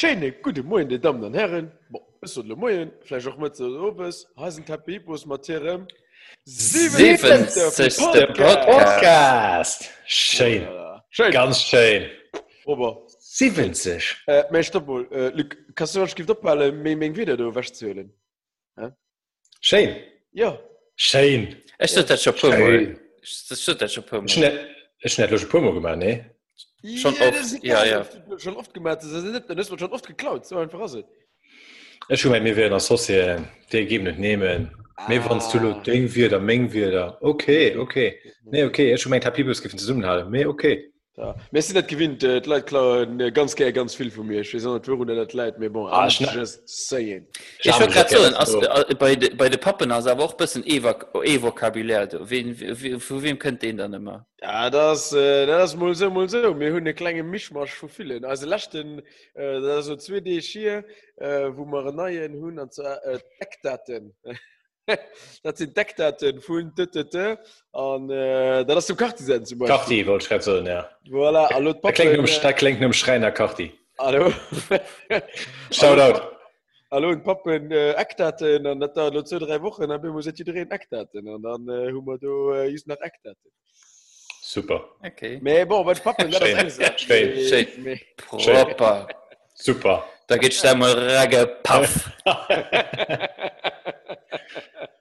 Schöne, gute Morgen, die Damen und Herren. Bis zum Morgen, vielleicht auch mal zu Obers. Hasen Tapipus, Materium. 77. Podcast. Schön. Schön. Ganz schön. Ober. 70. Meister Bull, Luke, kannst du uns gibt doch mal ein Video, du wirst zu hören. Schön. Ja. Schön. Es tut das schon Pummel. Es tut das schon Pummel. Schnell durch Pummel gemacht, ne? Schon ja, oft, ja. Schon oft gemacht, das wird schon oft geklaut, so einfach aus. Ich meine, wir werden das Hose, der geben nicht nehmen. Mir waren es zu laut, denken wir da, mengen wir da. Okay. Nee, okay, ich meine, Tapibus gewinnen zusammen haben. Nee, okay. Ja. Mir sind das gewinnt, die Leute klauen ganz viel von mir. Ich weiß nicht, warum das Leute mir bon. Just saying. Ich würde gerade so, bei den Pappen hast du aber auch ein bisschen E-Vokabulär. Für wem könnt ihr ihn dann immer? Ja, das ist mal so. Wir haben eine kleine Mischmasch von vielen. Also letzten, das sind so 2D hier, wo wir neue haben, und zwar Deckdaten. Das sind Deckdaten von T-T-T. Und das ist zum Karti-Senden zum Beispiel. Karti, wollte ich gerade sagen, ja. Voilà, hallo Pappen. Da klingt einem Schreiner Karti. Hallo. Shoutout. Hallo und Pappen, Eckdaten. Und das dauert so 3 Wochen, dann bin ich wieder in Eckdaten. Und dann haben wir da just nach Eckdaten. Super. Okay. Mais bon, mein Pappen, das ist alles. Schön. Proper. Super. Da geht's dann mal Raggepaff.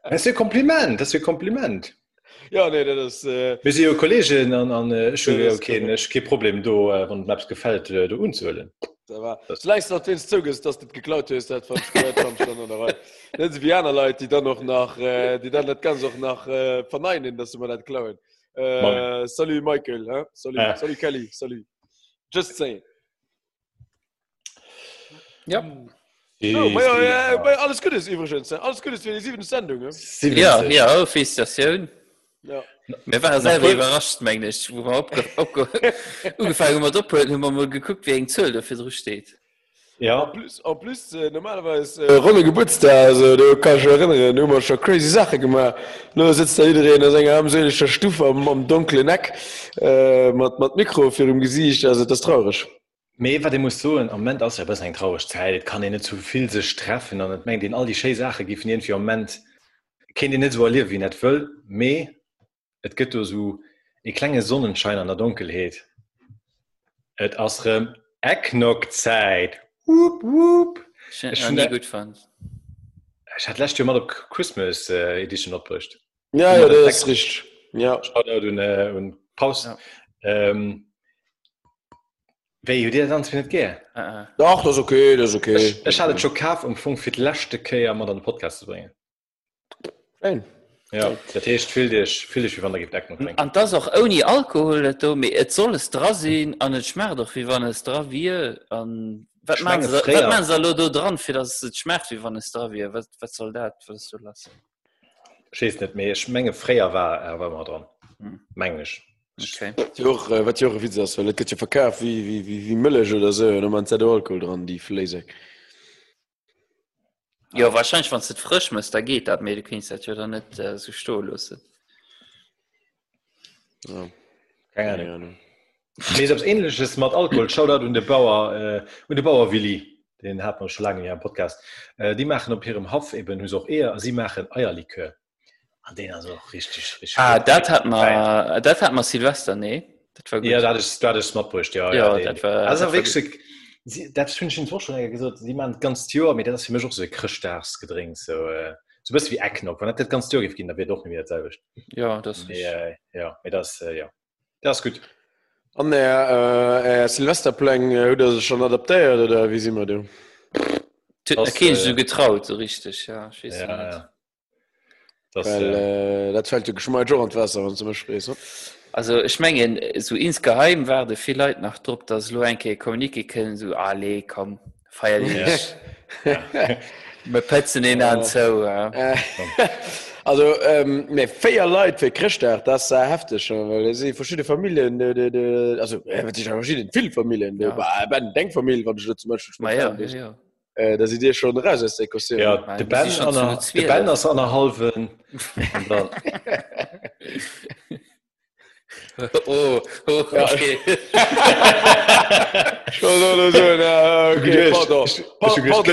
Das ist ein Kompliment. Ja, nee, das ist... Wir sind ja Kollegen an Schule, okay, kein Problem, wenn Maps gefällt, du uns wollen. Vielleicht nachdem es zog ist, dass das geklaut ist, das sind wie andere Leute, die dann das Ganze auch noch verneinen, dass sie mal das klauen. Salut Michael, hein? Salut Kelly, salut. Just saying. Ja. No, bei alles Gutes übrigens. Alles Gutes für die 7. Sendung. Ja, Festation. Ja. Wir waren selber überrascht, meine ich. Wo wir ungefähr immer doppelt haben wir mal geguckt, wie ein Zoll dafür drauf steht. Ja. Und plus normalerweise Rolle Geburtstag, also du kannst dich erinnern, du hast schon crazy Sachen gemacht. Nur sitzt da jeder in einer armselischer Stufe am dunklen Nack mit Mikro für im Gesicht, also das ist traurig. Mehr, was ich muss so, im Moment ist es eine traurige Zeit, kann ich nicht so viel sich treffen und ich meine, denen all die schönen Sachen gibt es im Moment, kann ich nicht so erleben, wie ich nicht will, mehr, es gibt so eine kleine Sonnenschein an der Dunkelheit. Es ist eine Ecknock-Zeit. Wupp, wupp. Ich habe nie gut fand. Ich hatte letztes Jahr mal die Christmas-Edition abgebracht. Ja, das ist richtig. Ja. Shoutout und Pause. Ja. Weil ich dir sonst nicht gehe. Doch, das ist okay. Ich hatte schon Kaff und Funk für die letzte Kehr mal einen Podcast zu bringen. Schön. Ja, das heißt, viel dich, wie wenn da gibt Ecken. Und das auch ohne Alkohol, es soll es dran sein und es schmeckt doch, wie wenn es dran wird. Was machen sie da dran, für das es schmeckt, wie wenn es dran wird? Was soll das, was du lassen? Ich weiß nicht mehr, ich meine, freier war mal dran. Englisch. Okay. Was ich auch wieder sage, das geht ja verkauft wie Milch oder so, und man hat Alkohol dran, die Fleisch. Ja, wahrscheinlich, wenn es nicht frisch ist, da geht das, aber du kannst das ja dann nicht so stehen lassen. Ja. Keine Ahnung. Ich habe es Ähnliches mit Alkohol. Shoutout und der Bauer Willi, den hat man schon lange hier im Podcast. Die machen auf ihrem Hof eben, sie machen Eierlikör. An den also richtig. Das hat man Silvester, ne? Das war gut. Ja, das ist Smartbrust, ja. Das war, also wirklich, das finde ich auch schon gesagt, jemand ganz teuer, mit dem das für mich auch so ein Christstars Getränk, so ein bisschen wie Ecknock. Wenn das nicht ganz teuer gibt, dann wird doch nicht wieder selber. Ja, das ist... Ja, das ist gut. Und der Silvesterplan, hat er schon adaptiert, oder wie sind wir da? Da kennst du getraut, richtig, ja, ich weiß nicht. Das fällt dir geschmeidig auch an Wasser, wenn du mal sprichst. Also, ich meine, so insgeheim werden viele Leute nach Druck, dass Loenke Kommuniki können, so, alle, komm, feier dich. Wir petzen ihn an, so. Also, feier Leute für Christoph, das ist sehr heftig, weil es sind verschiedene Familien, viele Familien, ja. Bei einer Denkfamilie, wenn ich das zum Beispiel ja. Dass ich dir schon raus aus der Kostüm. Ja, die Band ist an der halben. Oh, ok. Okay. Pardon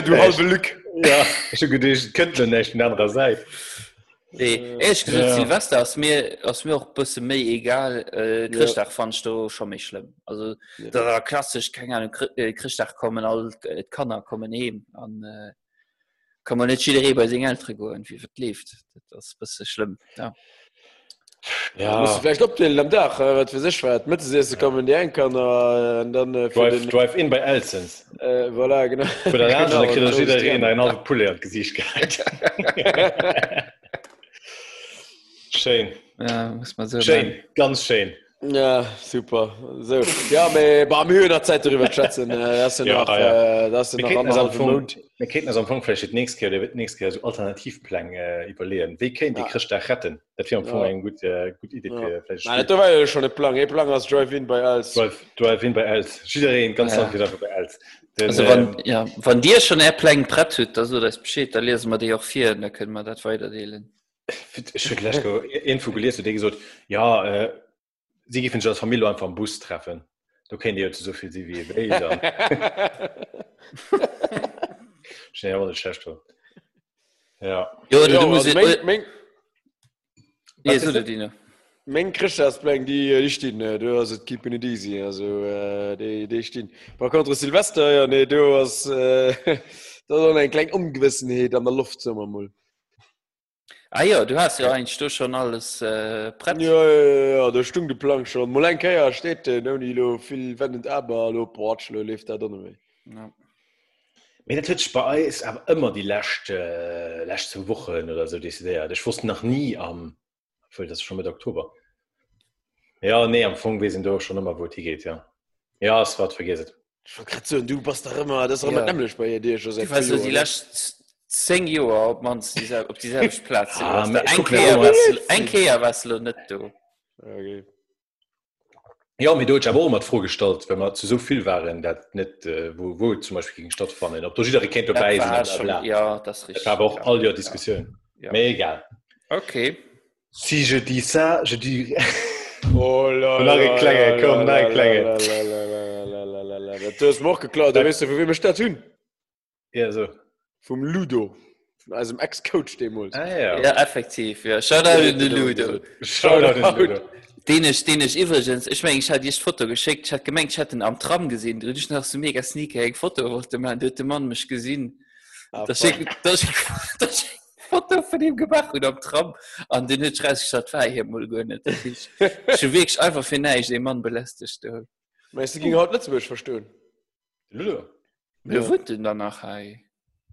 du halbe Glück. Ja, ich habe gedacht, Kindle nicht in anderer Seite. Nee, ehrlich gesagt, Silvester ist mir auch ein bisschen mehr egal. Christoph fandst du schon nicht schlimm. Also, da war klassisch, keine Ahnung, Christoph kommen, kann er kommen eben. Und kann man nicht jeder bei seinen Eltern gehen, wie es lebt. Das ist ein bisschen schlimm, ja. Ja, muss vielleicht abnehmen am Dach, was für sich war. Mitte siehst kommen die Einkanner und dann Drive-In bei Elsens. Voilà, genau. Für den anderen kriegt das jeder in ein halbes Pulle und Gesicht gehalten. Schön. Ja, muss man so schön, machen. Ganz schön. Ja, super. So. Ja, wir haben Mühe in der Zeit darüber schätzen. Das sind noch anderthalb Minuten. Wir könnten uns am Anfang vielleicht nächstes Jahr so Alternativplan überlegen. Wie können die Christa retten? Das wäre am Anfang eine gute Idee. Nein, das war ja schon ein Plan. Ein Plan als Drive-In bei Alz. Drive-In bei Alz. Schiederin, ganz lang wieder bei Alz. Also, wenn dir schon ein Plan Pratt hat, also das besteht, dann lesen wir die auch vier und dann können wir das weiterdealen. Ich habe gleich infogulierst und gesagt, sie finden schon, dass Familie einfach am Bus treffen. Du kennst ja so viel wie ich. Schnell, aber nicht schlecht. Ja. Ja, du musst Menge Christoph-Plan, die stehen. Du hast es keeping it easy. Also, die stehen. Bei kontra Silvester, ja, nee, du hast da eine kleine Ungewissenheit an der Luft, sagen wir mal. Ah ja, du hast ja eigentlich du schon alles bereit. Ja, da stimmt der Plan schon. Molenka ja steht, noch viel wendend aber, noch Portschlo, läuft da noch nicht mehr. Mir natürlich bei uns aber immer die letzte Woche oder so, das ich wusste noch nie am, obwohl das ist schon mit Oktober. Ja, nee, am Anfang, wir sind doch schon immer, wo die geht, ja. Ja, es war vergessen. Ich war gerade so, du passt doch immer, das ist immer nämlich bei dir schon seit 10 Jahren. Die letzte 10 Jahre, ob man auf diesem Platz ein Kehr was lo nicht do. Okay. Ja, mit Deutsch aber auch mal vorgestellt, wenn wir zu so viel waren, das nicht, wo zum Beispiel gegen stattfanden. Ob du jeder kennt dabei sind. Ja, das ist richtig. Ich habe auch all die Diskussionen. Ja. Mega. Okay. Si je dis ça, je dis. Oh la la la la la la la la la la la la la la. Du hast mir auch geklaut, da weißt du, für wen wir statt tun. Ja, so. Vom Ludo. Also dem Ex-Coach demnächst. Ah, ja, effektiv. Ja. Shoutout an den Ludo. Shoutout an den Ludo. Den ist übrigens, ich meine, ich hatte dir das Foto geschickt, ich hatte gemeint, ich hatte ihn am Tram gesehen. Du hast noch so mega sneaky ein Foto, wollte man, der Mann mich gesehen. Da schickt ein Foto von ihm gemacht und am Tram. Und den hat ich gesagt, war hier mal gönnet. Ich schon wirklich einfach für neig, den Mann belästigt. Meinst du, ging heute nicht zu verstehen? Ludo. Wer wohnt denn danach, hey?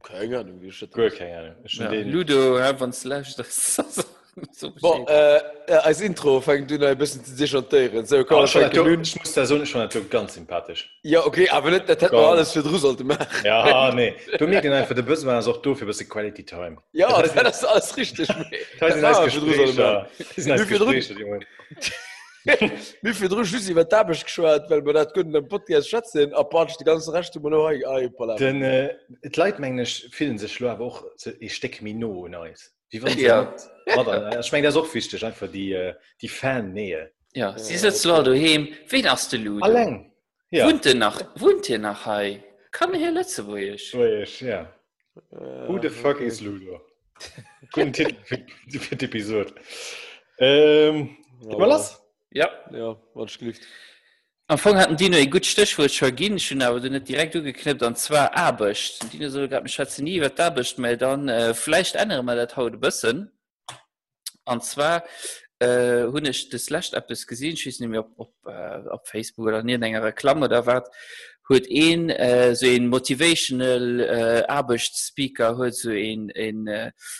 Keine Ahnung, wie ist das? Keine Ahnung. Ja. Ludo, wenn es läuft, das ist so boah, als Intro fängt du noch ein bisschen zu dechantieren. So, ich muss der Sonne schon natürlich ganz sympathisch. Ja, okay, aber nicht, das hätten wir alles für Drusselte machen. Ja, nee. Du merkst einfach, du bist auch doof für ein bisschen Quality Time. Ja, das ist alles richtig. Das ist ein nice Gespräch, ja. Das ist ein nice Gespräch, Junge. Wie viel drüber Schüsse über Tabisch geschwört, weil wir das können im Podcast schätzen, aber die ganze Reste immer noch eingepalert. Denn die Leute fühlen sich schlau, aber auch, ich stecke mich nur in alles. Wie wollen sie das? Ich meine, das ist auch wichtig, einfach die Fan-Nähe. Ja, sie sitzen da daheim, wen hast du, Ludo? Allein. Ja. Wohnt ihr nach Hai? Kann hier letzte Woche. Ja. Who the fuck is Ludo? Guten Titel für die Episode. Überlass? Ja, war schlicht. Am Anfang hatten die noch ein gutes Stichwort schon gehen, aber du nicht direkt durchgeknippt, und zwar Arbeit. Die soll gerade mich schätzen, nie was Arbeit mehr, dann vielleicht ändern wir das heute ein bisschen. Und zwar habe ich das letzte etwas gesehen, ich weiß nicht mehr, ob Facebook oder nicht, in einer Reklame oder was, hat so ein Motivational Arbeitsspeaker, hat so ein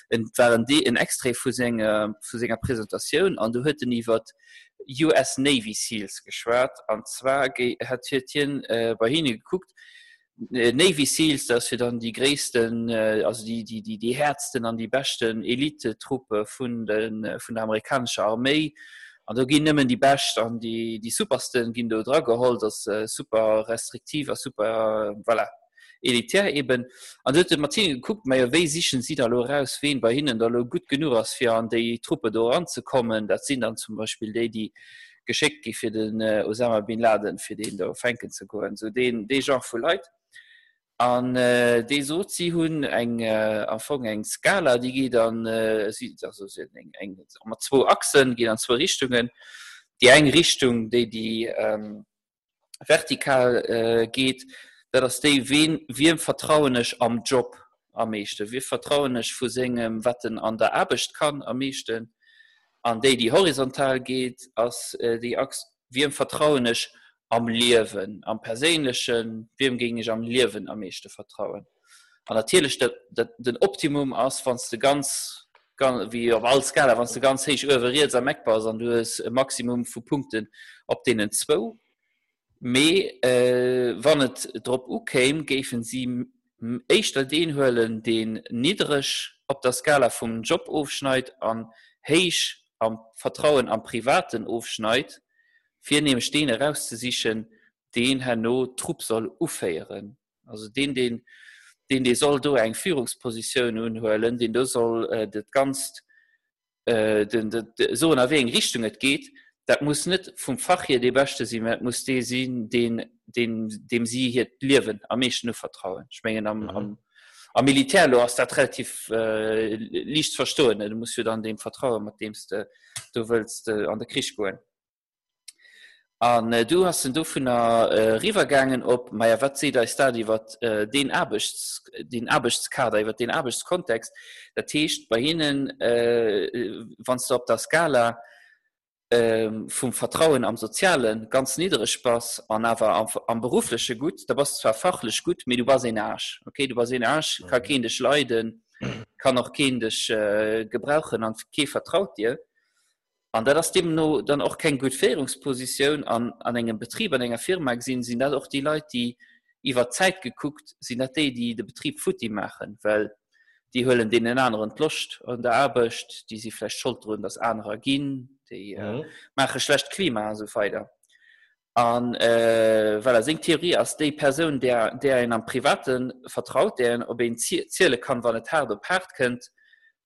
extra für seine Präsentation, und du hättest nie was US Navy Seals geschwärzt. Und zwar hat Hirtchen bei ihnen geguckt. Navy Seals, das sind dann die größten, also die härtesten und die besten Elite-Truppe von der amerikanischen Armee. Und da gehen nicht die Besten und die Supersten gehen da dran geholt, das super restriktiv, super, voilà, elitär eben. Und dort hat Martin geguckt, wie sichern sie da raus, wen bei ihnen da gut genug ist, für an die Truppe da ranzukommen. Das sind dann zum Beispiel die geschickt gi fir den Osama bin Laden fir den der fenken zu goen. So den dé genre vu Leiit. An dé sozi hunn eng erfong eng Skala, die gi an eng mat zwo Achsen gi an zwo Richtungen, die eng Richtung déi die vertikal geht, dat ass déi wiem vertrauenech am Job am meeschte. Wir vertrauenech vu segem Wetten an der Erbecht kann am meeschten. An déi die horizontal geht, ass die Achs wiem vertrauenech am Liewen, am Perélegen, wiem gin ich am Liewen am meeschte vertrauen. An natierlech den Optimum ass wanns de ganz wie op all Skala, wanns de ganz héich överiert ermeckbar an dues e Maximum vu Punkten op denen zwo. Mei wann et Drop ukéim, géiffen sie éichter deen hëllen den niederech op der Skala vum Job ofschneit an héich am Vertrauen am privaten ofschneit, fir neem Steen herauszusichen, den herno Trupp soll uféieren. Also den dei soll do eng Führungspositionioun unhëllen, den do soll dat ganz so an wéi eng Richtung et geht. Dat muss net vum Fach hier de beste sinn, muss dee sinn dem sie hier liewen am meeschten no vertrauen. Schmengen am Militärlo ass dat relativ liicht verstoen. Du musst fir an dem vertrauen, mat demst du wëst an der Krich goen. An du hast den do vun der Rivergangen op meier wat se da da iwwer den Abbechtsskader, iwwer den Abbechtskontext, dat teescht bei hinnen wanns du op der Skala vum Vertrauen am sozialen ganz niedere Spaß an awer am berufliche Gut, da warst zwar fachlech gut, mé du war se Arsch. Okay, du war se Arsch, kann kindech leiden, kann auch kindech gebrauchen an ke vertraut dir. An dat ass dem no dann auch kein gut Féierungspositionioun an engem Betrieb, an enger Firma gesinn, sinn dat auch die Leiit, die iwwer Zeit geguckt, sinn dat déi, die de Betrieb futti machen, well die hëllen de en anderen Plocht an der Erbecht, die sie flläch schuld runn ass anrer ginn. Die mache schlecht Klima so weiter. Und, weil seg Theorie ass déi Persoun, der en am privaten vertraut, der en op en Ziele kann, wann et her op Herd kënnt,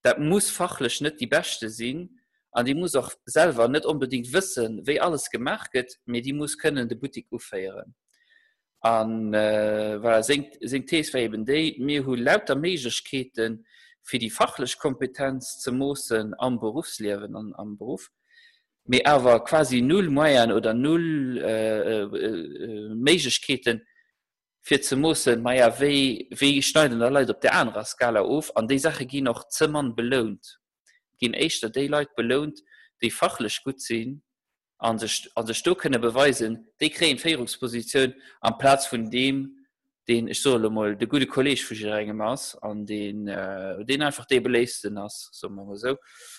dat muss fachlech net die Beste sinn, an die muss auch selber net unbedingt wissen, wéi alles gemacht gëtt, mé die muss kënnen de Boutik uféieren. An weil seg Teesweben déi mir hunn lauter Meigkeeten fir die fachlech Kompetenz ze moossen am Berufsliewen an am Beruf. Me awer quasi null Meier oder null Meigkeeten fir ze mussen, meier wéi schneiden der Leiit op der anrer Skala of, an déi Sache ginn noch Zimmern belot. Ginn éichter Daylight belot, déi fachlech gut sinn an se Sto kënne beweisen, déi kreen Féierungspositioun am Platz vun dem, den ech solo moll de gute Kolleg vu engem ass, an den einfach dee beléisten ass so man so.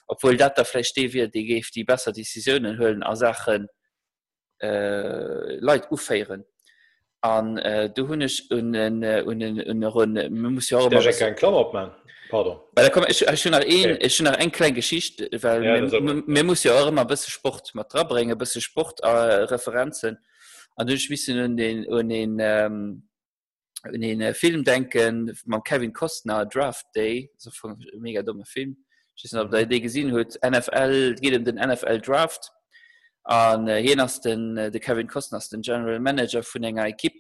Obwohl dat derläch dee wie, déi géif die besser Deciioen hëllen a Sachen Leiit uféieren. An du hunnech muss en Klammer op man. Pardon. Schon nach eng klein Geschicht, weil mir muss ja immer bësse Sport mat dra bringe, bësse Sport a Referenzen. An duch wissen in den Film denken man Kevin Costner Draft Day, so von mega dummer Film, ob der Idee gesehen huet, NFL geht um den NFL Draft, an jenas de Kevin Costner den General Manager vun enger Ekipp,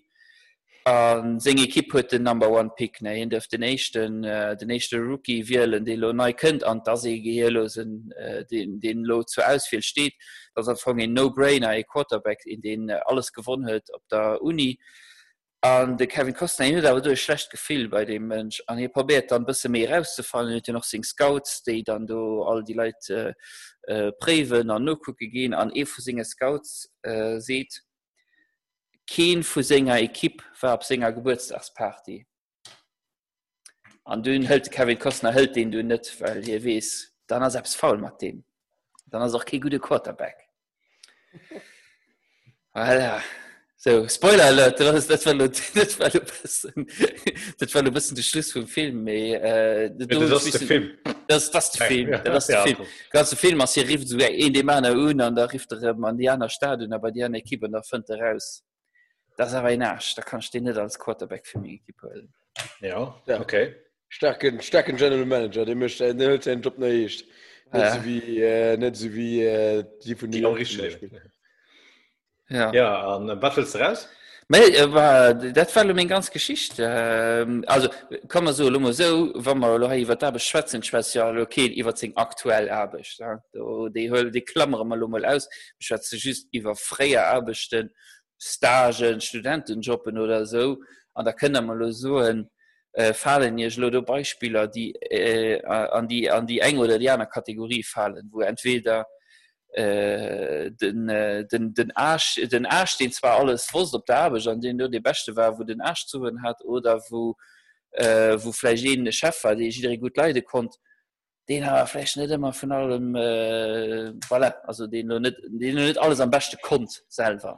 an seng Ekipp huet den Number One Pick, ne hin deft den echte Rookie wieelen, de lo nei kënnt an da se geheerlosen den Lo zu ausviel steht, dats vu en No-Brainer e Quarterback, in den alles gewonnen huet op der Uni. An de Kevin Costner dawer duch schlecht gefiel bei dem Mënsch, an hier probiert an bësse méi rauszefallen, huet noch seg Scouts, déi dann do all die Leiit préwen an nokucke ginn, an vu senger Scouts seet. Keen vu senger Ekipp war op senger Geburtstagsparty. An dun hëlt Kevin Costner hëlt den du net, well hier wees, dann ass selbst faul mat dem. Dann ass och ke gute Quarterback. Voilà. So, Spoiler alert, dat war du bisssen de Schluss vum Film méi Film. Ganz Film ass hier rift so en de Manner un an der Rifter Mandianer Stadion, aber Di an Kippen der fënnt eras. Das awer en Arsch, da kann de net als Quarterback fir mé Kippelen. Ja, okay. Starken General Manager, de mecht hëlt en Job neicht. Net so wie Di vun Di Rich. Ja, an was du raus? Dat fall min ganz Geschicht. Also kommmer so lummer so, wann man lo iwwer da beschwätzen Spezialloket iwwer zing aktuell abecht. Déi hëll de Klammer mal lummel aus, beschwätze just iwwer fréier Erbechten, Stagen, Studentenjobben oder so. An da kënne man lo soen fallen jech lo do Beispieler, die an die eng oder die aner Kategorie fallen, wo entweder den Arsch, den zwar alles wusst, ob der Arbeit, an den nur der Beste war, wo den Arsch zuhören hat, oder wo vielleicht jeden Chef war, den jeder gut leiden konnte, den aber vielleicht nicht immer von allem, voilà, also den nur nicht alles am besten konnte, selber.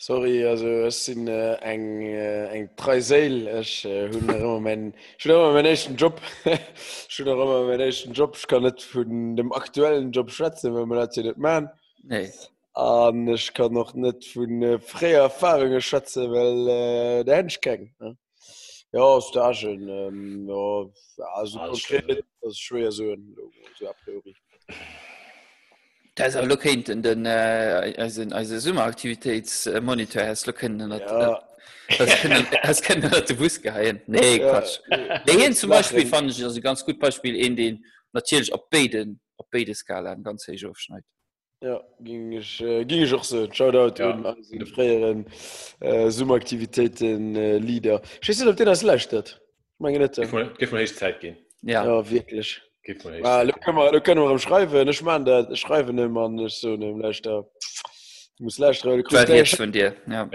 Sorry, also es sind ein Preisel. Ich habe immer meinen Job. Ich kann nicht von dem aktuellen Job schwätzen, wenn man das hier nicht macht. Nee. Und ich kann auch nicht von freier Erfahrungen schwätzen, weil der Mensch kann. Ne? Ja, Stagen. Ja, also konkret, das ist schwer so a priori. Das ist auch lokend in den Sommeraktivitätsmonitor, das können wir nicht bewusst geheimen. Nee, Quatsch. Den zum Beispiel fand ich also ein ganz gutes Beispiel, in den natürlich auf beiden Skalen ganz hell aufschneidet. Ja, ging ich auch so. Shoutout an die freieren Sommeraktivitäten-Lieder. Ich weiß nicht, ob den das leicht hat. Ich meine nicht. Gib mir echt Zeit gehen. Ja wirklich. Da können wir am Schreiben, ich meine, das Schreiben immer nicht so einem leichter. Ich muss leichter jetzt von dir, ja.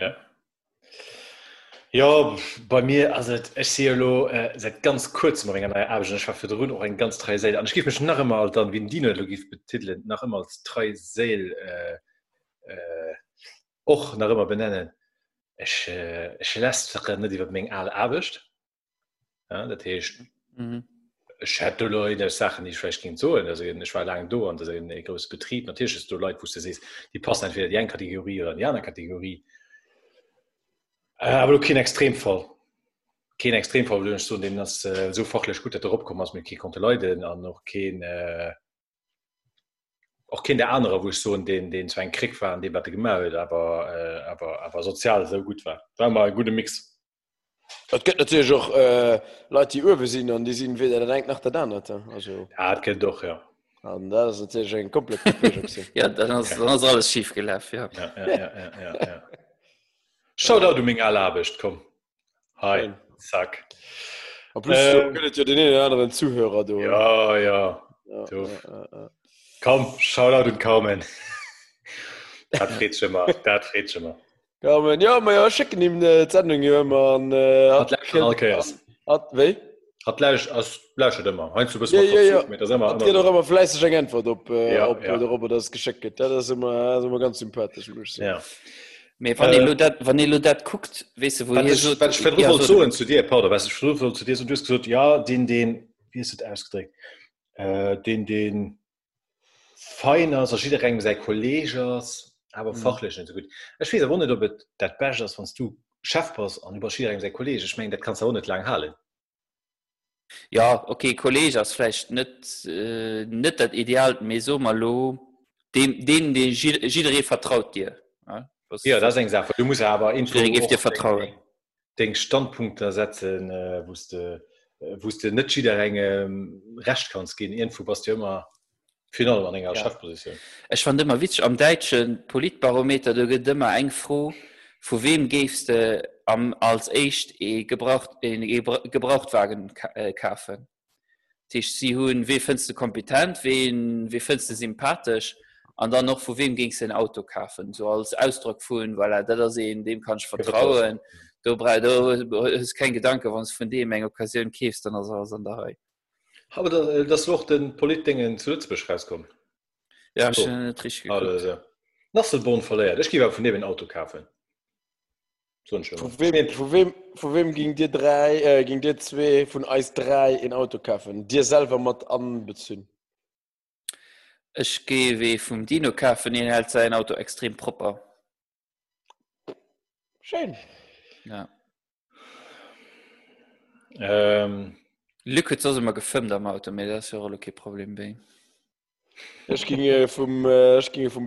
Ja, bei mir, also ich sehe seit ganz kurzem in meiner Arbeit, ich war für die Runde auch ein ganz drei Seil. Und ich gebe mich nach immer dann, wie ein Dienerlogie betiteln, nach immer als drei Seil auch nach immer benennen. Ich lästere nicht über meine Arbeit. Ja, das heißt, ich hatte Leute, die Sachen, die ich vielleicht gehen sollen. Also ich war lange da und das ist ein großer Betrieb. Natürlich ist es Leute, wo du siehst, die passen entweder in die eine Kategorie oder in die andere Kategorie. Aber kein Extremfall. Kein Extremfall, weil ich so, indem das so fachlich gut darauf gekommen ist, mit keinen Leuten und auch kein der andere, wo ich so in den zwar ein Krieg war, in dem was gemacht wird, aber sozial so gut war. Das war mal ein guter Mix. Das gibt natürlich auch Leute, die über sind und die sind weder der eine nach der anderen. Also, ja, das geht doch, ja. Und das ist natürlich ein komplettes Projekt. Ja, dann ist alles schief gelaufen, ja. Ja. Schau da, du meine Alaba bist, komm. Hi, zack. Und plus, du könntest ja den einen oder anderen Zuhörer, du. Ja. Du. Komm, schau da, du Carmen. Das dreht schon mal. Ja, schicken ihm die Sendung immer an... Hat gleich als Fleischet immer. Heinz, du bist mal versucht mit das immer. Hat geht auch immer fleißig eine Antwort, ob das geschickt wird. Das ist immer ganz sympathisch. Ja. Wenn ihr das guckt, weißt du, wo ihr so... Ich versuche so zu dir, Paul, weißt du, ich versuche zu dir, und du hast gesagt, ja, den... Wie ist das ausgedrückt? Den... Feiner, so schiedere Ränge, sei Kollegas... aber fachlich nicht so gut. Ich weiß auch nicht, ob das Beste ist, wenn du Chef bist und überschreibst dein Kollege. Ich meine, das kannst du auch nicht lange halten. Ja, okay, Kollege ist vielleicht nicht das Ideal, aber so mal den jeder vertraut dir. Ja, das ist eine Sache. Du musst aber dir vertrauen. Den Standpunkt setzen, wo du nicht jeder recht kannst gehen. Irgendwo bist du immer... Final an enger Chefposition. Ich fand immer witzig, am deutschen Politbarometer, da geht immer eng froh, von wem gäbst du als echt Gebrauchtwagen kaufen. Sie haben, wen findest du kompetent, wen findest du sympathisch, und dann noch, von wem gingst du ein Auto kaufen. So als Ausdruck von, weil da sehen, dem kannst du vertrauen. Da ist kein Gedanke, wenn du von dem eine Occasion kaufst, dann ist alles an der Reihe. Aber das wird den Politdingen zu Lützburg rauskommen. Ja, so. Ich habe nicht richtig geguckt. Also, Nasselborn verleiht. Ich gehe auch von dem ein Auto kaufen. So ein schöner. Von wem ging dir zwei von uns drei ein Auto kaufen? Dir selber mit anbeziehen? Ich gehe vom Dino kaufen, den hält sein Auto extrem proper. Schön. Ja. Lücke zu immer gefilmt am Auto, aber das ist ja auch kein Problem bei ihm. Ich ging vom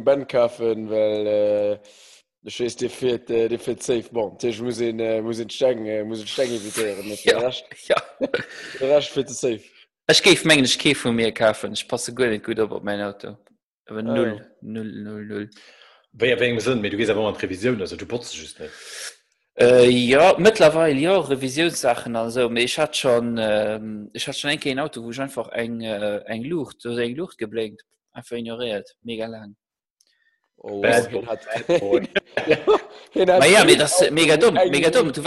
Band kaufen, weil ich weiß, der fährt safe Band. Ich muss ihn steigen invitieren. Der Rest fährt safe. Ich gehe für mich nicht von mir kaufen. Ich passe gar nicht gut auf mein Auto. Aber null. Wer wegen Sinn, du gehst aber mal in Revision, also du putzt es nicht. Ja, mittlerweile ja, Revisionssachen also, ich hatte schon ein Auto, wo ich einfach ein Lucht geblinkt, einfach ignoriert, mega lang. Oh, aber das ist mega dumm. Du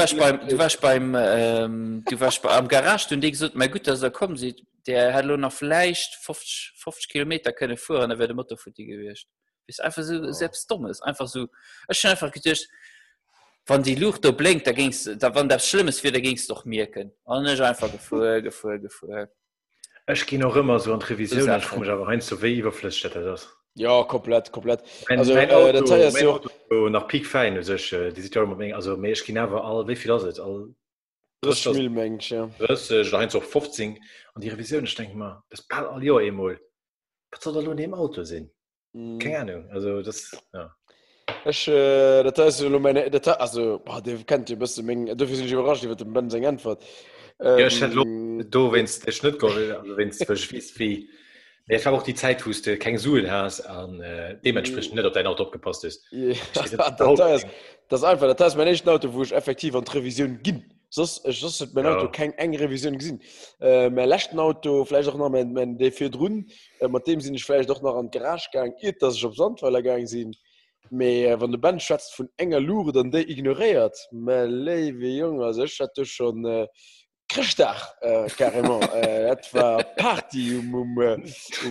warst am Garage und ich gesagt, mein Gott, dass er kommen sieht, der hat nur noch vielleicht 50 Kilometer können fahren, dann wäre der Motor für die gewesen. Ist einfach so selbst dumm, ist einfach so, ich habe einfach gedacht, wenn die Luft da blinkt, wenn das Schlimmes wird, da ging es doch merken. Und ich einfach gefühl. Ich gehe noch immer so in Revision, ich frage mich aber rein, so wie überflüssig das ist. Ja, komplett. Mein Auto, das heißt mein Auto so, nach Peak fein, also die Situation, also ich gehe einfach alle, wie viel das ist? Das ist viel Mensch, ja. Das ist rein so 15 und die Revision, ich denke mal, das bald alle Jahre einmal. Was soll da nur in dem Auto sein? Keine Ahnung, also das, ja. Der kennt die beste Menge. Dafür sind ich überrascht, die wird dem Ben seine Antwort. Ich hätte du, wenn es der Schnitt kommt, also wenn es verschwießt wie. Ich habe auch die Zeit, wo du kein Suhl hast, und dementsprechend nicht auf dein Auto abgepasst ist. Das ist einfach, das ist mein erstes Auto, wo ich effektiv an die Revision ging. Sonst hat mein Auto keine enge Revision gesehen. Mein letztes Auto, vielleicht auch noch mein D4 drunten, mit dem sind ich vielleicht doch noch an die Garage gegangen, dass ich auf Sandweiler gegangen bin. Aber wenn der Band schätzt von enger Lure, dann der ignoriert. Mein liebe Junge, also ich hatte schon Christach, carrément. Das war Party.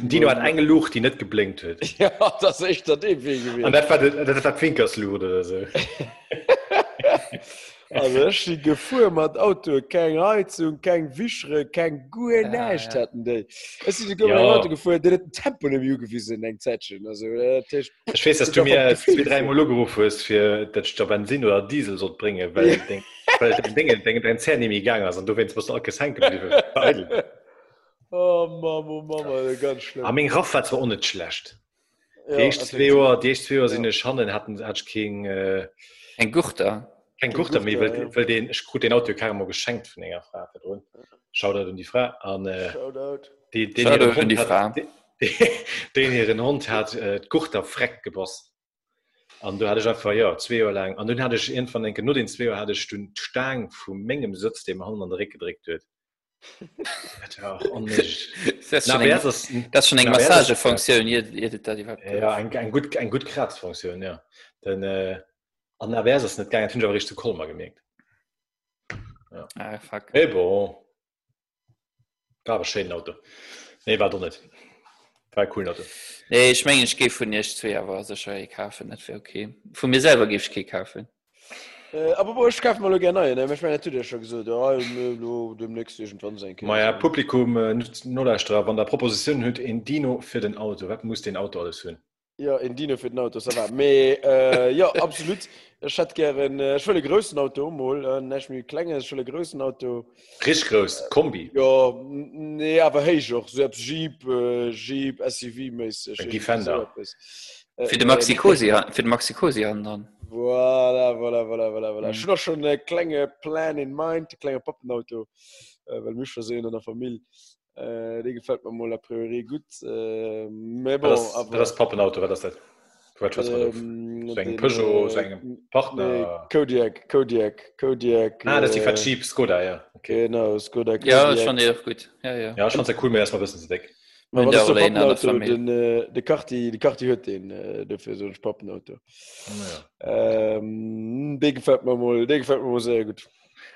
Dino hat eine Lure, die nicht geblinkt hat. Ja, das ist echt das Ewig gewesen. Und das war Finkerslure oder so. Also ich bin gefahren mit dem Auto, keine Heizung, kein Wischere, kein gute Nacht hatten die. Es ist sogar mit dem Auto gefahren, der hat ein Tempo im Jugend gewesen in einem Zeitchen. Also, ich weiß, dass du mir 2-3 Mal gerufen hast, für, dass ich da Benzin oder Diesel so bringe, weil ich denke, dein Zähne nicht mehr gegangen ist und du willst auch kein geblieben. Oh Mama, ganz schlimm. Aber mein Rauf war zwar auch nicht schlecht. Ja, die ersten zwei Jahre sind eine Schande, hat kein... Ein Guchter. Kein Guchter mehr, weil ich gut den Auto Karamo geschenkt von einer Frau. Shoutout an die Frau. Shoutout an die Frau. Den ihren Hund hat Guchter Freck gebossen. Und da hatte ich einfach, 2 Jahre lang. Und dann hatte ich irgendwann, nur den 2 Jahre hatte ich den Stang von Mengem Sitz, den man an den Rick gedrückt wird. Das ist schon eine Massagefunktion. Ja, ein gut Kratzfunktion, ja. Dann, an der Versus nicht gegangen, finde ich aber richtig zu Kolmar gemerkt. Ja. Ah, fuck. Hey, boah. Gab ein schönes Auto. Nee, war doch nicht. War ein cooles Auto. Nee, ich meine, ich gehe von dir 2 Jahre, also ich habe gekauft, das wäre okay. Von mir selber gebe ich keinen Kaffee. Aber ich kaufe mal gerne neue. Ich meine, natürlich schon gesagt, demnächst irgendwann sein kann. Mein Publikum, nur der Strafe, wenn der Proposition hat, ein Dino für den Auto. Was muss den Auto alles hören? Ja, in Dino für den Auto, das war. Aber ja, absolut. Ich hätte gerne ein schönes Größenauto, mal. Nicht mehr ein kleines, schönes Größenauto. Richtig groß, Kombi. Ja, nee, aber hey, ich auch. So ein Jeep, SUV-mäßig. Ein Defender. Für den Maxi-Cosi anderen. Voilà. Ich habe noch schon einen kleinen Plan in mind, ein kleines Pappenauto. Weil mich versehen in der Familie. Die gefällt mir mal a priori gut. Das Pappenauto, war das denn? So ein Peugeot, so ein Partner. Kodiaq. Das ist die Fatschieb, Skoda, ja. Okay. Genau, Skoda. Ja, schon eher gut. Ja. Ja, schon sehr cool, mir erstmal wissen zu decken. Was ist so ein Pappenauto? Die Karte hört den für so ein Pappenauto. Die gefällt mir mal sehr gut.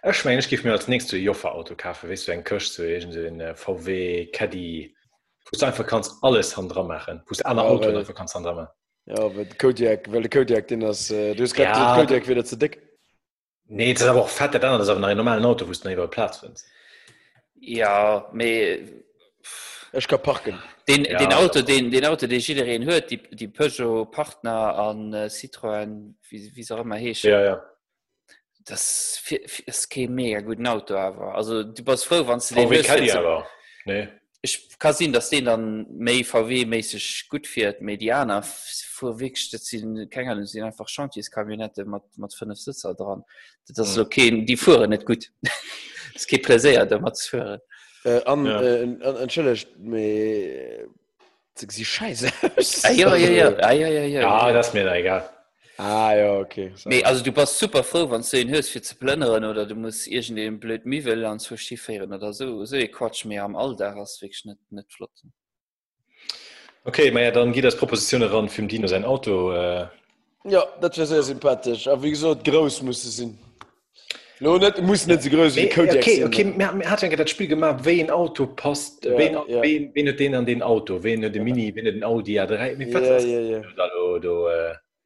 Ich meine, ich gebe mir als nächstes ein Joffa-Auto kaufen, weißt du, ein Kirsch, so ein VW, Caddy, wo du einfach kannst alles dran machen, wo du alle Auto einfach kannst dran machen. Ja, aber Kodiaq, den hast du hast gerade den Kodiaq wieder zu dick. Nee, das ist aber auch fett, das ist auf einem normalen Auto, wo du nicht überall Platz findest. Ja, ich kann parken. Den Auto, den jeder hört, die Peugeot Partner an Citroën, wie es auch immer heißt. Ja. Das ist kein mega gutes Auto, aber also du bist froh, wenn du den hörst. VW Caddy aber. Nee. ich kann sehen, dass den dann mehr VW-mäßig gut fährt, Medianer, vorweg, das sind keine, das sind einfach Chantiers-Kabinette mit 5 Sitzer dran. Das ist okay, die fahren nicht gut. Es geht Pläsier, da mal zu hören. Entschuldigt, sie scheiße. Ja, das ist mir da egal. Ah, ja, okay. So. Nee, also du bist super froh, wenn du ihn hörst, für zu plündern oder du musst irgendwie einen blöden Müll an zu schieferen oder so. So Quatsch mehr am Alter, hast du wirklich nicht flott. Okay, naja, dann geht das Proposition ran für den Dino sein Auto. Ja, das wäre sehr sympathisch. Aber wie gesagt, groß muss es sein. No, nicht, muss nicht so groß wie Kodiak. Okay, wir hatten ja das Spiel gemacht, wen Auto passt, wen hat den an den Auto, wen hat den Mini, wen hat den Audi A3.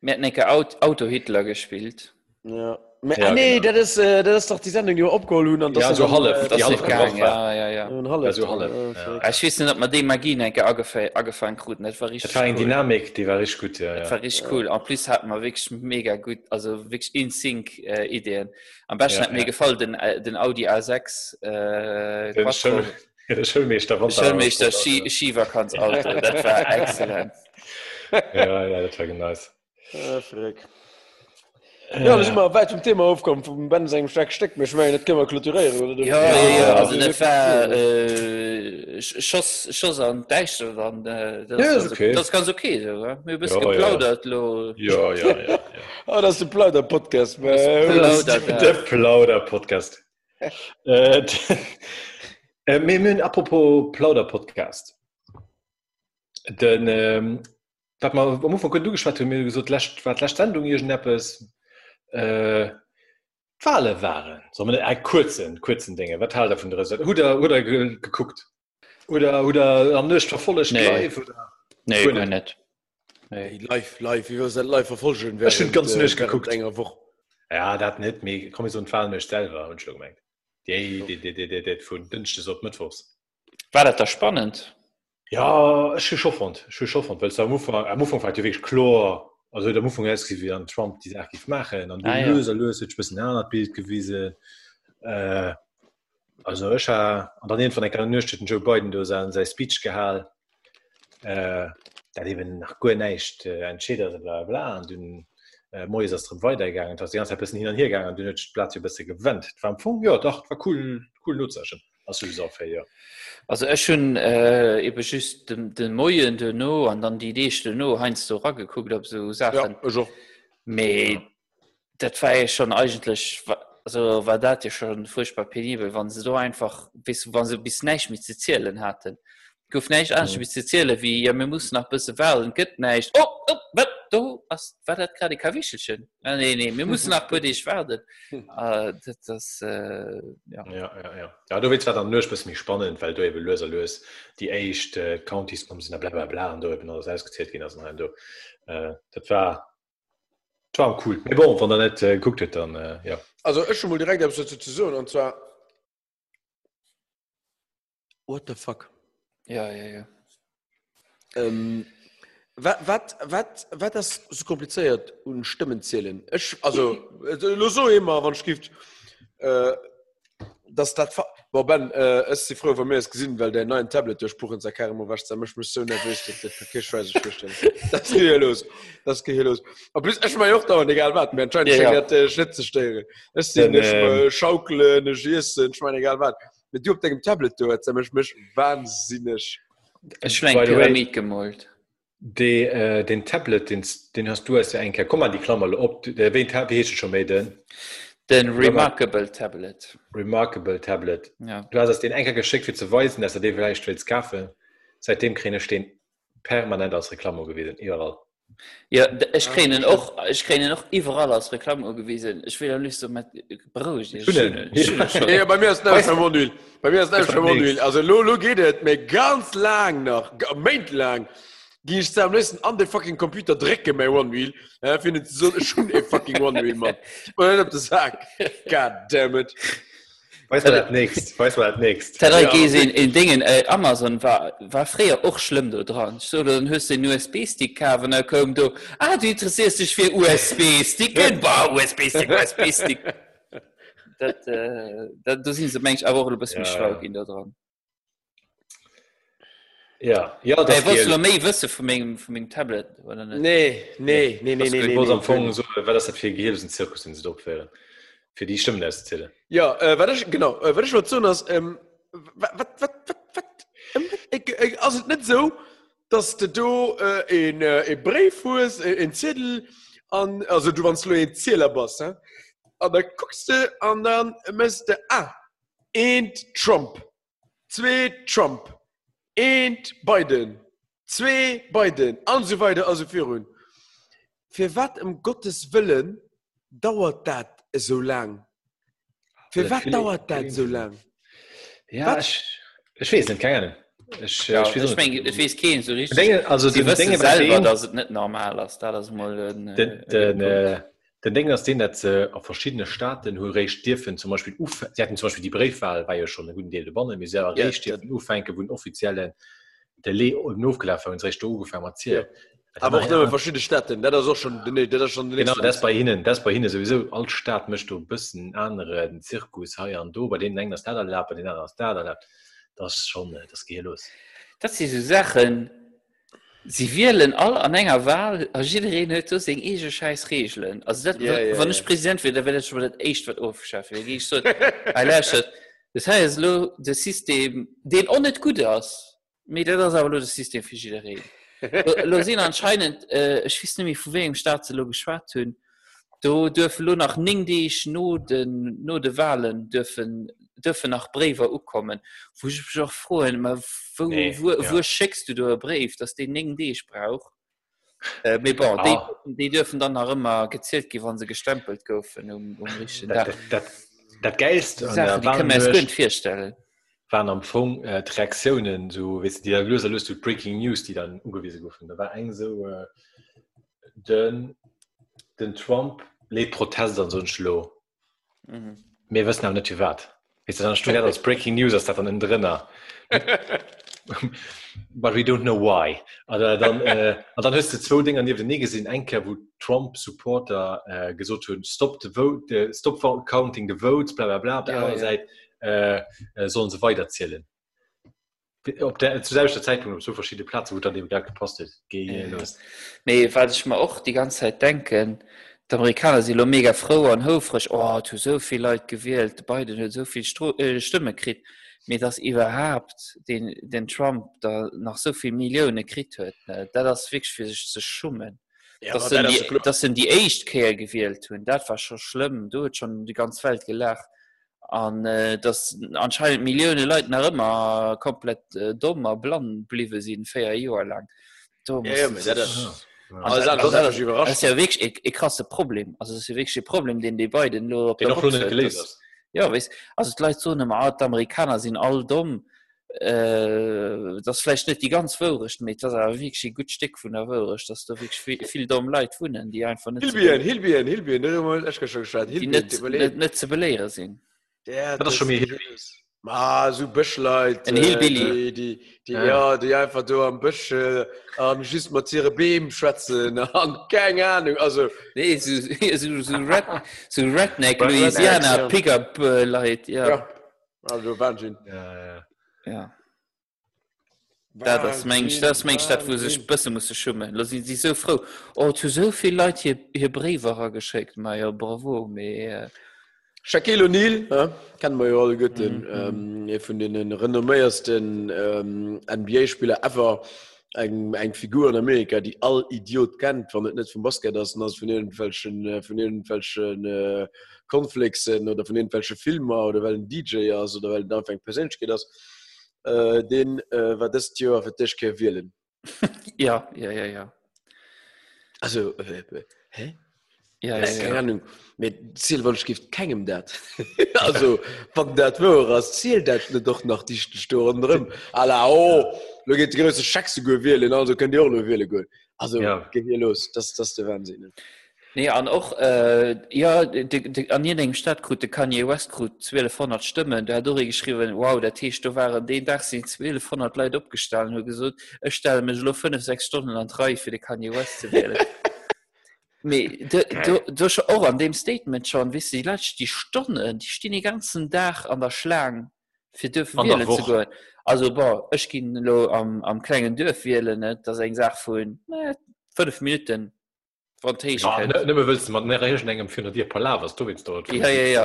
Wir hatten nicht Auto-Hitler gespielt. Ja. Ja, nee, genau. das ist doch die Sendung, die wir abgeholt haben. Ja, so halb. Das ist gegangen, ja. Ja, so halb. Ja. Ich weiß nicht, ob man die Magie angefangen hat. Das war richtig cool. Das war eine Dynamik, die war richtig gut, ja. Das war richtig cool. Und plus hatten wir wirklich mega gut, also wirklich In-Sync-Ideen. Am besten hat mir gefallen, den Audi A6 Quattro. Der Schulmeister Skivakanz-Auto. Das war exzellent. Ja, das war nice. Ah, frick. Ja, das ist immer weit vom Thema aufgekommen, vom Ben seinem starken Steck. Ich meine, das können wir kulturieren, oder? Ja, also das war Schuss an Deichsel dann. Das ist ganz okay, oder? Wir bist geplaudert, lo. Ja. Oh, das ist ein Plauder-Podcast. Der Plauder-Podcast. Wir müssen apropos Plauder-Podcast. Denn, was man am Anfang gut durchgeschwatzt hat, mir gesagt, was letzte Sendung hier schon etwas Fahle waren. So mit kurzen Dinge. Was halt davon drin ist. Oder geguckt. Oder am nächsten verfolgt live. Oder? Nee, ich kann nicht. Nee. Live. Wie wir es live verfolgen. Das stimmt ganz nicht geguckt. Ja, das nicht. Mir komme so ein Fall nicht selber und schon gemerkt. Die von Dünstes auf Mittwochs. War das da spannend? Ja, es ist schon spannend, weil es am Anfang war wirklich klar, also am Anfang ist es wie dann Trump die Sache machen, und dann löst es ein bisschen ein anderes Bild gewesen. Also ich habe, und dann irgendwann kann ich nicht Joe Biden da sein Speech gehalten, da eben nach gut nicht entschieden und bla, und dann ist es drin weitergegangen, das die ganze Zeit ein bisschen hin und her gegangen, und dann ist das Platz ein bisschen gewöhnt. Das war am Anfang, ja doch, das war cool Nutzer schon. Also ich schon eben just den Moyen de No und dann die Idee de No Heinz so rangeguckt, ob so Sachen. Ja, so. Me, das war ja schon eigentlich, also war das ja schon furchtbar penibel, wenn sie so einfach, wenn sie bis nicht mit Zielen hatten. Guck nicht an, mit Zielen wie, ja, wir müssen noch ein bisschen wählen, geht nicht. Oh, was, du, was war das gerade, Kawischelchen? Nee, wir müssen noch politisch werden. Ja, du willst dann nur ein bisschen spannend, weil du eben löst. Die ersten Countys kommen, sind blablabla, und du eben alles ausgezählt gehen lassen. Das war schon cool. Aber bon, wenn du nicht geguckt hast, dann, ja. Also, ich schon mal direkt etwas dazu zu sagen, und zwar, what the fuck? Ja. Was das so kompliziert und Stimmenzählen? Nur so immer, wenn es gibt, dass das. Boah, Ben, ist die Frau von mir ist gesehen, weil der neuen Tablet durchbrochen ist, der Karimo wascht, ich mich so nervös, dass ich keine Scheiße verstehe. Das geht hier los. Aber ich meine auch dauernd, egal was, mir anscheinend schenkt Schnitzestehre. Das ist nicht schaukeln, nicht essen, ich meine, egal was. Mit dir auf deinem Tablet, du hast mich wahnsinnig. Ich habe eine Pyramide gemalt. Den Tablet, den hast du als eigentlich. Komm mal, die Klammer, wen hast du schon mal denn? Den Remarkable Tablet. Ja. Du hast es den eigentlich geschickt, für zu weisen, dass er den vielleicht willst kaufen. Seitdem kriege ich den permanent als Reklamo gewesen, überall. Ja, ich kenne ihn auch überall als Reklame gewesen. Ich will ja nicht so mit Brot. Ja, bei mir ist es nicht Manuel. Also, Lolo geht es mir ganz lang noch, monatelang, gehe ich am nächsten an den fucking Computer drecken mit One-Wheel. Ich finde es so schon ein fucking One-Wheel, Mann. Ich bin nicht auf den Sack. God damn it. Weißt du, was nächstes? Tatsächlich gesehen in Dingen, Amazon war früher auch schlimm da dran. So, dann hörst du den USB-Stick haben, und dann kommt du, du interessierst dich für USB-Stick, USB-Stick. Da sind sie manchmal auch ein bisschen schwach da dran. Ja, das Wësse vu mégem Tablet oder net? Nee, am Fong so, wär das fir geelsen Zirkus den se doéieren. Fir Dii Stimmen ass Tele. Ja, genau, wëch wat zun ass ass net so, dats de do en e Breifues en Zidel an also du wannst lo en Zielerbass an der kuckste an dann mëste a ent Trump, zwee Trump. Eend Biden, zwei Biden, und so weiter, also für uns. Für was um Gottes Willen dauert das so lang? Für was dauert das so lang? Ja, ich weiß nicht, keine Ahnung. Ich weiß keinen so richtig. Die wissen selber, dass es nicht normal ist. Den Ding ist, dass auf verschiedene Staaten recht dürfen, zum Beispiel, sie hatten zum Beispiel die Briefwahl, war ja schon ein guter Teil gewonnen, wir selber recht dürfen, aufhängen, wo ein offiziellen Delay aufgelaufen und recht angefangen hat. Aber auch nur verschiedene Staaten, das ist auch schon der nächste. Genau, das bei Ihnen sowieso, als Staat möchte ein bisschen anderen Zirkus, hier und da, bei denen einen Staat erlaubt, bei denen anderen Staat erlaubt, das ist schon, das geht los. Das sind so Sachen, sie wählen alle an enger Wahl, als jeder hat das in ege scheiß Regeln. Also, wenn ich Präsident werde, dann werde ich schon mal das echt was aufschaffen. Dann gehe ich so, das heißt, das System, den auch nicht gut ist, mit das aber das System für jeder reden. Wir sehen anscheinend, ich weiß nicht mehr, von wem Staat sie geschwärzt haben, da dürfen nur nach Ningdisch, nur die Wahlen dürfen nach Brewer kommen. Wo ich mich auch freuen, wo schickst du da einen Brief, dass die nicht die ich brauche? Die dürfen dann auch immer gezählt gehen, wenn sie gestempelt werden. Das Geilste Sachen, die können wir uns gut vorstellen. Waren am Anfang Reaktionen, so, die da gelöst haben, zu Breaking News, die dann umgewiesen wurden. Da war eigentlich so, den Trump lädt Proteste an so ein Schloh. Wir wissen aber nicht, wie was. Ist dann studiert als Breaking News, das dann in drinner. But we don't know why. Und dann hast du zwei Dinge, die wir nie gesehen haben, wo Trump-Supporter gesagt haben, stop counting the votes, bla bla bla, auf der anderen Seite sollen sie weiterzählen. Zu selber Zeitpunkt, auf so verschiedene Plätze, wo dann eben gerade gepostet ist. Nee, weil ich mir auch die ganze Zeit denken, die Amerikaner sind auch mega froh und hoffrig. Oh, du hast so viele Leute gewählt, Biden hat so viele Stimmen gekriegt. Mir das überhaupt den Trump da nach so vielen Millionen gekriegt hat. Ne? Das ist wirklich für sich zu schummen. Ja, das sind die Echtkerl gewählt haben. Das war schon schlimm. Du hast schon die ganze Welt gelacht. Und dass anscheinend Millionen Leute noch immer komplett dumm und blind geblieben sind, 4 Jahre lang. Das ist ja wirklich ein krasses Problem. Also, das ist wirklich ein Problem, den die beiden nur auf der Rutsche gelesen haben. Ja, weißt du, also gleich so eine Art, die Amerikaner sind all dumm. Das ist vielleicht nicht die ganz Wörrigste mit, das ist aber wirklich ein gutes Stück von der Wörrigste, dass da wirklich viel dumme Leute wohnen, die einfach nicht zu belehren sind. Ja, das ist schon mir so Büschleute, die einfach da am Büsch am Schüss mit ihren Beben schwätzen, keine Ahnung, also... Nee, so Redneck, Louisiana, Pickup-Leute, ja. Also Wahnsinn. Ja. Das ist meine Stadt, wo sich ein bisschen muss schummen. Da sind sie so froh. Oh, zu so viele Leute hier Briefe geschickt, ja, bravo, aber... Shaquille O'Neal, kennen wir ja alle gut, von den renommiertesten NBA-Spielern ever, eine Figur in Amerika, die all Idiot kennt, wenn es nicht vom Basket ist, also von irgendwelchen Konflikten oder von irgendwelchen Filmen oder weil ein DJ ist oder weil da eine Persönlichkeit ist, den war das Tier für dich gewählt. Ja. Also, hä? Ja, keine Ahnung. Mit Zielwunsch gibt keinem das. Also, wenn das wäre, zählt das nicht doch nach diesen Stunden drin. Alla, da geht die größte Chance zu wählen, also könnt ihr auch noch wählen gehen. Also, geht hier los. Das ist der Wahnsinn. Nee, und auch, an jeder Stadt kriegt Kanye West 1200 Stimmen. Der hat durchgeschrieben, wow, der Tisch, da waren den Tag sind 1200 Leute abgestanden und gesagt, ich stelle mich nur 5-6 Stunden an 3 für den Kanye West zu wählen. Du hast auch an dem Statement schon, weißt du, die Leute, die Stunden, die stehen den ganzen Tag an der Schlange Wir dürfen wählen zu gehen. Also, boah, ich ging am kleinen Dorf wählen, nicht? Da ist eine Sache von 5 Minuten. Ja, nicht mehr willst du mit einer Rechnung für dir Palavas, du willst dort. Ja.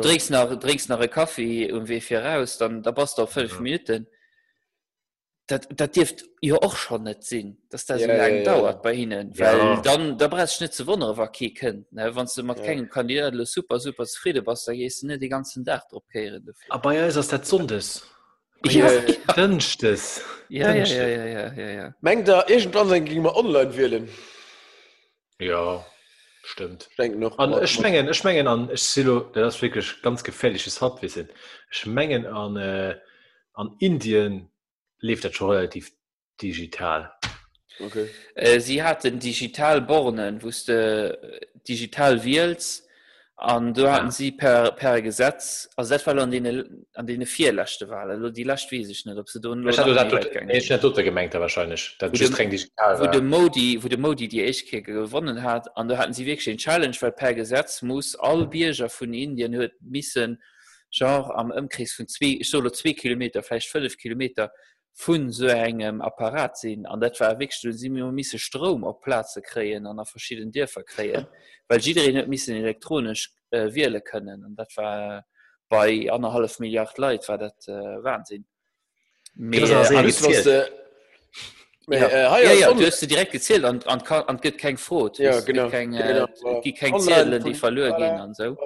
Trinkst nach einem Kaffee und wie viel raus, dann da passt auch 5 Minuten. Das dürfte ja auch schon nicht sein, dass das so lange dauert bei Ihnen. Weil dann, da brauchst du nicht zu wundern, was keiner kennt. Ne? Wenn du mit keinem Kandidaten super zufrieden bist, dann gehst du nicht den ganzen Tag draufkehren. Aber ja, ist das der Sundes? Ich wünsche das. Ja. Mengt da irgendwann sein gegen mal online wählen. Ja, stimmt. Ich sehe, das ist wirklich ganz gefährliches Handwissen. Ich meine an Indien lebt das schon relativ digital. Okay. Sie hatten digital Bornen, wusste digital wählst. Und da hatten sie per Gesetz, also das war an denen 4 letzte Wahlen, also die letzte weiß ich nicht, ob sie da einen Lohn ist nicht gemeint wahrscheinlich, das ist streng digital. Wo der Modi die Echtke gewonnen hat, und da hatten sie wirklich eine Challenge, weil per Gesetz muss alle Bürger von Indien müssen genre am Umkreis von 2 Kilometer, vielleicht 5 Kilometer von so einem Apparat sehen. Und das war wirklich, und sie müssen Strom auf Platz kriegen und auf verschiedenen Dörfern kriegen, weil jeder nicht müssen elektronisch wählen können. Und das war bei 1,5 Milliarden Leuten war das Wahnsinn. Du hast direkt gezählt und gibt kein Frot. Ja, genau. Gibt kein Zählen, die verloren gehen und so.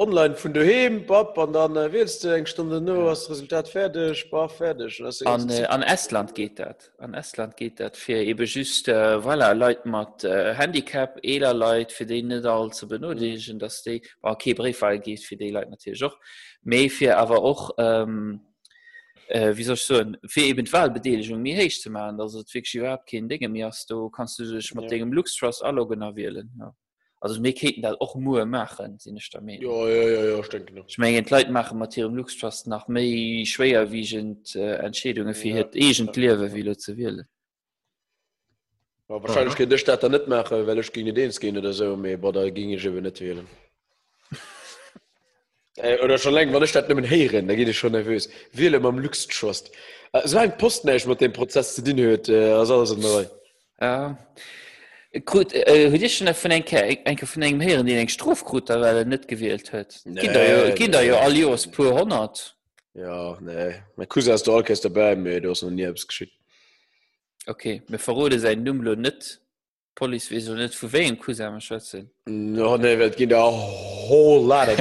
Online von daheim, Bob, und dann willst du eine Stunde nur, hast das Resultat fertig, war fertig. An Estland geht das. Für eben just, Leute mit Handicap, eher Leute, für die nicht all zu benötigen, dass die, okay, Briefwahl geht für die Leute natürlich auch, mehr für aber auch, wie soll ich sagen, für eben Wahlbeteiligung mehr heiß zu machen, also es wirklich überhaupt keine Dinge mehr hast, du kannst dich mit dem Lux Trust alle genau wählen, ja. Also wir könnten das auch nur machen, sind ich da mehr. Ja, ich denke noch. Ich meine, die Leute machen mit ihrem Luxus nach mehr schwerwiegend Entscheidungen für ihr eigenes Leben wieder zu wählen. Ja, wahrscheinlich könnte ich das dann nicht machen, weil ich gegen den gehe oder so, aber da ging ich eben nicht wählen. Oder schon lange, wenn ich das nicht mehr hören, da gehe ich schon nervös. Wählen mit dem Luxus. Es war ein Postnäsch mit dem Prozess zu tun hat, also alles neu. Ja. Gut, ich habe von einem Herren, der einen Strafgrund hat, weil er nicht gewählt hat. Kinder, alle Jahre pur 100. Ja, nein. Mein Cousin ist da dabei, mir du hast noch nie etwas geschickt. Okay, wir verraten sein Nummer nicht. Police wieso nicht für wen Cousin am Schwarzen? No, nein, weil Kinder a whole lot of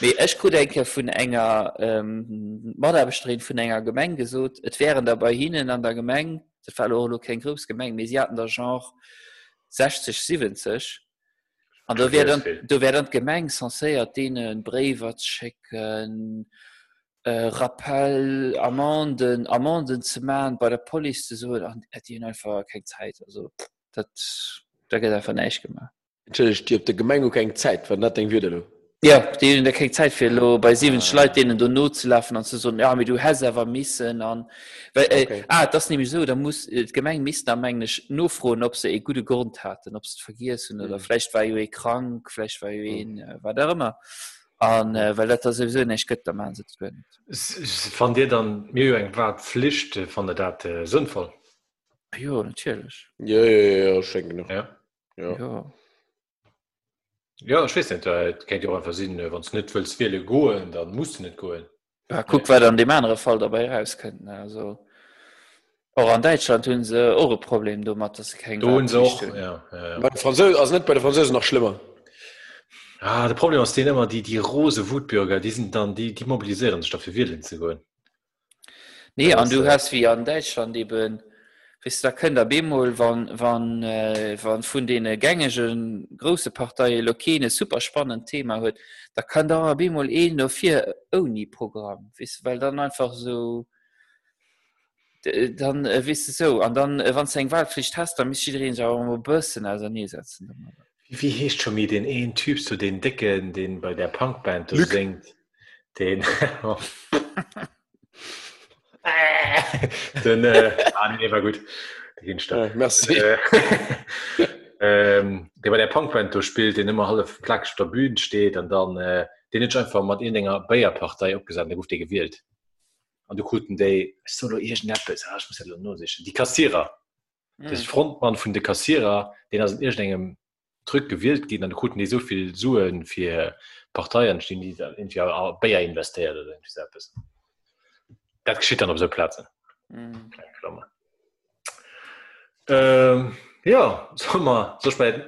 Ich kann denken, von einer Mörderbestreben von einer Gemenge gesucht. Es wären dabei hinten an der Gemenge, das war auch noch kein großes Gemenge, sie hatten da genre 60, 70. Und da wären Gemenge censiert, denen Briefe zu schicken, Rappel, Amanden zu machen, bei der Polizei zu suchen. Und die hatten einfach keine Zeit. Also, das geht einfach nicht gemacht. Natürlich, die haben der Gemenge keine Zeit, weil das denken wir da. Ja, die haben da keine Zeit für, bei 7 Leuten denen da not zu laufen und zu sagen, ja, aber du hast aber müssen. Das nehme ich so, da muss die Gemeinde müssen am eigentlich nur fragen, ob sie einen guten Grund hatten, ob sie es vergessen oder vielleicht war ihr krank, vielleicht war ihr was auch immer. Und weil das sowieso nicht gut am Ansatz können. Fand ihr dann mir eine Pflicht von der Date sinnvoll? Ja, natürlich. Ja, schenke noch. Ja. Ja, ich weiß nicht, da kann ich auch einfach sehen, wenn du nicht willst, viele gehen, dann musst du nicht gehen. Ja, guck, was dann dem anderen Fall dabei raus könnten. Also, auch in Deutschland haben sie auch ein Problem, damit das kein Grund ist. Ja. Bei den Französen, also nicht bei den Französen noch schlimmer. Ah, das Problem ist denen immer, die rose Wutbürger, die sind dann, die mobilisieren sich dafür, wählen zu gehen. Nee, und du hast wie in Deutschland eben. Weißt du, da können da Bemol, wenn von den gängigen großen Parteien lokale super spannendes Thema hat, da kann da Bemol 1 oder 4 Uni-Programm, weil dann einfach so, dann, weißt du so, und dann, wenn du eine Wahlpflicht hast, dann müsst du dir auch mal Börsen auseinandersetzen. Wie heißt schon mit den einen Typ, so den Dicken, den bei der Punkband singt, den. Dann, nee, war gut. Merci. der bei der Punkband durchspielt, den immer alle Plaksch der Bühne steht und dann den ist einfach mal in der Bayer-Partei abgesagt, der wurde gewählt. Und du guckst, die solo irgendetwas, ich muss ja nur sicher. Die Kassierer, das Frontmann von den Kassierer, den aus irgendeinem Druck gewählt geht, dann guckst die so viel suchen für Parteien, stehen die irgendwie auch Bayer investiert oder irgendwie etwas. Das geschieht dann auf so Plätzen. Mhm. Ja, sag mal, so spät.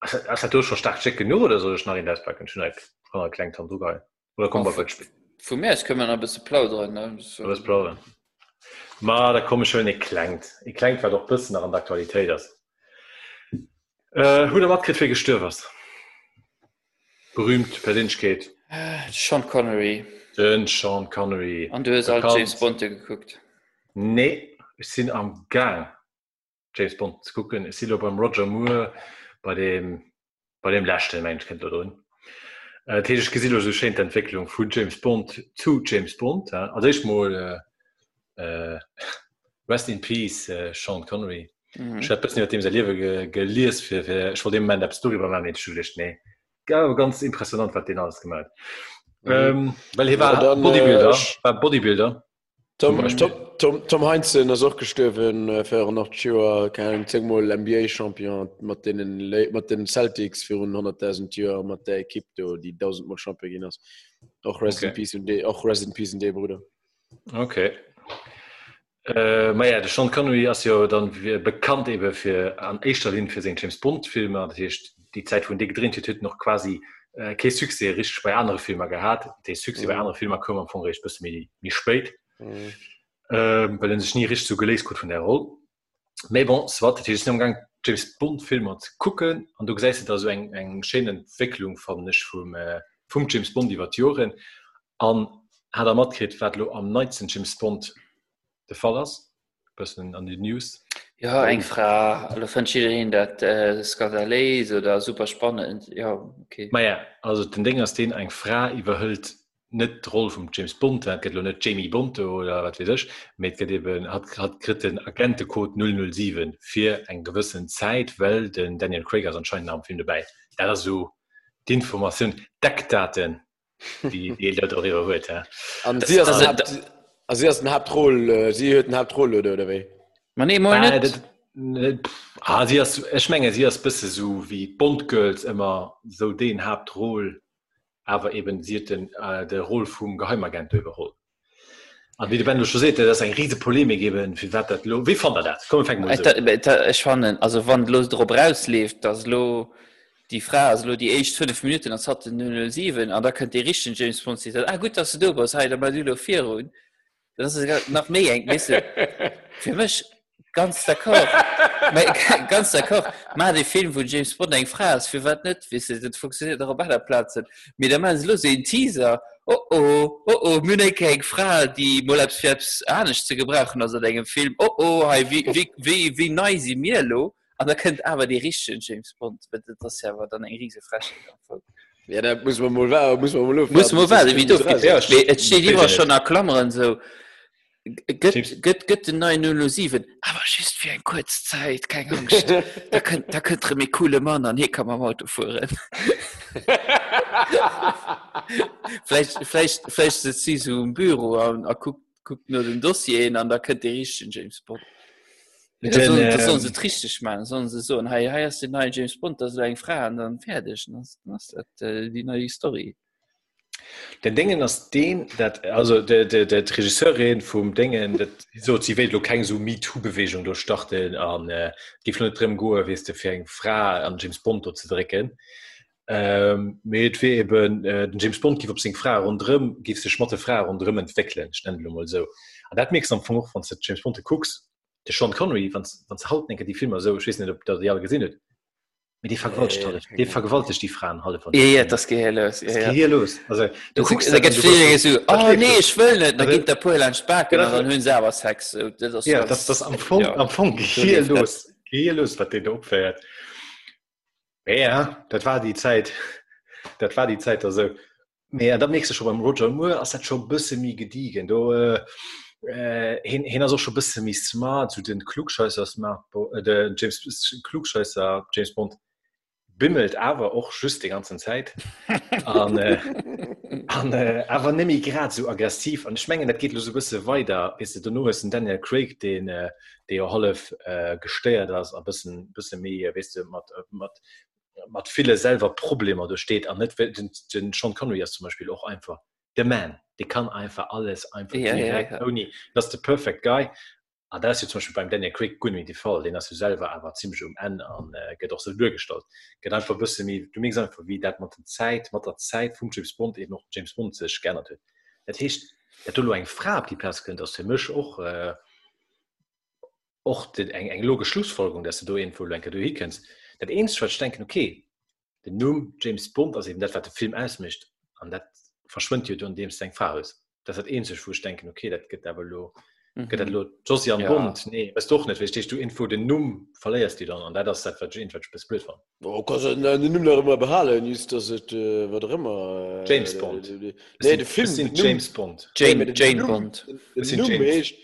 Hast du schon stark check genug oder so, schnell in das Backen? Schon ein kleiner Tanto geil. Oder kommen wir weit Von mir aus können wir noch ein bisschen plaudern. Ne? So. Das plaudern. Ma, da komme ich schön, ich klangt. Ich klangt, weil doch ein bisschen nach an der Aktualität ist. Hudermatt kriegt viel gestört was. Berühmt, Persönlichkeit. Sean Connery. Sean Connery. Und du hast auch James Bond geguckt. Nee, ich bin am Gang. James Bond zu gucken. Ich sehe beim Roger Moore, bei dem letzten Mensch, kennt ihr da drin. Tätig gesehen, also schön die Entwicklung von James Bond zu James Bond. Ja. Also ich mal Rest in Peace, Sean Connery. Mhm. Ich habe ein bisschen mit dem sein Leben gelesen. Ich wollte dem Mann eine Story über meinen entschuldigt. Nee. Ganz impressionant, was den alles gemacht hat. Weil hier war dann, Bodybuilder. Tom Heinzen ist auch gestorben, 84 Jahre, kein 10-mal NBA-Champion, mit den Celtics für 100.000 Jahre, mit der Equipe, die 1000-mal Champion ist. Auch Rest in Peace und der Bruder. Okay. Ja, der Sean Connery ist ja dann bekannt eben für, an erster Linie für seinen James-Bond-Film, das heißt, die Zeit, wo er gedreht hat, noch quasi kein Success richtig bei anderen Filmen gehabt. Die Success bei anderen Filmen kommen am Anfang recht bis mir spät. Mhm. Weil er sich nie richtig so gelesen hat von der Rolle. Aber bon, es war natürlich im Gang, James Bond-Filme zu gucken. Und du siehst da so eine schöne Entwicklung vom James Bond über die Jahre. Und hat er mitgekriegt, was am 19. James Bond der Fall ist. Ein bisschen an die News. Ja, eine Frage. Also fand ich dahin, dass Skandalais oder super spannend. Ja, okay. Aber ja, also den Ding ist, den eine Frage überhält. Nicht die Rolle von James Bond, es geht nicht Jamie Bond oder was weiß ich, aber hat den Agentencode 007 für eine gewisse Zeit, weil den Daniel Craig anscheinend am Film dabei. Das ist so die Information, Deckdaten, die Leute darüber hört. Ja. Und Sie hat eine Hauptrolle, Sie hört eine Hauptrolle, oder wie? Man nimmt nicht. Ich meine, sie ist ein bisschen so wie Bond-Girls immer so den Hauptrolle. Aber eben sie hat den Rolle vom Geheimagenten überholt. Und wie du schon seht, das ist eine riesige Polemik eben. Wie fand er das? Komm, fang mal so. Ich fand, also wenn los drauf rauslebt, dass lo die Frau, also die ersten 5 Minuten, das hat den 007, und da könnt ihr richten, James Bond sagen, gut, dass du da bist, hey, dann mal du lo 4. Das ist nach mir eigentlich. Für mich ganz d'accord. Mal den Film von James Bond eine Phrase, für was nicht, wisst das funktioniert auch bei der Platz. Mir damals los ein Teaser. Oh, mir eine keine Frage, die Molabs Fabs nicht zu gebrauchen, also in einem Film. Hey, wie neu sie mir lo. Und da könnt aber die richtigen James Bond, das ist ja aber dann ein riesiger Frage. Ja, da muss man mal wie du. Es steht immer schon an Klammern so. Gött den 907, aber schießt für eine kurze Zeit, keine Angst. Da könnt ihr mit coole Mann an, hier kann man im Auto fahren. vielleicht sitzt sie so im Büro und guckt nur den Dossier an, da könnt ihr richtig James Bond. Das sollen sie richtig machen, sollen sie so. Und hier ist der neue James Bond, das ist eine Frage und dann fertig. Das ist die neue Story. Den Dingen aus dem, also der Regisseurin vom Dingen, so sie will keine so MeToo-Bewegung durchstarten an die Flöten Goa, wie es für eine Frau an James Bond zu drücken. Mit wie eben den James Bond gibt es eine Frau rundherum, gibt es eine schmotte Frau rundherum entwickeln, schnell mal so. Und das merkst du am Anfang auch, wenn du James Bond guckst, der Sean Connery, wenn du halt nicht die Filme so, ich weiß nicht, ob du die alle gesehen hast. Die vergewaltigt die Frauen alle von. Ja, das geht hier los. Also, du guckst, da geht viel so, nee, ich will nicht, dann gibt der Pool einen Spack und dann hören sie aber Sex. Ja, das ist am Funk geht hier los. Geht hier los, was den da abfährt. Ja, das war die Zeit, also. Ja, da merkst du schon beim Roger Moore, das hat schon ein bisschen mehr gediegen. hinner soch bisse mi smart zu den Klugscheißer smart der James Klugscheißer James Bond bimmelt aber auch just die ganze Zeit aber nämlich gerade so aggressiv und schmengen das geht so ein bisschen weiter ist der nur ist Daniel Craig den der Hollywood gesteuert das ein bisschen mehr weißt du mit viele selber Probleme da steht und nicht den Sean Connery ist zum Beispiel auch einfach der Man der kann einfach alles einfach direkt Tony das ist der perfect guy. Ah, da ist ja zum Beispiel beim Daniel Craig gut mit dem Fall, den hast du selber aber ziemlich Ende und geht auch so durchgestellt. Geht einfach bisschen wie, du merkst einfach, wie das mit der Zeit von James Bond eben noch James Bond sich geändert hat. Das heißt, dass du nur eine Frage auf die Platz kriegst, dass für mich auch, auch eine logische Schlussfolgerung, dass du da irgendwo hier kannst. Das Einzige, was ich denke, okay, der Name James Bond, also eben das, was der Film ausmischt, und das verschwindet ja, indem es eine Frage ist. Das ist das Einzige, wo ich denke, okay, das geht aber nur. Josian Bond, nee, weißt doch nicht, verstehst du, Info, den Numm verlierst du dann und das ist das, was ich bis blöd war. Du kannst den Numm noch immer behalten, ist das, was auch immer. James Bond. Nee, der Film ist James Bond. Jane Bond. Der Numm heißt,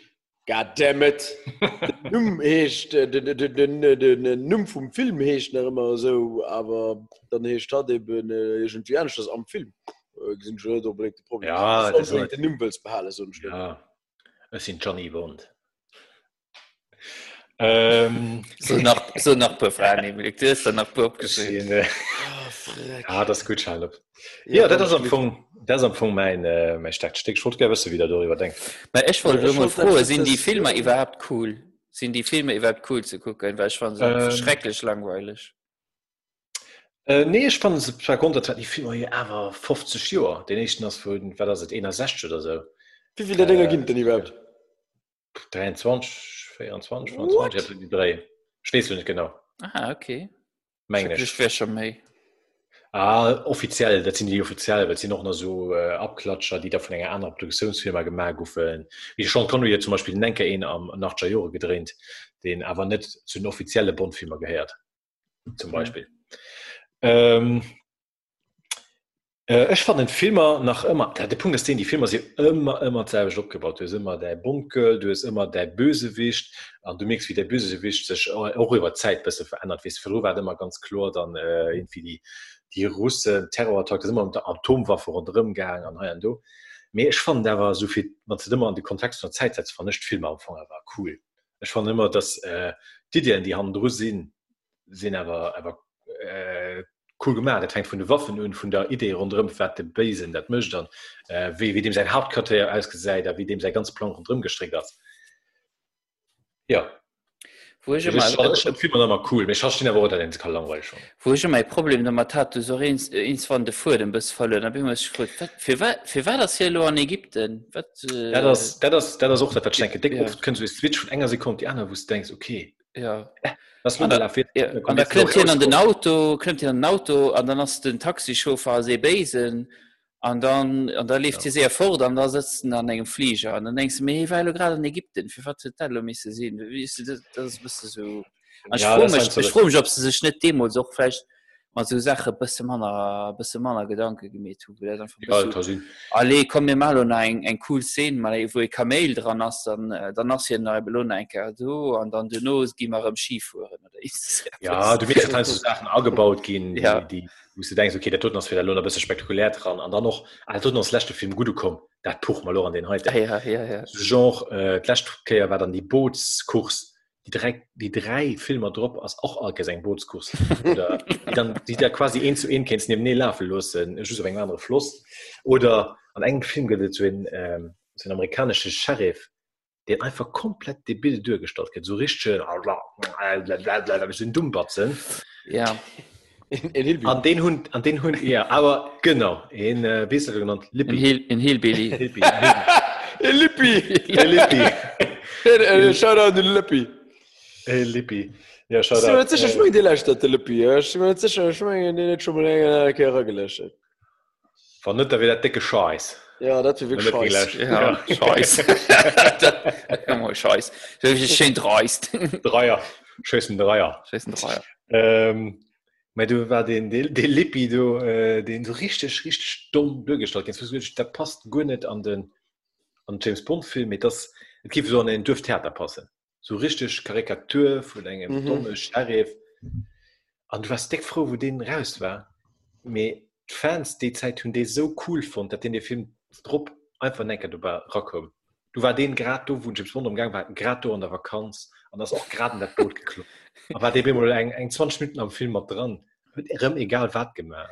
goddammit, der Numm vom Film heißt noch immer so, aber dann heißt das eben irgendwie anders als am Film. Das sind schon überlegte Probleme. Ja, das ist nicht. Den Numm willst du behalten, so ein Stück. Es sind Johnny Bond. So nach Pöpfrei nämlich. Das ist dann nach Pöpfrei geschehen. Ah, das ist gut, Charlotte. Ja, das ist am Anfang mein Stück Schrotgeil, was du wieder darüber denkst. Ich war immer froh, sind die Filme überhaupt cool? Sind die Filme überhaupt cool zu gucken? Weil ich fand sie schrecklich langweilig. Nee, ich fand es grundsätzlich die Filme hier aber 50 Jahre. Den nächsten aus war das 61 oder so. Wie viele Dinger gibt denn überhaupt? 23, 24, 25, ich habe die drei. Schleswig nicht genau. Aha, okay. Ich wäre schon mehr. Ah, offiziell, das sind die offiziell, weil sie noch so Abklatscher, die da von einer anderen Produktionsfirma gemacht haben. Wie Sean Connery hier zum Beispiel Nenke ihn am Nachjahre gedreht, den aber nicht zu den offiziellen Bond-Firma gehört. Zum Beispiel. Ich fand den Filmer nach immer, der Punkt ist den, die Filmer sind immer selber abgebaut. Du hast immer der Bunkel, du hast immer der Bösewicht und du merkst, wie der Bösewicht sich auch über Zeit ein bisschen verändert. Früher war immer ganz klar, dann irgendwie die Russen, Terrorattacken, sind immer mit der Atomwaffe rundherum gegangen und hier und da. Aber ich fand, da war so viel, man sieht immer an den Kontext von der Zeit, das fand ich Filme am Anfang, war cool. Ich fand immer, dass die haben drüben sind aber cool gemacht. Das hängt von den Waffen und von der Idee rundherum, was der Besen das möchte dann, wie dem sein Hauptquartier ausgesehen hat, wie dem sein ganzes Plan rundherum gestrickt hat. Ja. Das fühlt man immer cool. Ich hasse den aber auch, den kann langweilig schon. Wo ich immer ein Problem damit hatte, so eins von der Fuhr, den bist verloren. Da bin ich mir gefragt, für was das hier in Ägypten? Das ist auch das, was ich denke. Dick oft kannst du switchen von einer Sekunde die andere, wo du denkst, okay. Ja. Das war und da klemmt ihr an den Auto, und dann hast du den Taxichauffeur sehr besen und dann läuft ihr sehr fort und da sitzt an einem Flieger und dann denkst du, mir, ich war gerade in Ägypten, für was das müssen wir sehen, das ist ein bisschen so. Ich freue mich, ob sie sich nicht demut auch vielleicht mal so Sachen ein bisschen meiner Gedanken gemacht haben. Ja, das ist alle, komm mir mal und ein cool Szene, wo ein Kamel dran hast, dann hast du hier eine Belohnung, ein Kado, und dann du noch, geh mal am Skifahren. Ja, du willst halt so Sachen angebaut gehen, die wo du denkst, okay, der tut uns für den Lohn ein bisschen spektakulär dran, und dann noch, der tut uns letzte Film gut gekommen, das puch mal auch an den heute. Ja. Genre, das letzte war dann die Bootskurs, die drei Filme drauf als auch allgemein Bootskurs. Oder die da quasi ein zu ein kennst, neben den Laufen los, just auf einen anderen Fluss. Oder an einem Film geht so ein amerikanischer Sheriff, der einfach komplett die Bilder durchgestaltet hat. So richtig schön, mit so einem Dummbatzen. Ja. An den Hund, ja, aber genau, wie ist das genannt? Lippi. In Hillbilly. Lippi. Shoutout an Lippi. Lippi. Ja, schau da. Ich bin mir sicher, ich mag die Leihstadt, der Lippi. Ich bin mir sicher, ich mag den nicht schon mal länger Kerl gelöscht. Von nicht, da wird der dicke Scheiß. Ja, das wird wirklich Scheiß. Ja, Scheiß. Ja, Scheiß. Das ist schön dreist. Scheißen Dreier. Aber du war den Lippi, den so richtig dumm durchgestaltet. Das passt gut nicht an den James Bond Film, das gibt so einen dürft härter passen. So richtig Karikatur von einem dummen Sheriff. Und du warst echt froh, wo den raus war. Aber die Fans die Zeit haben die so cool fand, dass den Film drauf einfach nicht rauskommen. Du warst den gerade da, wo James Bond umgegangen war, gerade da an der Vakanz. Und das auch gerade in das Boot geklappt. Aber der bin mal ein 20 Minuten am Film mal dran. Mit ihrem egal was gemacht.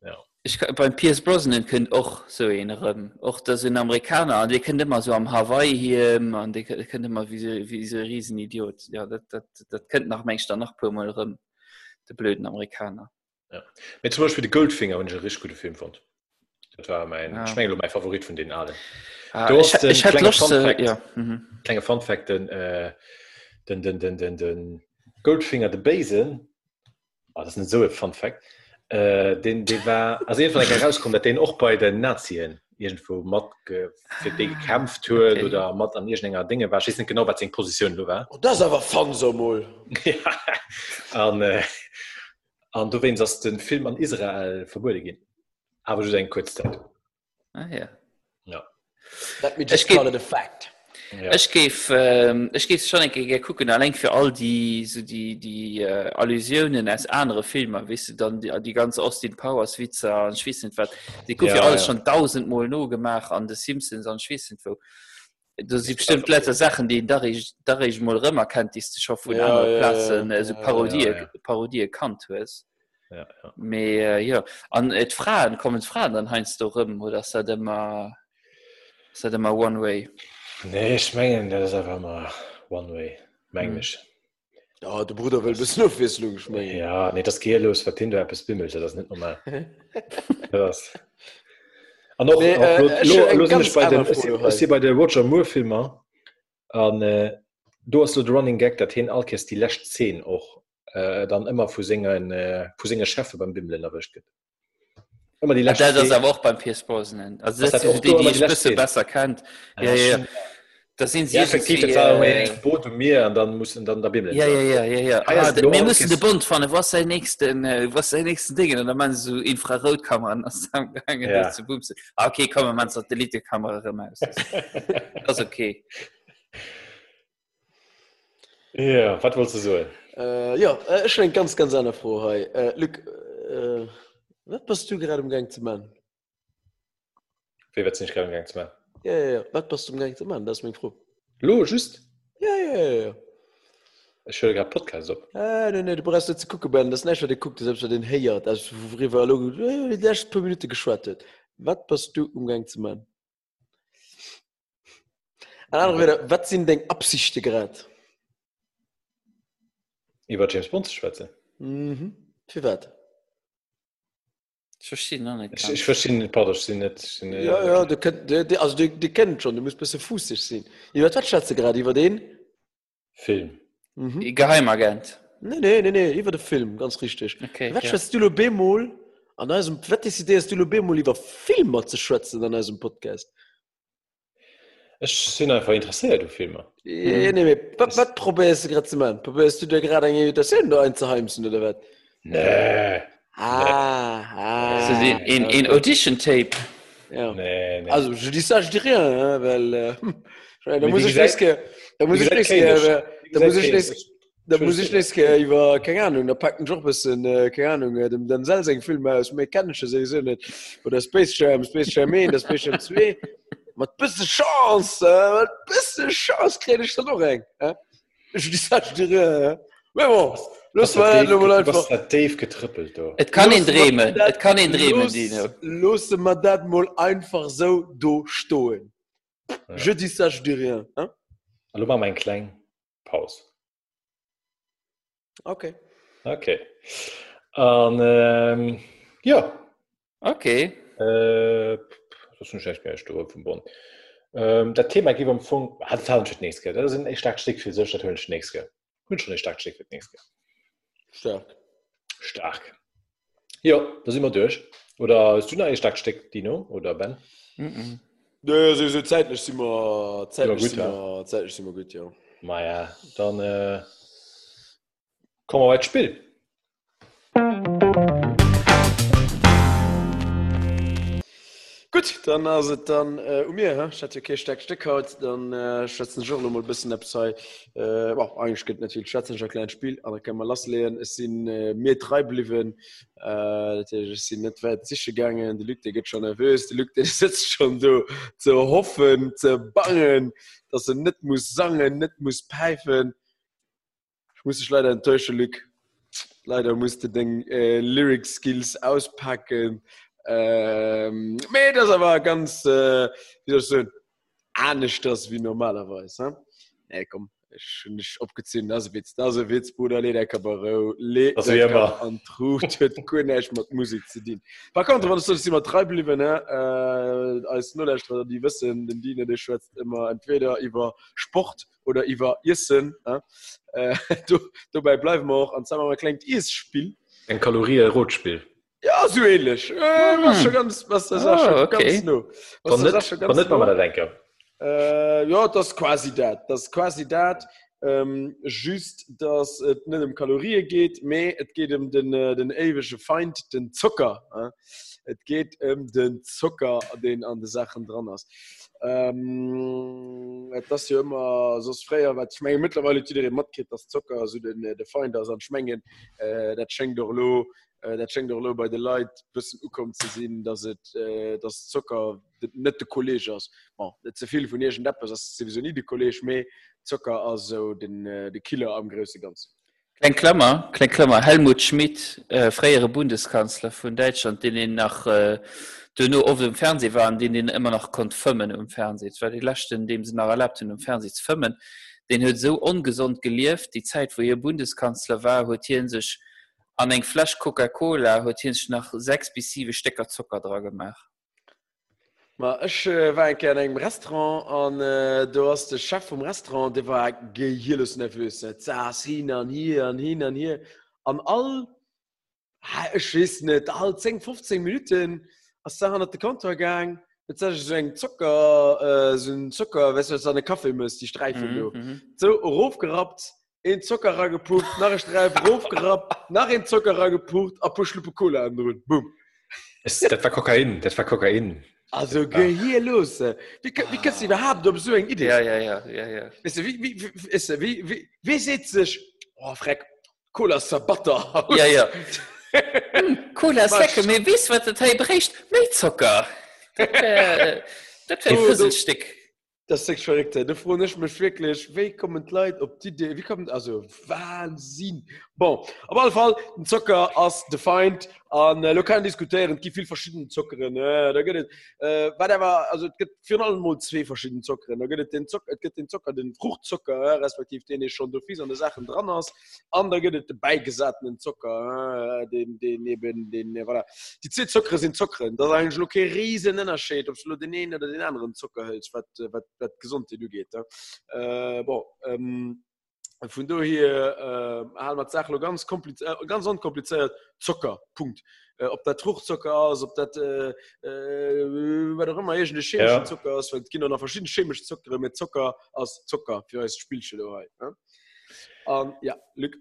Ja. Ich kann, beim Pierce Brosnan könnt auch so erinnern. Auch das sind Amerikaner. Und die können immer so am Hawaii hier. Und die können immer wie so Riesenidiot. Ja, das könnte nach Mensch dann noch Pummel rum. Die blöden Amerikaner. Ja. Mit zum Beispiel die Goldfinger, wenn ich einen richtig guten Film fand. Das war mein Favorit von denen allen. Du hast ich hatte Lust, kleiner Fun Fact, den Goldfinger, der Basin, das ist nicht so ein Fun Fact, den war, also jedenfalls herauskommt, dass den auch bei den Nazien irgendwo Mod für die gekämpft hat oder Mod an irgendeiner Dinge war. Ich weiß nicht genau, was in Position du war. Und das ist aber Fun so mal. Ja. Und du willst, dass den Film an Israel verboten geht. Aber du denkst kurz Zeit. Ah ja. Ja. Let me just call it a fact. Ja. Ich gebe schon ein bisschen gucken, allein für all die Allusionen als andere Filme, weißt du, dann die ganzen Austin Powers Witze und ich weiß nicht was, die gucken ja alles schon 1000 Mal noch gemacht an The Simpsons und ich weiß nicht wo. Das sind bestimmt letzte Sachen, die da ich mal römer kennt, die du schon von anderen Plätzen, also Parodie kannt, weißt du. Ja. Mehr, ja. Und Fragen, kommen Fragen, dann heinst du rum, oder ist das immer one way? Nee, ich meine, das ist einfach immer one way. Englisch. Ja, der Bruder will bis nur fürs Logisch machen. Ja, nee, das geht los, was Tinder etwas bimmelt, das ist nicht normal. Das. Und auch, ist hier bei der Roger Moore-Filmer, du hast so den Running Gag, dass hin Alkes die letzten 10 auch dann immer für Sänger Chefe beim Bimmeln erwischt gibt. Immer die letzte. Das ist aber auch beim Pierce Brosnan. Also das ist die ich bisschen besser kennt. Ja. Das sind sie effektiv jetzt Boot und mir und dann müssen dann da Bimmeln. Ja. Aber wir müssen den Bund fahren. Was ist der nächste Ding? Und dann machen sie so Infrarotkameran aus dem Gang zu bumsen. Okay, komm, wir machen Satellitenkamera raus. Das ist okay. Ja, was wolltest du so? Ich bin ganz, ganz anders froh. Luc, was bist du gerade im Gang zu machen? Wie wird es nicht gerade im Gang zu machen? Ja. Was bist du im Gang zu machen? Das ist mir froh. Lo, just? Ja. Ich höre gerade Podcasts ab. Nein, du brauchst nicht zu gucken, Ben. Das ist nicht, was du guckst, selbst wenn du den Heirat. Also, die letzten paar Minuten geschwattet. Was bist du im Gang zu machen? Ein anderer wieder, was sind deine Absichten gerade? Über James Bond zu schwätzen. Für was? Ich verstehe noch nicht. Ich verstehe nicht, ich nicht. Ja, du kennst schon, du musst ein bisschen fußig sein. Über was schwätzt du gerade? Über den? Film. Geheimagent. Nee, über den Film, ganz richtig. Okay, was schwätzt du B-Moll? Was ist die Idee, dass du B-Moll über Filme zu schwätzen an diesem Podcast? Ich bin einfach interessiert, du Filme. Was probierst du gerade zu machen? Probierst du dir gerade eine Irritation einzuheimsen oder was? Nee. Das ist in Audition-Tape. Ja. Nee. Also, je sage dir rien, weil... Da muss ich nichts über, keine Ahnung, da packt ein Job bisschen, keine Ahnung, dann soll es ein Film aus Mekanischer sowieso nicht. Oder Space Jam 1, das Space Jam 2... Mit bisschen Chance kriege ich da noch rein. Ich sage dir, los mal, du hast den Dave getrippelt. Es kann ihn drehen, Dino. Los mal das mal einfach so durchstehen. Ja. Ich sage dir, hallo mal meinen kleinen Pause. Okay. Und, ja. Okay. Das ist ein schlechter Sturm vom Boden. Das Thema geht am Funk, das hat natürlich nichts gehört. Das sind echt stark Stick für sich, das hat nichts gehört. Ich bin schon nicht stark Stick für nichts gehört. Stark. Ja, da sind wir durch. Oder hast du noch ein stark Stick, Dino oder Ben? Nö, so zeitlich sind wir gut, ja. Na ja, dann kommen wir ins Spiel. Gut, dann also dann mir hat ja kein Steckstückhaut, dann schätzen schon noch mal ein bisschen Abseil. Eigentlich geht natürlich schätzen schon ein kleines Spiel, aber kann man lassen lernen. Es sind mehr drei blieben, es sind nicht weit sicher gegangen. Die Leute geht schon nervös, die Leute sitzt schon da, zu hoffen, zu bangen, dass er nicht muss sangen, nicht muss pfeifen. Ich muss dich leider enttäuschen, Luke. Leider musste den Lyric Skills auspacken. Das aber ganz, wie soll ich sagen, anders das wie normalerweise. Ne? Nee, komm, ich bin nicht abgezogen, das ist ein Witz, Bruder, Leder Cabaret, Leder an Trut, hat keine mit Musik zu dienen. Par contre, wenn du solltest immer drei bleiben, als Nullhersteller, die wissen, den Diener, der schwätzt immer entweder über Sport oder über Essen. Dabei bleiben wir auch, und sagen wir mal, klingt Eisspiel. Ein Kalorien-Rotspiel. Ja, so ähnlich. Was schon ganz, was das auch schon ganz neu. Von nicht mal denken. Ja, das ist quasi das. Just, dass es nicht um Kalorien geht, mehr es geht um den ewigen Feind, den Zucker. Es geht um den Zucker, den an den Sachen dran ist. Das ist ja immer so freier, weil ich meine, mittlerweile tut ihr mitkriegt, dass Zucker so der Feind ist an Schmengen, das schenkt doch lo. Das schenkt doch bei den Leuten ein bisschen ankommen zu sehen, dass das Zucker nicht der Kollege ist. Nicht so viel von irgendeinem Deppen, das ist sowieso nicht der Kollege, mehr Zucker als der Killer am größten Ganzen. Klein Klammer, Helmut Schmidt, freier Bundeskanzler von Deutschland, den nach den nur auf dem Fernsehen waren, den immer noch konnte filmen im Fernsehen. Das war die letzte, in dem sie noch erlaubt haben, im Fernsehen zu filmen. Den hat so ungesund gelebt, die Zeit, wo ihr Bundeskanzler war, hat hier sich an ein Flasch Coca-Cola hat sich nach 6 bis 7 Stecker Zucker dran gemacht. Ich war in einem Restaurant und du hast den Chef vom Restaurant, der war gehirlos nervös. Er saß hin und hier. Und ich weiß nicht, alle 10, 15 Minuten, als er an den Konto gegangen. Jetzt hast du so einen Zucker, weißt du, dass du einen Kaffee musst, die Streifen. So, raufgerappt. In Zucker reingepumpt, nach dem Streif raufgerappt, nach dem Zucker reingepumpt, ein paar Schluppe Cola andrüben. Boom. Das war Kokain. Also geh hier los. Wie kannst du überhaupt um so eine Idee? Ja. Weißt du, wie sieht sich? Oh, Freck, Cola Sabata. Ja. Cola Säcke, mir wisst, was das hier bricht? Mit Zucker. Das wäre ein Fusselstück. Das ist echt verrückt. Da freue ich mich wirklich, wie kommen die Leute auf die Idee, wie kommen, also Wahnsinn. Bon, auf jeden Fall, ein Zucker als der Feind, und wir können diskutieren, es gibt viele verschiedene Zuckeren. Da gibt es, es gibt für alle mal 2 verschiedene Zuckeren. Da gibt es den Zucker, den Fruchtzucker, respektive den ich schon durch fies an den Sachen dran hast, und da gibt es den beigesagten Zucker, Die 2 Zuckere sind Zuckeren. Das ist eigentlich noch kein riesen Unterschied, ob du den einen oder den anderen Zucker hältst, was gesund du geht. Von daher haben wir die Sache ganz unkompliziert. Zucker, Punkt. Ob das Fruchtzucker ist, ob das was auch immer irgendein chemischer Zucker ist, weil es gibt noch verschiedene chemische Zucker mit Zucker als Zucker für das Spielchen. Ja, Luke.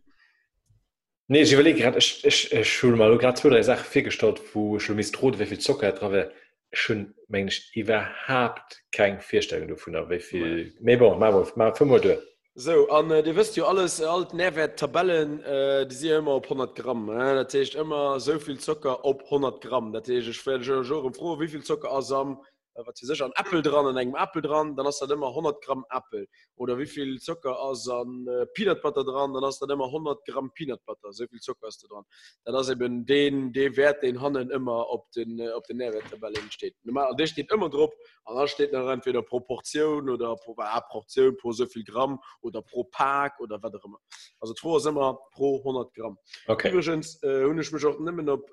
Nee, ich überlege gerade, ich schule mal gerade 2 oder 3 Sachen vorgestellt, wo ich schon mich droht, wie viel Zucker drauf ist. Schon, meine ich, überhaupt keine Vorstellung davon, wie viel. Aber bon, mal 5 durch. So, und ihr wisst ja alles, alle Nährwerttabellen, die sind immer auf 100 Gramm. Das ist immer so viel Zucker auf 100 Gramm. Das ist, ich werde schon froh, wie viel Zucker zusammen, was ist an Apfel dran, an einem Apfel dran, dann hast du immer 100 Gramm Apfel. Oder wie viel Zucker ist an Peanut Butter dran, dann hast du immer 100 Gramm Peanut Butter. So viel Zucker ist da dran. Das ist eben den Wert, den Handeln immer auf den Nährwerttabellen steht. Normal, der steht immer drauf, und dann steht dann entweder Proportion oder Proportion pro so viel Gramm oder pro Pack oder was auch immer. Also 2 ist immer pro 100 Gramm. Okay. Übrigens, habe ich mich auch nicht mehr auf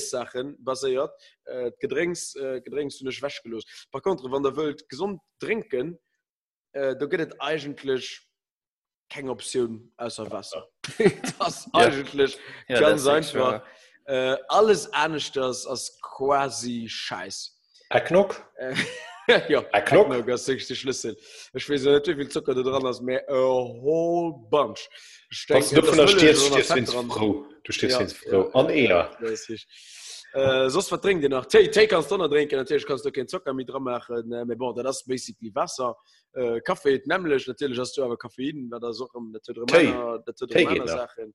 Sachen basiert. Getränks und Schwäche gelöst. Par contre, wenn der Welt gesund trinken, da gibt es eigentlich keine Option außer Wasser. Das eigentlich ganz einfach. Alles anders als quasi Scheiß. Ecknock? Ja, Ecknock, das ist der Schlüssel. Ich weiß nicht, wie viel Zucker da dran ist, mehr a whole bunch. Du stehst jetzt ins Froh. An Eher. Sonst vertrinkt ihr noch. Tee kannst du noch trinken, natürlich kannst du keinen Zucker mit dran machen. Aber bon, das ist basically Wasser. Kaffee, natürlich hast du aber Koffein, weil da so natürlich Sachen.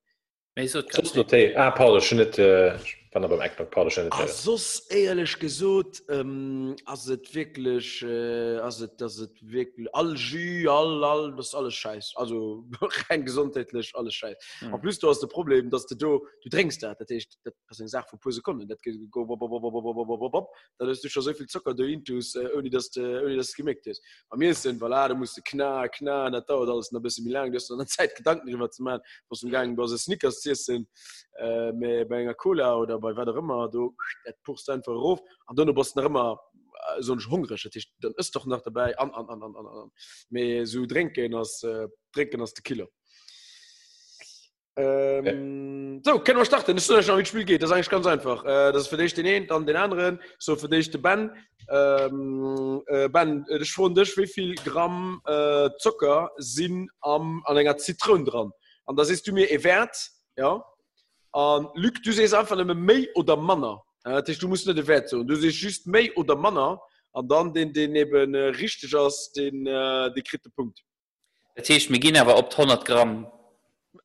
Sonst noch Tee. Ah, Paul, das ist nicht, wenn er beim Eck noch Paul, das ist nicht. Also, ehrlich gesagt, also wirklich, all Jus, all, das ist alles scheiße. Also, rein gesundheitlich, alles scheiße. Mhm. Und plus, du hast das Problem, dass du trinkst das ist, was ich sage, vor paar Sekunden, das geht, dann hast du schon so viel Zucker da intus, ohne dass es gemerkt ist. Bei mir ist es, voilà, da musst du knall, das dauert alles noch ein bisschen lang, du hast noch eine Zeit Gedanken drüber zu machen, was du im Gang bei Snickers ziehst, bei einer Cola oder bei was auch immer, du puchst einfach rauf und dann bist du noch immer so nicht hungrig, dann ist doch noch dabei, an. Mehr so trinken als Tequila. So, können wir starten, das ist nicht noch wie das Spiel geht, das ist eigentlich ganz einfach. Das ist für dich den einen, dann den anderen, so für dich den Ben. Ben, ich frage dich, wie viel Gramm Zucker sind an einer Zitrone dran? Und das ist du mir ein Wert, ja? Und Luc, du siehst einfach immer Mei oder Manner. Du musst nicht den Wert sagen. Du siehst just Mei oder Manner und dann den eben richtig als den dritten Punkt. Das heißt, wir gehen aber ab 100 Gramm.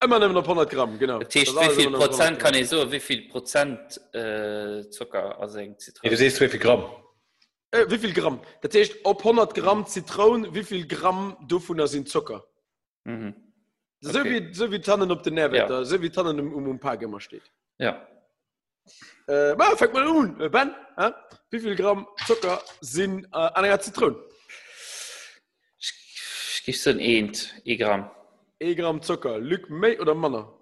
Immer nur ab 100 Gramm, genau. Das heißt, wie viel Prozent kann ich so, wie viel Prozent Zucker, also Zitrone? Du siehst, wie viel Gramm? Wie viel Gramm? Das heißt, ab 100 Gramm Zitrone, wie viel Gramm davon sind Zucker? Mhm. So, okay. Wie Tannen auf den Nährwert, ja. So wie Tannen um ein paar Gramm steht. Ja. Fängt mal an, Ben. Wie viel Gramm Zucker sind an einer Zitrone? Ich gebe so ein End, E-Gramm. E-Gramm Zucker, Luc, May oder Manner?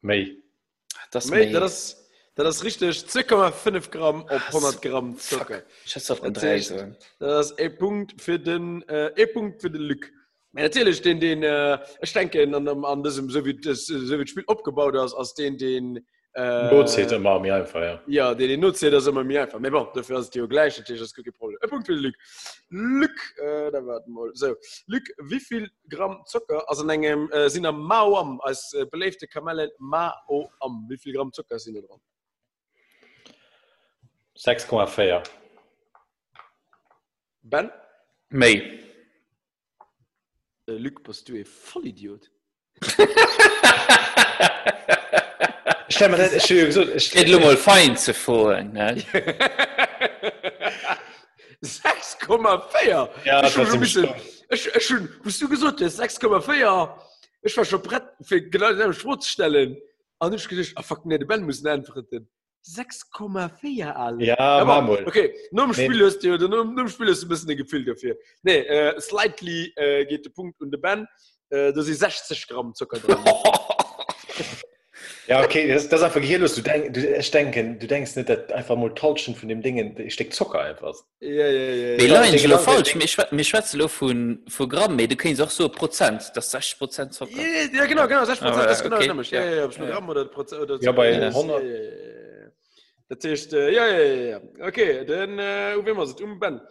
May. May. Das ist richtig, 2,5 Gramm auf 100 Gramm Zucker. Fuck. Ich schätze auf den 3. Das ist ein Punkt für den Luc. Natürlich, ich denke an diesem, so wie das Spiel abgebaut ist, als den Notzähler immer mir einfach, ja. Ja, den Notzähler ist immer mir einfach. Aber bon, dafür ist es ja gleich, natürlich, das ist kein Problem. Ein Punkt für den Luc. Da warten wir mal. So, Luc, wie viel Gramm Zucker, also in einem, sind am Mauam, als belebte Kamellen Mauam, wie viel Gramm Zucker sind da dran? 6,4. Ben? May. Luc, bist du ein Vollidiot? Ich hätte nur mal fein zu fahren, ne? 6,4? Ja, das ist ein bisschen... Was du gesagt hast, 6,4? Ich war schon bereit, für genau den Schmutz zu stellen. Und ich gedacht, fuck, ne, der Ben muss nicht antreten. 6,4 alle. Ja, Mammel. Okay, nur im Spiel hast du ein bisschen ein Gefühl dafür. Nee, slightly geht der Punkt und der Ben. Da sind 60 Gramm Zucker drin. Ja, okay, das ist einfach gehirnlos. Du denkst nicht, dass einfach mal Tauschen von dem Dingen, ich steck Zucker einfach. Ja. Die Leute sind falsch. Wir schwätzen von Gramm, du kennst auch so Prozent, das ist 60% Zucker. Ja, genau, 60%, das ist genau nämlich. Ja, ob es Gramm oder Prozent. Ja, bei 100. Das ist, ja. Okay, dann, wie war es? Ben.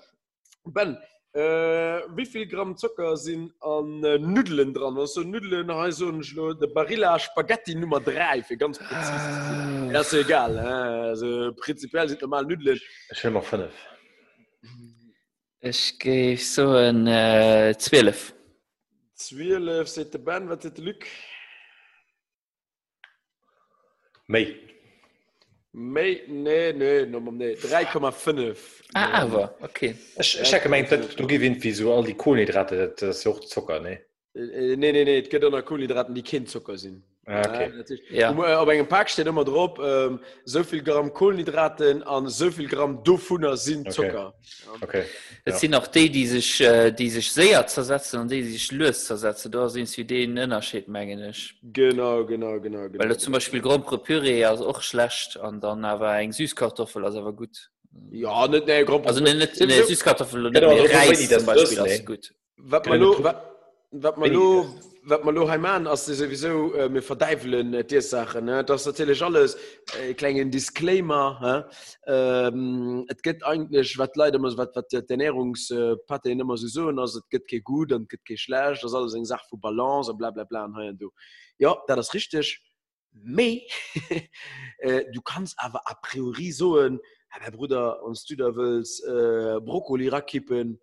Ben, wie viel Gramm Zucker sind an Nudeln dran? Also Nudeln heißt so der Barilla Spaghetti Nummer 3, für ganz präzise. Das ist egal, also prinzipiell sind normal Nudeln. Ich will mal 5. Ich gebe so ein 12. 12, sagt der Ben, was ist der Luc? Nee, 3,5. Aber, okay. Ich habe gemeint, du gewinnst wie so all die Kohlenhydrate, das ist auch Zucker, ne? Nee, es geht auch noch Kohlenhydrate, die kein Zucker sind. Ah, okay. Ja. Aber in einem Pack steht immer drauf, so viel Gramm Kohlenhydrate an so viel Gramm davon sind Zucker. Okay. Das sind auch die sich sehr zersetzen und die sich löst zersetzen. Da sind es wie den Unterschiedmengen. Genau. Weil zum Beispiel Gramm pro Püree ist auch schlecht und dann aber eine Süßkartoffel ist aber gut. Ja, nicht eine Gramm pro Püree. Also eine Süßkartoffel und eine Reis zum Beispiel ist gut. Was man was man Heimann als sowieso mit verdeifeln die Sachen, ne? Das ist natürlich alles kleinen Disclaimer, es geht eigentlich was leider muss was die Ernährungspaten immer so so, also es geht kein gut und geht kein schlecht, das ist alles eine Sache für Balance und bla bla bla und hier und du. Ja, das ist richtig. Me du kannst aber a priori so ein mein Bruder und du da willst Brokkoli rakippen.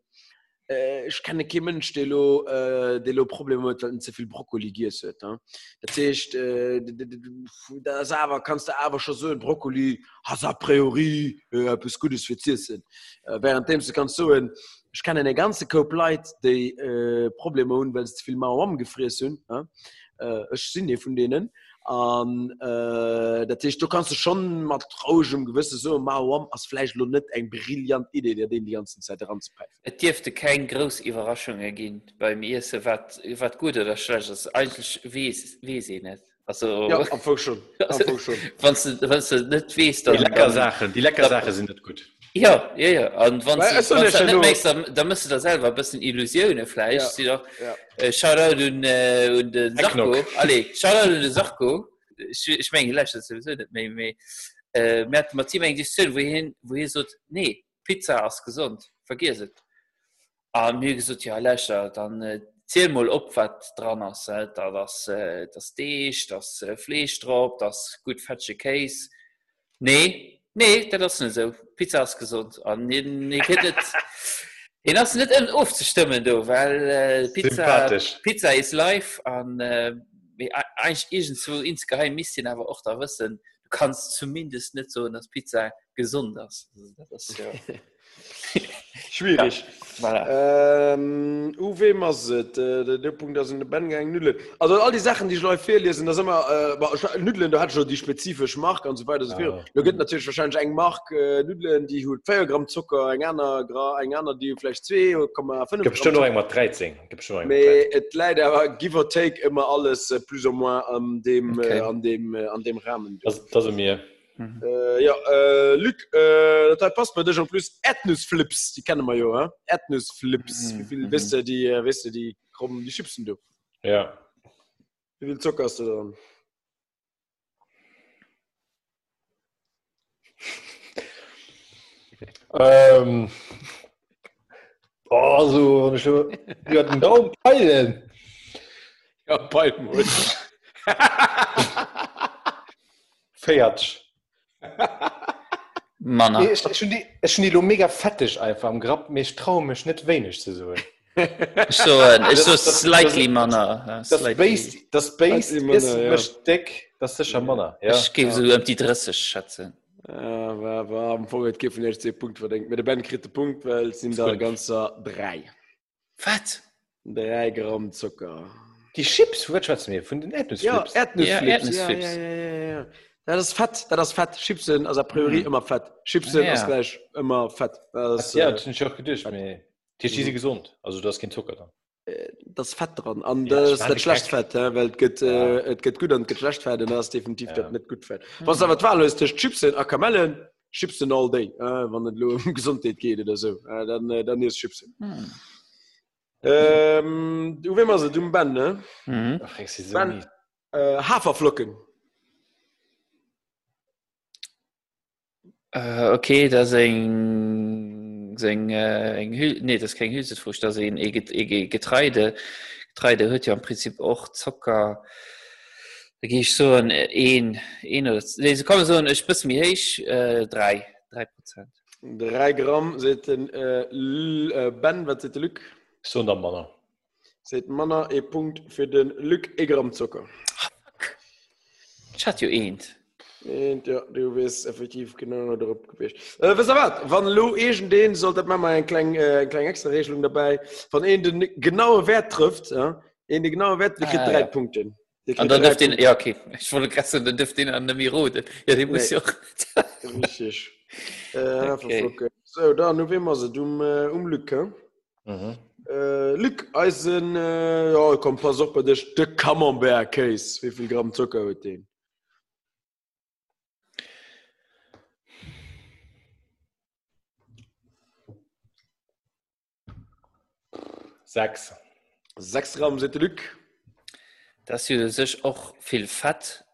Ich kenne keinen Mensch, der Probleme hat, weil er zu viel Brokkoli gegessen hat. Das heißt, kannst du aber schon so ein Brokkoli, hast a priori etwas Gutes für dich. Währenddem du kannst so ein, ich kenne eine ganze Gruppe Leute, die Probleme haben, weil sie zu viel Marrom gefressen haben. Ich bin nicht von denen. Das heißt, du kannst schon mal traurigem Gewissen so machen, als vielleicht noch nicht eine brillante Idee, der den die ganze Zeit ranzupeifen. Es dürfte keine große Überraschung ergeben beim Essen, was gut oder schlecht ist. Eigentlich weiß ich nicht. Also, ja, einfach schon. Wenn du nicht weißt, dann... Die leckeren Sachen sind nicht gut. Ja. Und wenn du nicht merkst, dann müsst du da selber ein bisschen Illusionen vielleicht. Ja. Shoutout und den Sarko. Shoutout und den Sarko. Ich meine, gleich, das sowieso nicht mehr. Mir hat Martin eigentlich gesagt, wohin so, nee, Pizza ist gesund, vergiss es. Und mir gesagt, ja, leichter, dann zähl mal ab, was dran ist. Das Tisch, das Fleisch drauf, das gut fettige Käse. Nee, das ist nicht so. Pizza ist gesund. Und ich kann nicht aufzustimmen, weil Pizza ist live. Und eigentlich ist so insgeheim bisschen, aber auch da wissen, du kannst zumindest nicht so, dass Pizza gesund ist. Das ist ja schwierig. Ja. Uwe Masset, der Punkt, dass in der Band gegangen Nüdlen. Also all die Sachen, die ich euch vorlesen, das immer Nüdlen, da hat schon die spezifisch Mark und so weiter. So viel. Da gibt natürlich wahrscheinlich einen Mark Nüdlen, die holt 4 Gramm Zucker, ein anderer, die vielleicht 2,5 Gramm Zucker. Gibt schon noch einmal 13. Leider, aber give or take immer alles plus oder moins an dem Rahmen. Das ist mir. Mm-hmm. Luc, das passt bei dir und plus Erdnussflips, die kennen wir ja, hein? Erdnussflips, wie viel wisst ihr, die kommen, die chipsen du. Ja. Wie viel Zucker hast du da? So, du hast einen Daumen peilen. Ja, peilen muss. Fertig. Mann, ich schon die lo mega fettig einfach am Grab, mich traue mich nicht wenig zu so. So slightly Manner. Das Base ist Besteck, das ist ein Manner. Ja. Ich gebe so die Dresse, Schätze. War am Vorrat geben den ersten Punkt verdenkt. Mit der Band kriegt der Punkt, weil es sind da ganzer 3. Was? 3 Gramm Zucker. Die Chips, was schätzt mir? Von den Erdnussflips. Ja, Erdnussflips. Ja. Das ist fett. Chips sind also a priori immer fett. Chips sind ist gleich immer fett. Das sind schon gedacht. Tisch ist gesund. Also du hast kein Zucker dran. Das ist fett dran. Und das ist nicht schlecht fett. Weil es geht gut und es geht schlecht fett. Und das ist definitiv nicht gut fett. Was aber wahr ist, das Chips sind Kamellen. Chips sind all day. Wenn es nur um Gesundheit geht oder so. Dann ist Chips. Du willst mal so, du Ben, ne? Ach, ich sehe so Ben, nicht. Haferflocken. Okay, da das ist kein Hülsenfrucht, da sind Getreide. Getreide hört ja im Prinzip auch Zucker. Da gehe ich so ich bis mir ich 3%. 3 Gramm sind Ben, was ist der Lück? Sondermanner. Seht Manner, ein Punkt für den Lück, 1 Gramm Zucker. Fuck. Ich hatte ja Und ja, du bist effektiv genau darauf gewischt. Wisst ihr was? Wenn du irgendeinen, sollte man mal eine kleine extra Regelung dabei, von einem den genauen Wert trifft, den genauen Wert, der kriegt 3 Punkte. Und dann dürft den, ja okay, ich wollte gerade sagen, dann dürft den an der Mirode. Ja, den muss ja auch. Richtig. Okay. So, dann wie immer so, Luc, hä? Mhm. Luc, Eisen, komm, pass auf bei dir, der Camembert-Case. Wie viel Gramm Zucker hat den? Sechs Gramm sind Glück. Dat sie sich auch viel fett,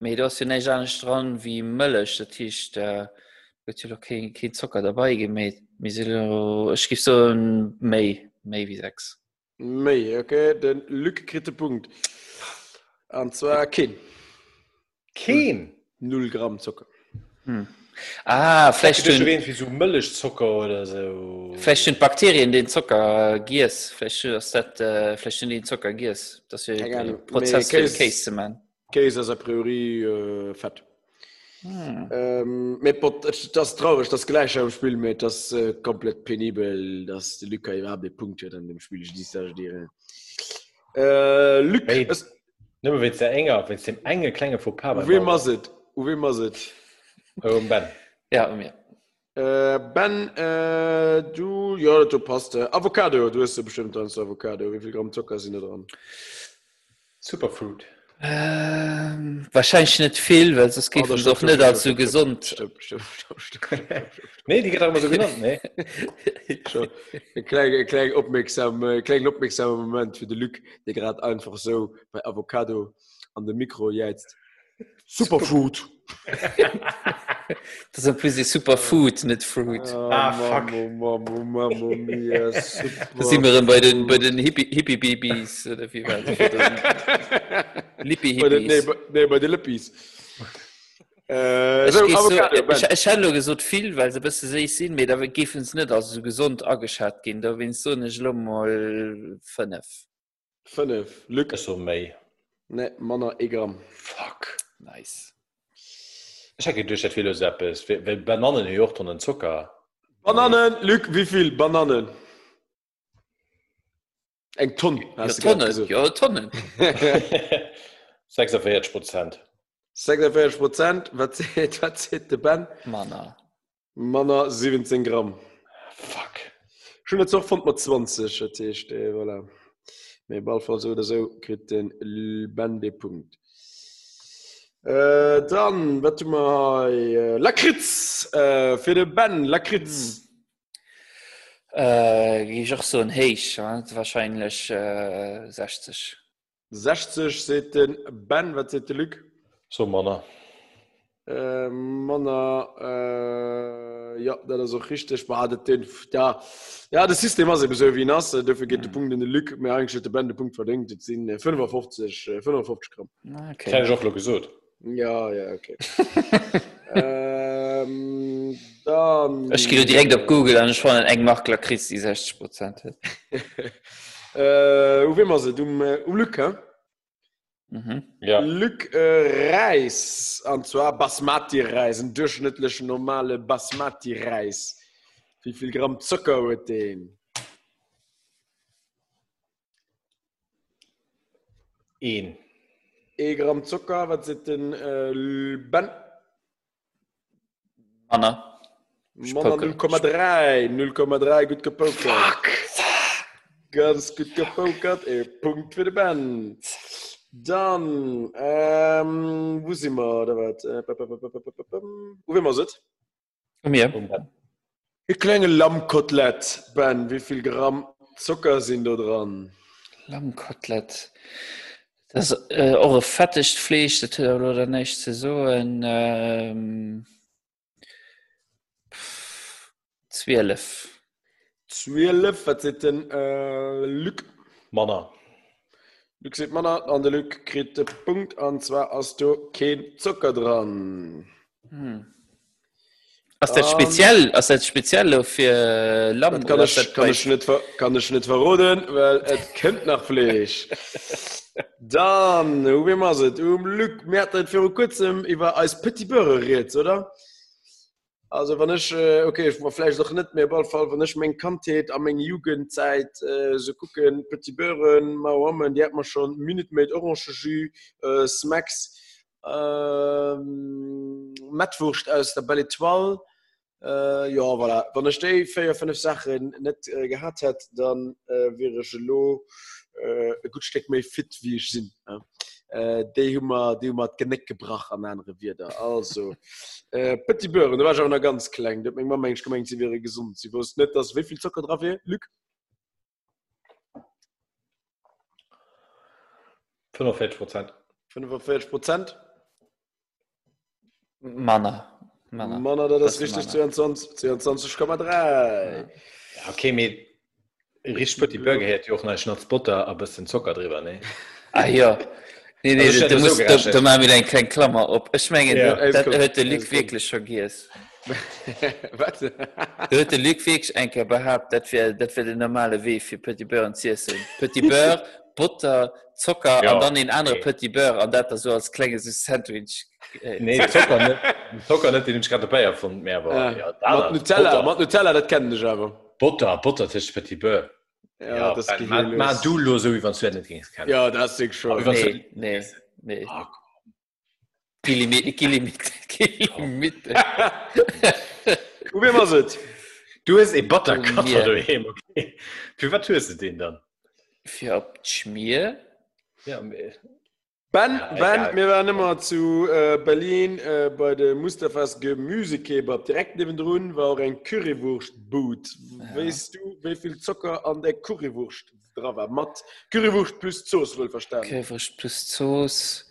aber das ist nicht anders dran wie Milch, das ist, da wird ja kein Zucker dabei gemäht. Ich gebe so ein Mai wie 6. Mai, okay, dann Lücke kriegt der Punkt. Und zwar kein. Kein? 0 Gramm Zucker. Hm. Ah, vielleicht sind irgendwie so Milchzucker oder so. Vielleicht sind Bakterien den Zucker gieß. Vielleicht sind die Zucker gieß. Das ist ein Prozess für Käse, man. Käse ist a priori fett. Das ist traurig, das Gleiche am Spiel mit, das komplett penibel, dass Luca überhaupt den Punkt hat an dem Spiel. Ich distanziere. Luca, wenn es der Enger, wenn es dem enge kleine Fauxpas war. Wie machst du? Ben. Ja, um mir. Ben, du, ja, du passt. Avocado, du hast ja bestimmt dran zu Avocado. Wie viel Gramm Zucker sind da dran? Superfruit. Wahrscheinlich nicht viel, weil das geht uns doch nicht allzu gesund. Stimmt. Nee, die geht auch immer so genannt, ne? Ein kleiner aufmerksamer Moment für den Luc, der gerade einfach so bei Avocado an dem Mikro jetzt. Superfruit. Das sind plötzlich Superfood, nicht Fruit. Fuck. Mama mia, super. Da sind wir dann bei den Hippie-Babys oder wie war das? Lippi-Hippies. Nee, bei den Lippies. Ich habe nur gesagt viel, weil sie besser sehen, aber da geben uns nicht, also so gesund angeschaut gehen. Da bin ich so nicht mal 5. Lücke so mehr. Ne, Mann, Egram. Fuck. Nice. Ich habe gedacht, dass vieles etwas. Weil Bananen hier auch einen Zucker. Bananen, Luc, wie viel Bananen? Ein Tonnen. Ja, Tonnen. 46%. 46%, was zählt der Ben? Manna, 17 Gramm. Fuck. Schon jetzt auch fand man 20, das ist, voilà. Mit Ballfall oder so kriegt den Ben den Punkt. Dann, warte mal, Lakritz, für den Ben, Lakritz. Ich auch so ein Heisch, wahrscheinlich 60. 60, seht den Ben, was seht den Luc? So, Manna. Manna, ja, das ist auch richtig, ja, das System ist eben so wie nass, dafür geht der Punkt in den Luc, mir eigentlich hat der Ben den Punkt verdient, das sind 55 Gramm. Okay. Kleine Joffler gesucht. Ja, okay. Dann... Ich gehe direkt auf Google an, ich fand einen Engmachtler Chris, die 60% hat. Wie machst du? Luc, hä? Mhm. Ja. Luc, Reis, und zwar Basmati-Reis, ein durchschnittlich normale Basmati-Reis. Wie viel Gramm Zucker wird den? 1. 1 Gramm Zucker, was sind denn Ben? Manna 0,3, gut gepokert. Fuck! Ganz gut gepokert, Punkt für den Ben. Dann, wo sind wir, oder was? Wo sind wir jetzt? Mir. Ein kleines Lammkotelett, Ben, wie viel Gramm Zucker sind da dran? Lammkotelett. Das ist eure fettigste Fleisch, das hat oder nicht so ein 12. 12, was ist denn Luc? Manna. Luc sieht Manna, an der Luc kriegt den Punkt, und zwar hast du kein Zucker dran. Ist das speziell für Lamm? Kann ich nicht verraten, weil es kommt nach Fleisch. Dann, wie machst du das? Luc, wir hatten vor kurzem über als Petit Beurre geredet, oder? Also, wenn ich, okay, ich war vielleicht doch nicht mehr, aber wenn ich meine Kindheit an meine Jugendzeit so gucken, Petit Beurre, Mauern, die hat man schon Minute mit Orangenjus, Smacks, Mettwurst aus der Belle Étoile. Ja, voilà. Wenn ich die 4-5 Sachen nicht gehabt hätte, dann wäre ich ein gut Stück mehr fit, wie ich bin. Die haben mir das Genick gebracht an andere wieder. Also, Petit Beurre, da war ich auch noch ganz klein. Da hat meine Mama eigentlich gemeint, sie wäre gesund. Sie wusste nicht, dass wie viel Zucker drauf ist, Luc? 45%. 45%? Mana, das ist richtig, 22,3. Ja. Okay, mit riecht für die Burger hätte ich auch noch Schnurz Butter, aber es sind Zucker drüber, ne? Ah ja. Nee, also du musst so da mal wieder einen kleinen Klammer ab. Ich meine, ja, das hat der Luc wirklich vergessen. Was? Da hat der Luc wirklich eigentlich behauptet, dass wir den normalen Weg für Petit Beurre und Zier sind. Petit Beurre, Butter, Zucker ja, und dann den anderen Petit Beurre und das so als kleines Sandwich. Nee, Zucker nicht, den ich gerade dabei erfunden mehr war. Ja, Nutella, das kennen ich aber. Butter, das ist Petit Beurre. Ja, das geht nicht. Mach du los, so wie man es nicht gehen kann. Ja, das ist schon. Nee. Oh, Kilometer. Und wie war's jetzt? Du hast ein Buttercutter daheim, okay? Für was tust du den dann? Für Abschmier? Ja, Ben, wir waren immer zu Berlin bei der Mustafas Gemüsekeber. Direkt neben drin war ein Currywurstboot. Ja. Weißt du, wie viel Zucker an der Currywurst drauf war? Matt. Currywurst plus Soße, wohl verstanden. Currywurst plus Soße.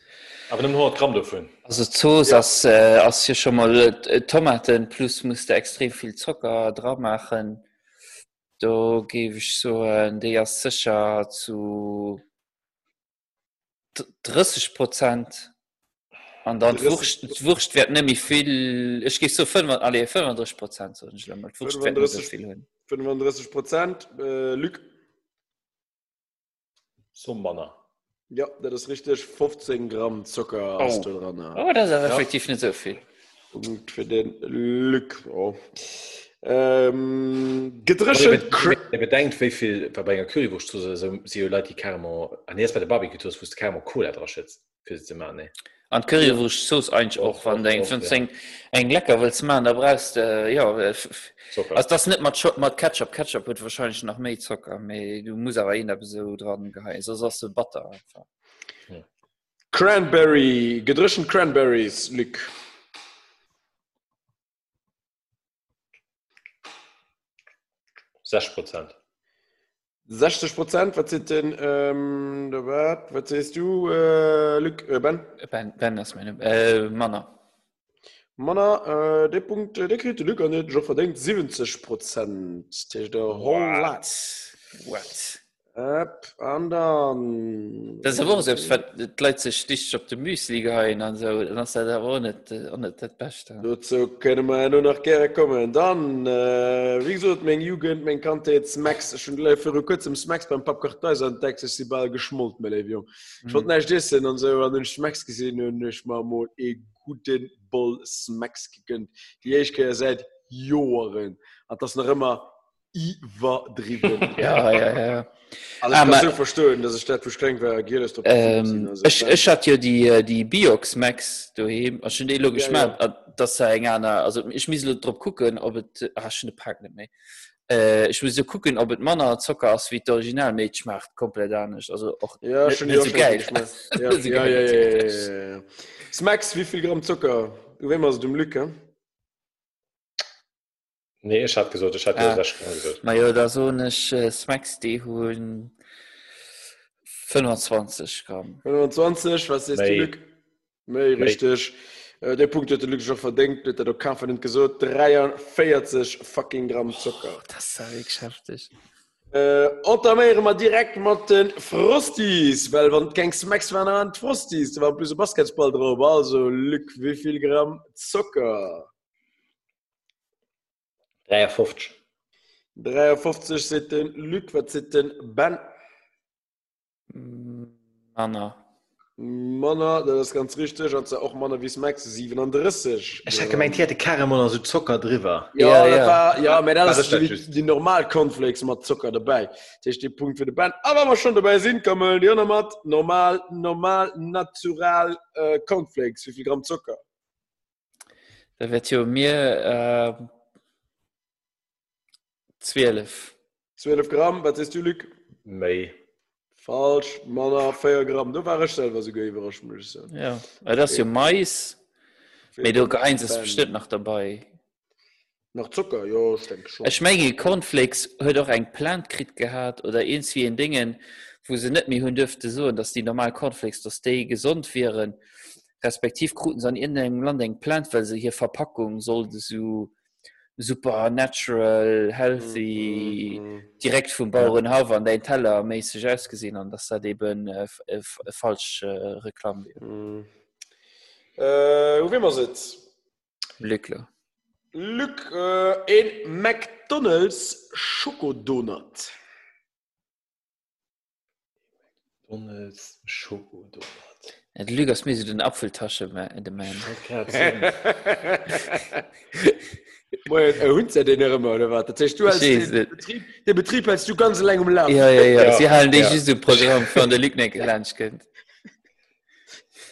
Aber nimm 100 Gramm davon. Also Soße, ja. Als hier schon mal Tomaten plus musste extrem viel Zucker drauf machen. Da gebe ich so ein der sicher zu 30%. Und dann Wurst wird nämlich viel. Ich gehe so 35%. So nicht schlimm. Wurst wird nicht so viel hin. 35%. Luc. So Manner. Ja, das ist richtig. 15 Gramm Zucker hast du dran. Ja. Oh, das ist effektiv nicht so viel. Punkt für den Luc. Oh. Gedrischelt. Wenn bedenkt, wie viel bei einer Currywurst so sie Leute die Karmo, erst bei der Barbecue-Toast, wo es Karmo Cola drauf schützt, für das zu machen, ne? An Currywurst so ist eigentlich auch, wenn du ein Lecker willst machen, da brauchst du, Zucker. Also das nicht mit Ketchup wird wahrscheinlich noch mehr Zucker, aber du musst aber ihn da so dran gehalten, sonst hast du Butter einfach. Ja. Cranberry, gedrischelt Cranberries, Luc. Prozent. Was ist denn der Wert? Was siehst du, Luc? Ben ist meine Mana, der Punkt, der kriegt Luc an den Job verdenkt 70%. Das ist der whole lot. What? Und dann... Das ist aber auch selbst, wenn die Leute sich auf die Müsli gehen und so, dann ist das aber auch nicht das Beste. Dazu können wir nur noch gerne kommen. Dann, wie gesagt, meine Jugend, meine Kante, Smacks, schon gleich für kurzem Smacks beim Pappkartäuser und Text ist die Ball geschmolten, mein Lieber. Ich wollte nicht essen und so, und ich Smacks gesehen und ich habe mal einen guten Ball Smacks gegönnt, die ich seit Jahren. Und das noch immer... übertrieben. ja. Also ich kann so verstehen, dass ich dafür streng reagiere. Ich hatte ja die Biox-Max daheim. Ich habe die logisch gemacht, dass also ich muss drauf gucken, ob es... schon den Pack nicht mehr. Ich muss so gucken, ob es Manner Zucker ist, wie das Original Milch macht. Komplett anders. Also auch nicht so geil. Ja. Smacks, wie viel Gramm Zucker? Wenn man es dem Luc, nee, ich hab gesagt, das schon gesagt. Na ja, da so eine Smacks, die holen 25 Gramm. 25, was ist die Lücke? Nee, richtig. Der Punkt hat der Lücke schon verdenkt, hat der Kampf nicht gesagt, 43 fucking Gramm Zucker. Das habe ich geschafft. Und dann machen wir direkt mit den Frosties, weil wenn kein Smacks waren, dann waren Frosties. Da war bloß ein Basketball drauf. Also, Lücke, wie viel Gramm Zucker? 53 sind den Luc, was sind den Ben? Mana, das ist ganz richtig. Und auch Mana wie Smacks, 37. Ich habe gemeint, hier hatte Karamell so Zucker drüber. Ja, aber das ist die normalen Cornflakes mit Zucker dabei. Das ist der Punkt für den Ben. Aber wenn wir schon dabei sind, kommen wir hier nochmal normal, natural Cornflakes. Wie viel Gramm Zucker? Da wird hier mir 12 Gramm, was ist du, Luc? Mei. Falsch, Mann, 4 Gramm. Da war ich selber sogar überrascht, muss ich sagen. Ja, das ist ja Mais. Mit Luc 1 ist bestimmt noch dabei. Noch Zucker? Ja, ich denke schon. Ich meine, Cornflakes hat auch einen Plantkrit gehabt oder irgendwie in Dingen, wo sie nicht mehr hören dürfte, so, dass die normalen Cornflakes, dass die gesund wären, respektiv Kruten sind in einem Land geplant, weil sie hier Verpackungen sollten, so super natural, healthy, direkt vom Bauern Hafer an den Teller mäßig ausgesehen haben, dass das eben falsch Reklam wäre. Wo will man sitzen? Lückler. Luc, in McDonald's Schokodonut. McDonald's Schokodonut. Et Luc, hast mir so den Apfeltasche in der Mann. Ein Hund hat den immer, oder was? Das heißt, du hast den Betrieb hast du ganz lange umlauf. Ja. Sie haben dich in diesem Programm von der Lügneck-Lunch kennt.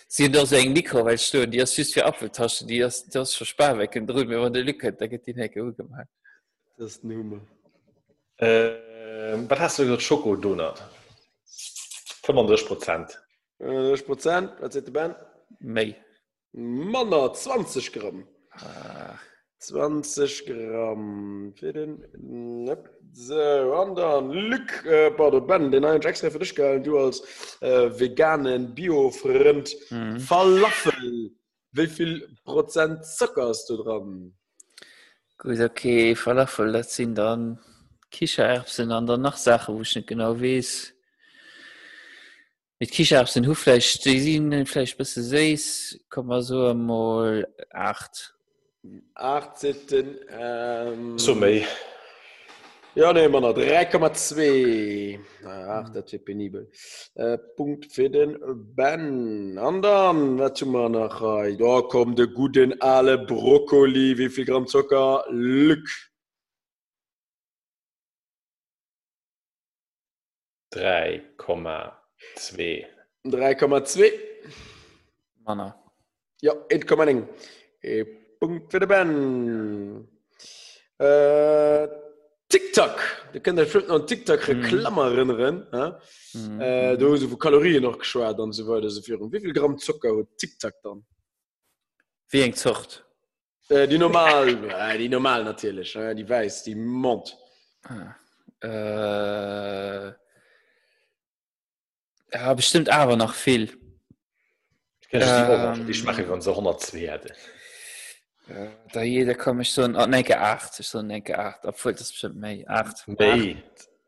Sie haben doch so ein Mikro, weil es die hast süß für Apfeltaschen, die hast du für Sparwecken drüben, wenn man eine Lücke hat, da geht die Hecke auch gemacht. Das ist nur mal. Was hast du gesagt? Schokodonut? 35%. 35%? Was ist die Band? Mei. Mann, 20 Gramm. 20 Gramm. Für den... So, und dann Luc bei der Band, den einen extra für dich gehalten, du als veganen Bio-Freund. Falafel, wie viel Prozent Zucker hast du dran? Gut, okay, Falafel, das sind dann Kichererbsen und dann noch Sachen, wo ich nicht genau weiß. Mit Kichererbsen, Hufleisch, Tesinen, vielleicht ein bisschen Seis, kann man so einmal 8. 18. So mehr. Ja, nehmen wir noch 3,2. Ach, das wird penibel. Punkt für den Ben. Und dann, was tun wir noch? Da kommt der gute alle Brokkoli. Wie viel Gramm Zucker? Luc. 3,2. 3,2. Manna. Ja, 8,9. Punkt für den Ben. TikTok, du könnt euch vielleicht noch an TikTok-Reklammer erinnern. Da haben sie von Kalorien noch geschwärzt und so weiter. Wie viel Gramm Zucker hat TikTok dann? Wie eine Zucht? Die normal, die normal natürlich, die weiß, die Mond. Bestimmt aber noch viel. Ich mache von so 102 hatte. Da jeder komme ich so in Ecke 8, so in Ecke 8, obwohl das bestimmt mehr 8.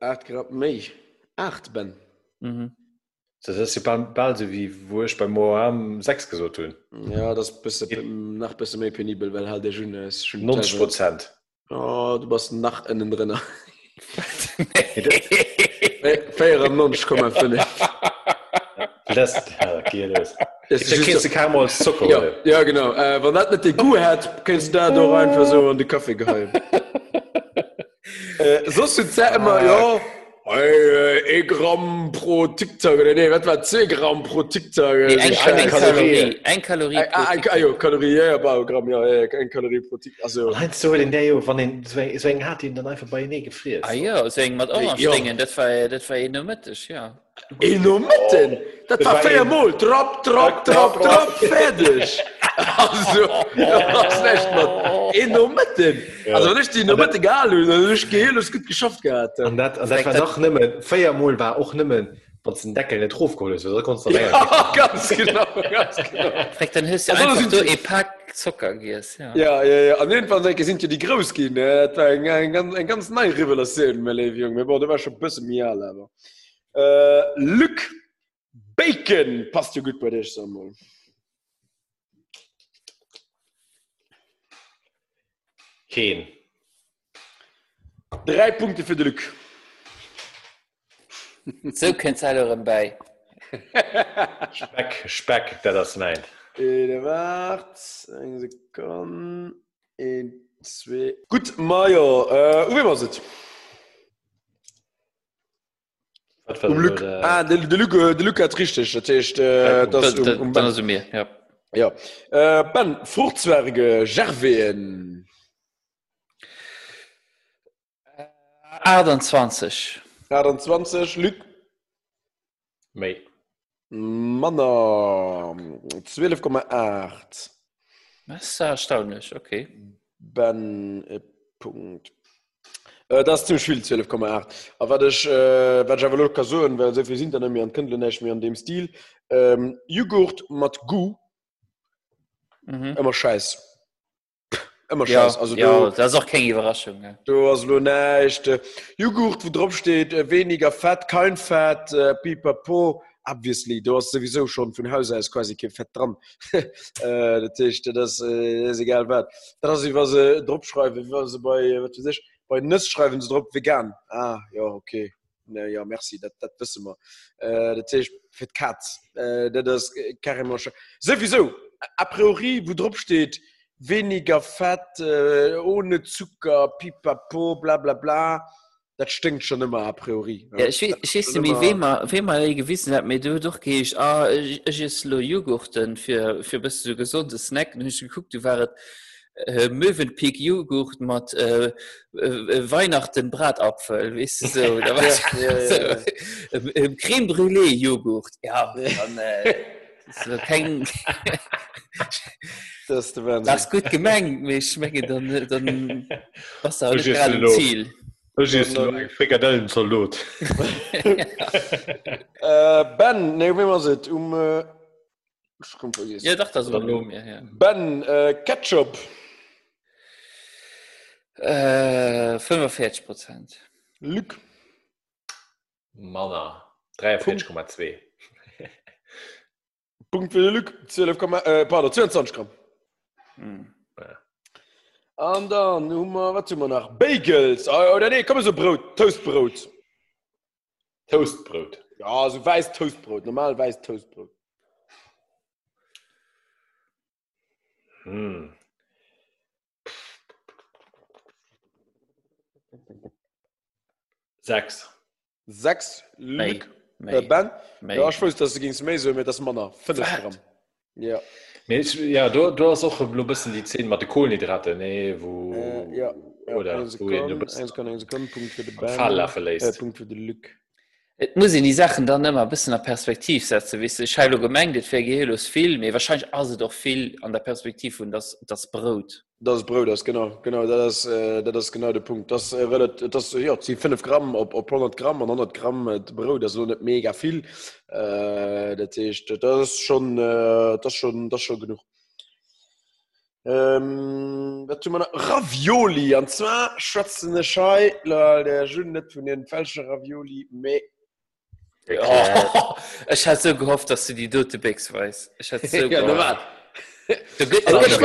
8 Grad mehr. 8 Ben. Das ist ja bald so wie wo ich bei Mohammed 6 gesagt habe. Ja, das ist noch besser mehr penibel, weil halt der Jünger ist schon 90%. Oh, du bist Nacht innen drin. 94,5. Das geht los. Da kriegst du kaum als Zucker. Ja, genau. Wenn das nicht die Kuh hat, kannst du da noch rein für so in den Kaffee geholt. So steht es immer, ja, 1 Gramm pro TikTok oder nee, was war 2 Gramm pro TikTok? Nee, 1 Kalorie. 1 Kalorie pro TikTok. Ja, Kalorie, ja, Gramm, ja, 1 Kalorie pro TikTok. Meinst du, den der von den, deswegen hat ihn dann einfach bei ihnen gefriert. Ah ja, deswegen mit Orange-Dingen, das war enormitisch, ja. Enormitten? Das war viermal. Drop, fertig. Also, das ist echt mal. Enormitten. Also, nicht die Enormitten egal, das ist geheilt, das ist gut geschafft gehabt. Und das war noch nimmer, viermal war auch nimmer, wenn es den Deckel nicht draufgeholt ist, weil das kannst du länger. Ja, ganz genau. Vielleicht dann hörst du einfach so ein Pack Zucker gehst, ja. Ja, an jeden Fall sind ja die Großkind, das war eine ganz neue Revelation, mein lieber Junge. Das war schon ein bisschen mehr, aber... Luc, Bacon passt dir gut bei dir zusammen. Kein. 3 Punkte für den Luc. So kennt es halt euren bei. Speck, der das meint. Wart, eine Sekunde. 1, 2. Gut, Mario, wie war's jetzt? Luc, de Luc hat richtig, das heißt, das dann ist mehr, ja. Ben, Fruchtzwerge, Gerwehen. 28. 28, Luc. Mei. Manna, 12,8. Das ist erstaunlich, okay. Ben, Punkt. Das ist ziemlich viel, 12,8. Aber was ich will auch sagen, weil so viel sind dann mir an Kindle nicht mehr an dem Stil. Joghurt mit Gu, immer scheiß. Immer scheiß. Ja, also ja, da ist auch keine Überraschung. Ne? Du hast nur nicht. Joghurt, wo drauf steht, weniger Fett, kein Fett, pipapo. Obviously, du hast sowieso schon von Haus aus quasi kein Fett dran. Das ist egal was. Das ist, was sie drauf schreiben, was sie bei, was weiß ich, bei Nuss schreiben sie drauf vegan. Ah, ja, okay. Na, ja, merci, das wissen wir. Das ist für die Katz. Das ist Karimosche. Sowieso, a priori, wo drauf steht, weniger Fett, ohne Zucker, pipapo, bla bla bla. Das stinkt schon immer a priori. Ja, ich weiß nicht, wem man gewissen hat, mir durchgehst, ich esse Joghurten für ein bisschen so gesunde Snack. Und ich geguckt, du warst Mövenpick Joghurt mit Weihnachten Bratapfel, weißt du so. Da war so. Creme Brûlée Joghurt. Ja, dann so kein... Das ist der Wahnsinn. Das ist gut gemengt, mir schmeckt dann Wasser halt gerade im Ziel. Das ist ein Frikadellensalat. Ben, ne, wie man sieht, ja, doch, das war Lom, ja. Ben, Ketchup. 45%. Luc. Manna. 43,2. Punkt für den Luc. 22 Gramm. Ja. Und dann, was tun wir nach? Bagels. Oder nee, komm, so Brot. Toastbrot. Toastbrot. Ja, so weiß Toastbrot. Normal weiß Toastbrot. Sechs. Luc. Ben? Ja, ich weiß, dass du gegen May so mit das Manna. 5 Gramm. Ja. Ja, du hast auch ein bisschen die 10 mit Kohlenhydrate, ne? Wo. Ja. Oder ja, Sekunde, Punkt für den Ben. Falla vielleicht. Punkt für den Luc. Ich muss in die Sachen dann immer ein bisschen in Perspektiv setzen. Weißt du? Ich habe gemerkt, das vergeht viel mehr. Wahrscheinlich also doch viel an der Perspektive von das Brot. Das Brot, das genau. Das ist genau der Punkt. Das ja, 5 Gramm auf 100 Gramm und 100 Gramm Brot, das ist noch nicht mega viel. Das ist schon genug. Was tun wir noch? Ravioli. Und zwar schwarzende Schei, der schön nicht von den falschen Ravioli, mehr. Ja. Ich hatte so gehofft, dass du die Dote Bix weißt. Ich hatte so gehofft. Es gibt doch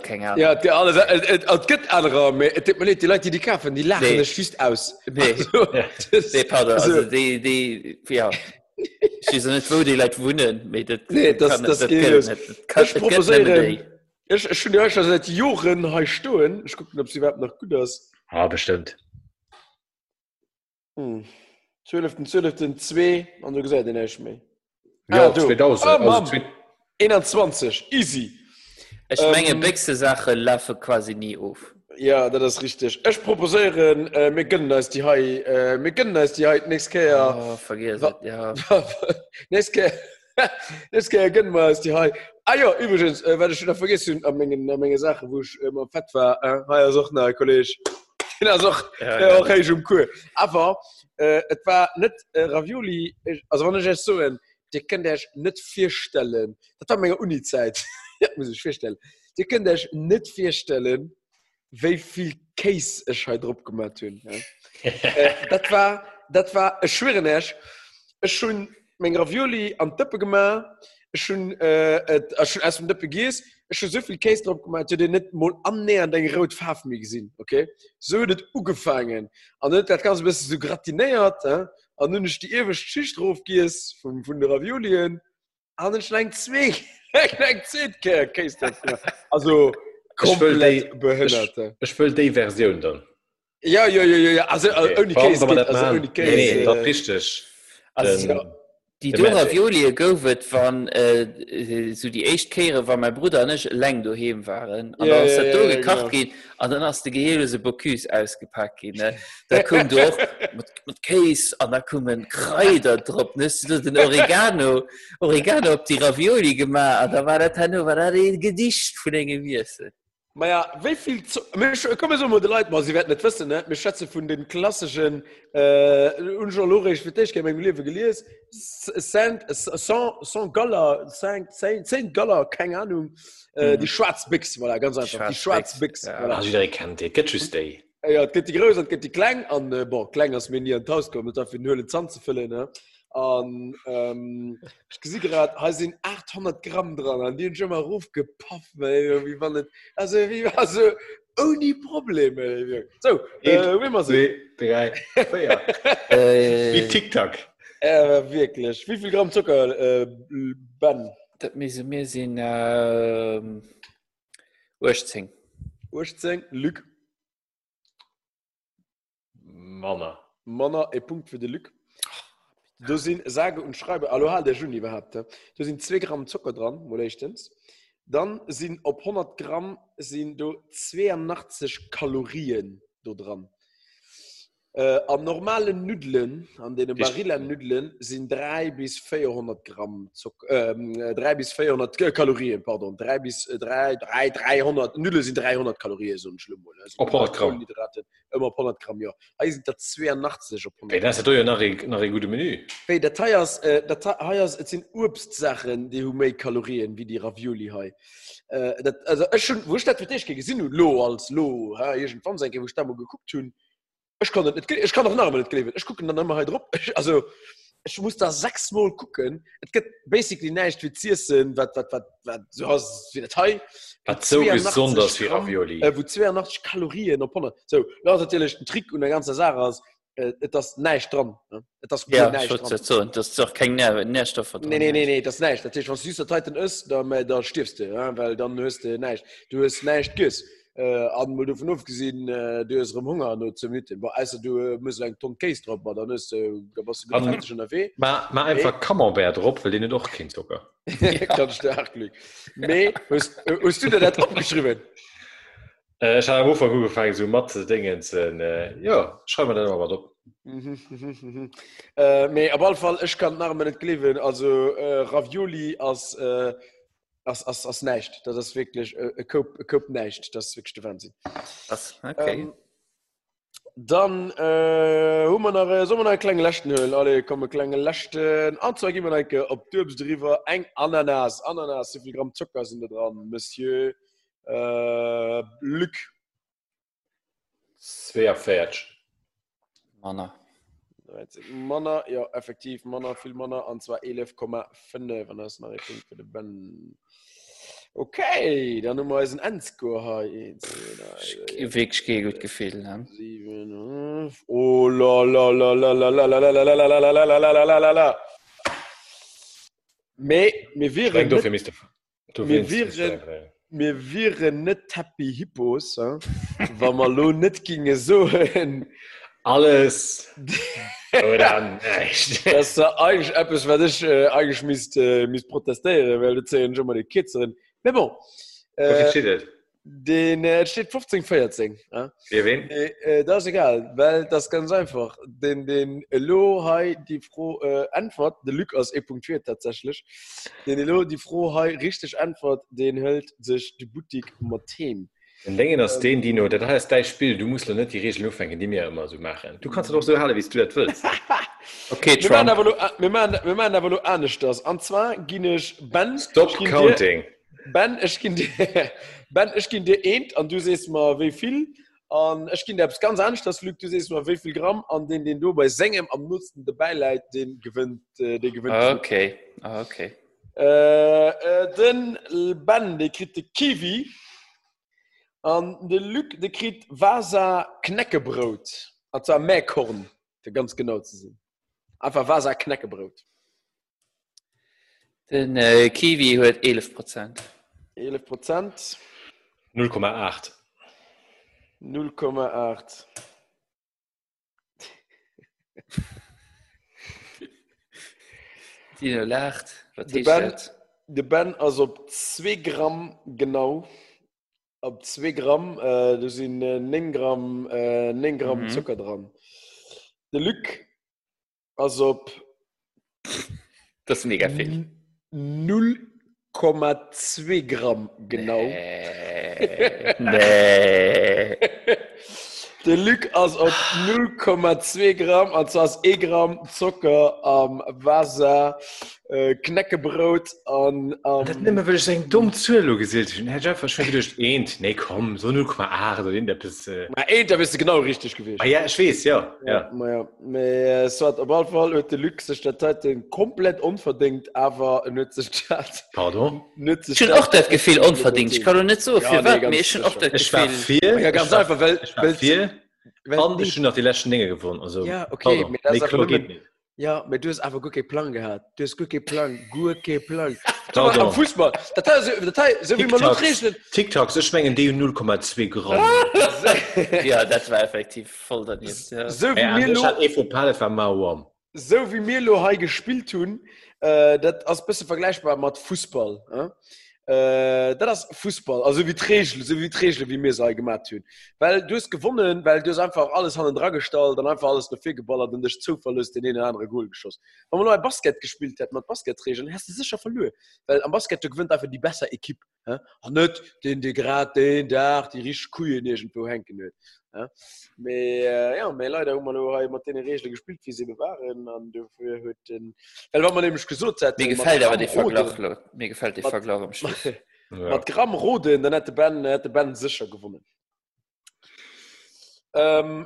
keine Ahnung. Ja, es gibt andere, aber die Leute, die kaufen, die lachen nee. Das schießt aus. Nee, also, ja. Nee, pardon. Also die, ja. Ich weiß nicht, wo die Leute wohnen. Nee, das geht nicht. Ich proposiere, ich finde euch seit Jahren hier stehen. Ich gucke, ob sie überhaupt noch gut ist. Ah, bestimmt. 12.12.2 und du gesagt, den hast du mehr. Ja, 2000. Also 21, easy. Ich meine, beste Sache laufen quasi nie auf. Ja, das ist richtig. Ich proposiere, wir gönnen uns die Hai. Wir gönnen uns die Hai nächstes Jahr. Oh, vergiss es, ja. Nächstes Jahr gönnen wir uns die Hai. Ah ja, übrigens, weil ich schon noch vergessen habe, eine Sache, wo ich immer fett war, war ja auch ein Kollege. Das ist auch echt cool. Aber es war nicht Ravioli, also wenn ich es so nenne, die könnt ihr nicht vorstellen. Das war meine Uni-Zeit. Muss ich vorstellen. Die könnt ihr nicht vorstellen, wie viel Käse ich heute drauf gemacht habe. Ja? Das war ein schwerer. Ich habe mein Ravioli am Töpfe gemacht. Schon aus dem Döppe gehst, schon so viel Käse drauf gemacht, dass du nicht mal annähernd den roten Farben gesehen hast, okay? So hat es angefangen. Und dann hat das Ganze ein bisschen so gratiniert, und dann ist die ewige Schicht drauf gehst, von den Raviolien, und dann schlägt zwei Käse drauf. Also komplett behindert. Ich will die Version dann. Ja, also okay. Ohne Käse geht, also ohne Käse. Nee, das ist richtig. Also, ja. Die Ravioli gouft van so die Echtkehre, war mein Bruder nicht lang daheim waren. Und dann hast du gekocht gehen und dann hast du gehörlose Bocuse ausgepackt. Ne? Da kommt doch mit Käse und da kommen Kräuter drauf. Da hast du den Oregano auf die Ravioli gemacht. Und da war das nur ein Gedicht von den Gewürzen. Man ja, wie viel ich komme so mit den Leuten, sie werden nicht wissen, ne? Ich schätze von den klassischen unschuldig für dich, ich habe mein Leben gelesen, 10 Dollar, keine Ahnung, die Schwarzbix, voilà, ganz einfach, die Schwarzbix. Ja, also wieder kennt ihr, get you stay. Ja, es gibt die Größe, es gibt die Kleinen, und boah, Kleinen, als wir nie an den Haus kommen, dafür eine Höhle Zahn zu füllen, ne? Und ich sehe gerade, da sind 800 Gramm dran, an denen schon mal raufgepafft, wie war das? Also, wie war so, ohne Probleme. So, wie man so. 2, 3, 4. Wie TikTok. Wirklich. Wie viel Gramm Zucker, Ben? Das müssen wir sehen, 18. 18, Luc. Manna. Manna, ein Punkt für den Luc. Da sind, sage und schreibe, aloha, der Juni überhaupt, da sind 2 Gramm Zucker dran, meistens. Dann sind auf 100 Gramm sind 82 Kalorien da dran. An normalen Nudeln, an den Barilla-Nudeln, sind 300 bis 400 Kalorien, pardon. 300, Nudeln sind 300 Kalorien, so ein Schlimmwohl. Also auf 100 Gramm? Immer auf 100 Gramm, ja. Eigentlich sind das 82 auf 100 Gramm. Das ist doch ja nach einem guten Menü. Das sind Obstsachen, die mehr Kalorien, wie die Ravioli haben. Also, wo ich das für dich gesehen habe, als Loh, hier ist ein Fernsehen, wo ich da mal geguckt habe, ich kann doch nachher mal nicht kleben. Ich gucke dann immer halt drauf. Ich muss da 6-mal gucken. Es gibt basically nichts wie Zirsen, was du hast, wie das Hai. Was so gesund ist wie Ravioli. Wo 82 Kalorien auf 100. So, das ist natürlich ein Trick und eine ganze Sache. Das ist nichts dran. Das ist doch kein Nährstoff dran. Nein, das ist nichts. Natürlich, wenn es süßer Titan ist, dann stirbst du. Weil dann hörst du nichts. Du hörst nichts Güss. Haben wir davon aufgesehen, du hast Hunger noch zu mitnehmen. Also du musst einen Ton Käse drauf machen, dann ist was du schon erwähnt. Mal einfach Camembert drauf, weil den doch kein Zucker. Ganz stark Glück. Nee, hast du dir das abgeschrieben? Ich habe auf Google gefragt, so Mathe-Dingens. Ja, schreiben wir das mal drauf. Nee, auf jeden Fall, ich kann nachher nicht kleben. Also Ravioli als nicht. Das ist wirklich Kopf nicht. Das ist wirklich der Wahnsinn. Okay. Dann sollen wir noch eine kleine Lächten hören. Alle kommen kleine Lächten. Und zwar geben wir noch auf Dürbs drüber ein Ananas. Ananas, so viel Gramm Zucker sind da dran. Monsieur Luc. 42. Manna. Manna, ja, effektiv. Manna, viel Manna. Und zwar 11,5. Wenn das noch richtig für den Ben. Okay, dann haben wir uns einen Endscore. Wirklich gut gefehlt. 7, 5. Oh la la la la la la la la la la la la la la la la la. Wir wären nicht happy Hippos, wenn wir lo nicht gingen so. Alles oder nicht. Das ist eigentlich etwas, was ich eigentlich müsste protestieren, weil das sind schon mal die Kids drin. Aber bon. Was steht das? Den steht 15-14. Für wen? Das ist egal, weil das ist ganz einfach. Den Elohai, die frohe Antwort, der Lück aus E.4 tatsächlich, den Elohai, die frohe richtig Antwort, den hält sich die Boutique Martin. Dann denken das den Dino, das heißt dein Spiel, du musst doch nicht die Regeln aufhängen, die wir immer so machen. Du kannst doch so halten, wie du das willst. Okay, Trump. Wir machen aber nur anders das. Und zwar gehe ich Ben... Stop counting. Ben, ich gehe dir ein und du siehst mal, wie viel. Und ich gehe dir etwas ganz anderes, das Luke, du siehst mal, wie viel Gramm. Und den du bei Sängen am Nutzen dabei leid, den gewinnt. Okay. Dann Ben, der kriegt die Kiwi. Und der Luc, der kriegt Wasser-Knäckebrot. Also Mehlkorn, für ganz genau zu sein. Einfach Wasser-Knäckebrot. Den Kiwi hört 11%. 11%? 0,8. 0,8. Dino lacht. Was der Ben also 2 Gramm genau. Ab 2 Gramm, da sind 9 Gramm Zucker dran. Der Lück, also. Das ist mega viel. 0, 2,2 Gramm genau. Nee. Der Lück als ob 0,2 Gramm, also als 1 Gramm Zucker am Wasser, Knäckebrot an. Das nimmer würde ich sagen, dumm zu, logisch. Herr Jaffa, schon wieder durch. Nee, komm, so 0,8 oder in der Piste. Na, da bist du genau richtig gewesen. Ah, ja, ich weiß, ja. Ja. So hat auf jeden Fall heute der Lück sich das heute komplett unverdient, aber nützlich Stadt. Pardon? Nützlich Stadt. Ich habe auch das Gefühl unverdient. Ich kann doch nicht so viel warten. Ich habe auch das Gefühl. Ja, ganz einfach, weil viel. Haben die schon noch die letzten Dinge gefunden? Also, ja, okay. Pardon. Nee, klar geht nicht. Ja, aber du hast einfach gut keinen Plan gehabt. Du hast gut keinen Plan. Mal, am Fußball. Datei, so wie man nur rechnet. TikTok, so schwingen die 0,2 Gramm. Ja, das war effektiv voll daneben. Ja. So wie wir Lohai gespielt tun, das ist ein bisschen vergleichbar mit Fußball. Das ist Fußball, also wie Trägel, wie wir es gemacht haben. Weil du hast gewonnen, weil du hast einfach alles an den Drang gestellt und einfach alles dafür geballert und dich zuverlässt in den anderen Goal geschossen. Wenn man nur ein Basket gespielt hat mit Basket-Trägeln, hast du sicher verloren. Weil am Basket, du gewinnt einfach die bessere Equipe. Und nicht den gerade, den da, die richtig Kuh nirgendwo hängen nicht. Aber leider haben wir mit den Regeln gespielt, wie sie waren. Und dafür heute. Weil, wenn man nämlich gesagt hat. Mir gefällt aber die Vergleich. Mir gefällt die Vergleich am Schluss. Mit Gramm Roden, dann hätte Ben sicher gewonnen.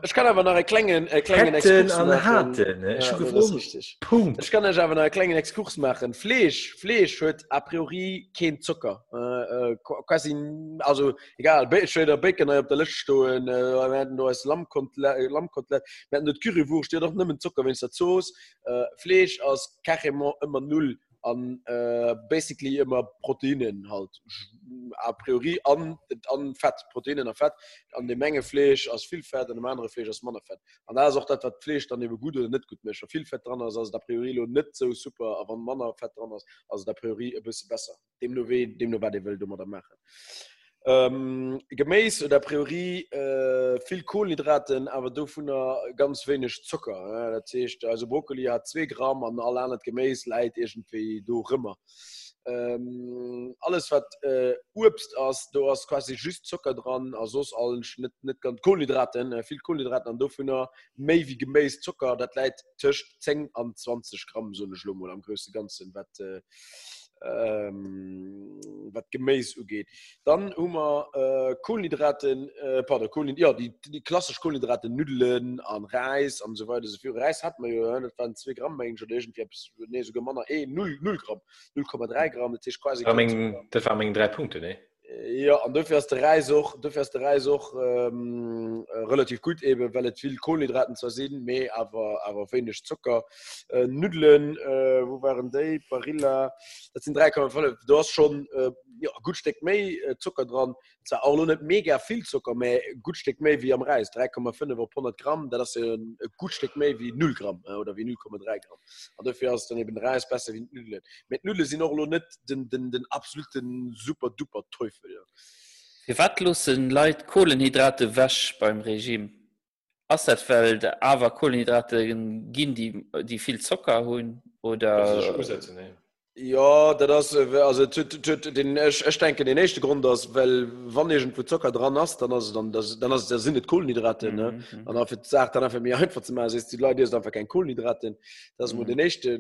Ich kann aber noch einen kleinen Exkurs machen. Harten, ne? Ja, richtig. Punkt. Ich kann euch aber noch einen kleinen Exkurs machen. Fleisch hat a priori kein Zucker. Quasi, also egal, ich werde Bacon auf der Liste stehen, wir hätten da als Lammkotelett, wir hätten dort Currywurst, ja doch nicht mit Zucker, wenn es dazu ist. Fleisch als carrément immer null an basically immer Proteinen halt. A priori an Fett, Proteinen an Fett, an der Menge Fleisch als viel Fett, an dem anderen Fleisch als Mann Fett. Und da ist auch das, was Fleisch dann eben gut oder nicht gut mischt. Viel Fett dran ist, also a priori nicht so super, aber an Mann Fett dran ist, also a priori ein bisschen besser. Dem nur bei der Welt, man da machen. Gemäß oder a priori viel Kohlenhydraten, aber davon ganz wenig Zucker. Das heißt, also Brokkoli hat 2 Gramm und alle anderen Gemäß leid irgendwie durch immer. Alles, was Obst ist, da ist quasi just Zucker dran, also ist alles nicht ganz Kohlenhydraten, viel Kohlenhydraten und davon mehr wie gemäß Zucker, das leid zwischen 10 und 20 Gramm so eine Schlummel am größten Ganzen, was gemäß geht. Dann haben wir die klassischen Kohlenhydrate, Nudeln, an Reis und so weiter. So viel Reis hat man ja, das waren 2 Gramm, sogar mal 0 Gramm, 0,3 Gramm, das ist quasi. Das waren meine 3 Punkte, ne? Ja, und dafür ist der Reis auch relativ gut, eben, weil es viel Kohlenhydraten zwar sind, mehr, aber wenig Zucker. Nudeln, wo waren die? Barilla, das sind 3,5. Du hast schon gut Stück mehr Zucker dran. Zwar auch noch nicht mega viel Zucker, mehr gut Stück mehr wie am Reis. 3,5 auf 100 Gramm, das ist ein gut Stück mehr wie 0 Gramm oder wie 0,3 Gramm. Und dafür ist dann eben Reis besser wie Nudeln. Mit Nudeln sind auch noch nicht den absoluten super-duper Teufel. Wir wattlosen Leute Kohlenhydrate wasch beim Regime. Aus das Feld, aber Kohlenhydrate gehen die viel Zucker holen oder. Ja, das also ich denke der nächste Grund ist, weil wenn irgendwo Zucker dran ist, dann ist der Sinn nicht Kohlenhydrate, ne? Und auf sagt dann für mich einfach zu machen, ist die Leute ist einfach kein Kohlenhydrate. Das ist der nächste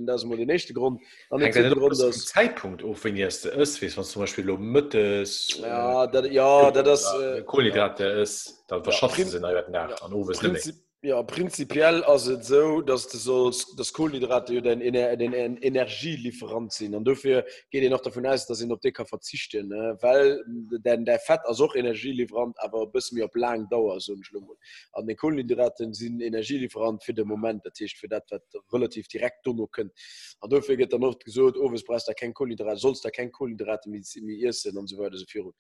Grund. Dann ist der Grund das Zeitpunkt, auch wenn jetzt ist, wie es zum Beispiel Müttes. Das Kohlenhydrate ist, dann verschaffen sie nach an Uwe Slimming. Ja, prinzipiell also so, dass das Kohlenhydrate den Energielieferant sind. Und dafür geht ihr noch davon aus, dass ihr auf den kann verzichten, ne? Weil denn der Fett ist auch Energielieferant, aber bis mir auf lange Dauer so ein Schlummel. Und die Kohlenhydrate sind Energielieferant für den Moment, das heißt für das, was relativ direkt tun können. Und dafür geht dann oft gesagt, oh, es brauchst da kein Kohlenhydrate, sollst da kein Kohlenhydrate mit essen und so weiter so viel.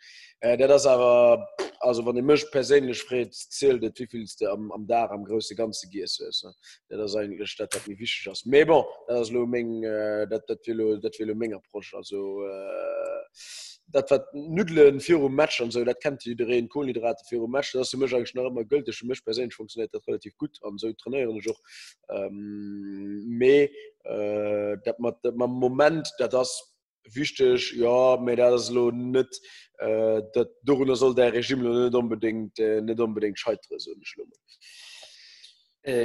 Das aber, also wenn ihr mich persönlich fragt, zählt das, wie viel es am Tag am größte ganze GSS, ne? Das ist eigentlich das, was mir wichtig ist. Aber bon, das ist eine Menge Approche. Also, das was Nudeln für ein Match und so, das kennt jeder, Kohlenhydrate für ein Match, das ist für mich eigentlich noch immer gültig. Für mich persönlich funktioniert das relativ gut. Und so trainieren ich auch mehr, dass man im Moment, dass das wichtig, ja, mir das lo net, dat Donner soll der Regime lo net unbedingt scheitere so schlimm.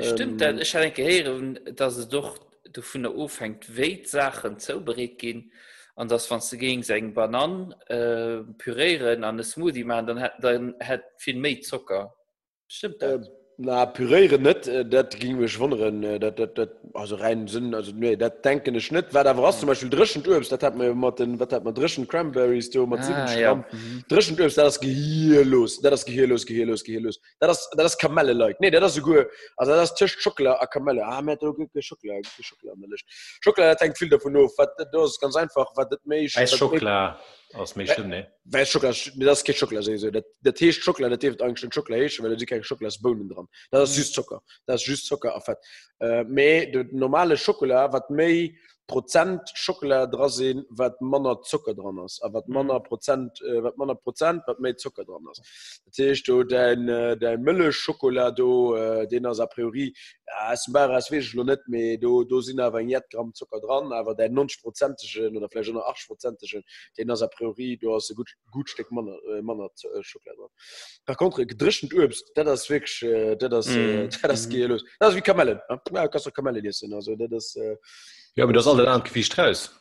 Stimmt, ich habe gehört, dass es doch davon aufhängt, weit Sachen zu bereit gehen und dass wenn sie gegen sagen Bananen pürieren an einen Smoothie machen, dann hat viel mehr Zucker. Stimmt das? Na, pürieren nicht, das ging mich wundern. Also rein Sinn, also nee, das denke ich nicht. Weil da war es zum Beispiel Drischenobst, das hat man mit Drischen Cranberries, mit 7 Gramm. Drischenobst, das ist gehirlos. Das ist gehirlos. Das ist Kamelle-like. Nee, das ist gut. Also das ist Tisch Schokolade und Kamelle. Ah, man hat auch Schokolade. Schokolade denkt viel davon auf. Das ist ganz einfach, was das Milch... Heißt Schokolade. Aus mir stimmt, ne? Weil Schokolade, das ist kein Schokolade. Der Tee ist Schokolade, der Tee wird eigentlich nicht Schokolade, weil da keine Schokoladsbohnen dran. Das ist Süßzucker. Das ist Süßzucker. Mehr die normale Schokolade, was mehr Prozent Schokolade dran sind, was mehr Zucker dran ist. Aber was mehr Prozent, was mehr Zucker dran ist. Das heißt, dein Milchschokolade, den ist a priori, als Bares weiß ich noch nicht mehr, da sind aber 1 Gramm Zucker dran, aber der 90%igen oder vielleicht nur 8%igen, den ist a priori, du hast ein gut Stück mehr Schokolade dran. Par contre, gedrischend Obst, das ist wirklich, das ist gehirlos. Das ist wie Kamellen. Ja, kannst du Kamellen lesen, also das ist... Ja, aber das ist alles andere wie Strauß.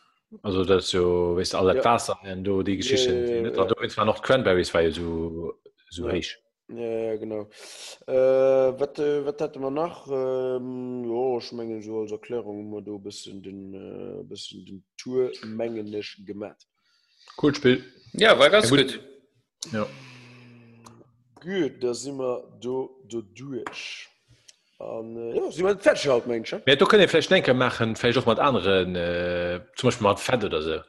Also das ist ja, weißt du, alle Wasser und so die Geschichten. Da gibt es noch Cranberries, weil so reich. Ja, genau. Was hatten wir noch? Ja, ich meine, so als Erklärung haben wir da ein bisschen den Tourmengen nicht gemacht. Cool Spiel. Ja, war ganz gut. Ja. Gut, da sind wir da durch. Ja, sie wollen fertig halt, Mensch. Ja, du könntest vielleicht denken machen, vielleicht auch mit anderen, zum Beispiel mit Fett oder so.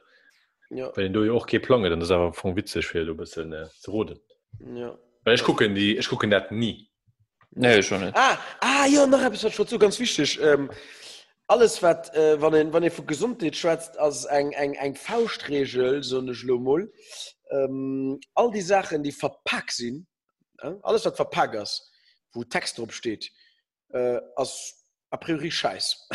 Ja. Weil du ja auch keine Plonge, dann ist aber von witzig, weil du ein bisschen zu roten. Ja. Weil ich gucke das nie. Nee, schon nicht. Ja, noch etwas, was so ganz wichtig. Alles, was, wenn ihr von Gesundheit schwätzt, als ein Faustregel, so eine Schlummel, all die Sachen, die verpackt sind, alles, was verpackt ist, wo Text drauf steht, als a priori scheiß.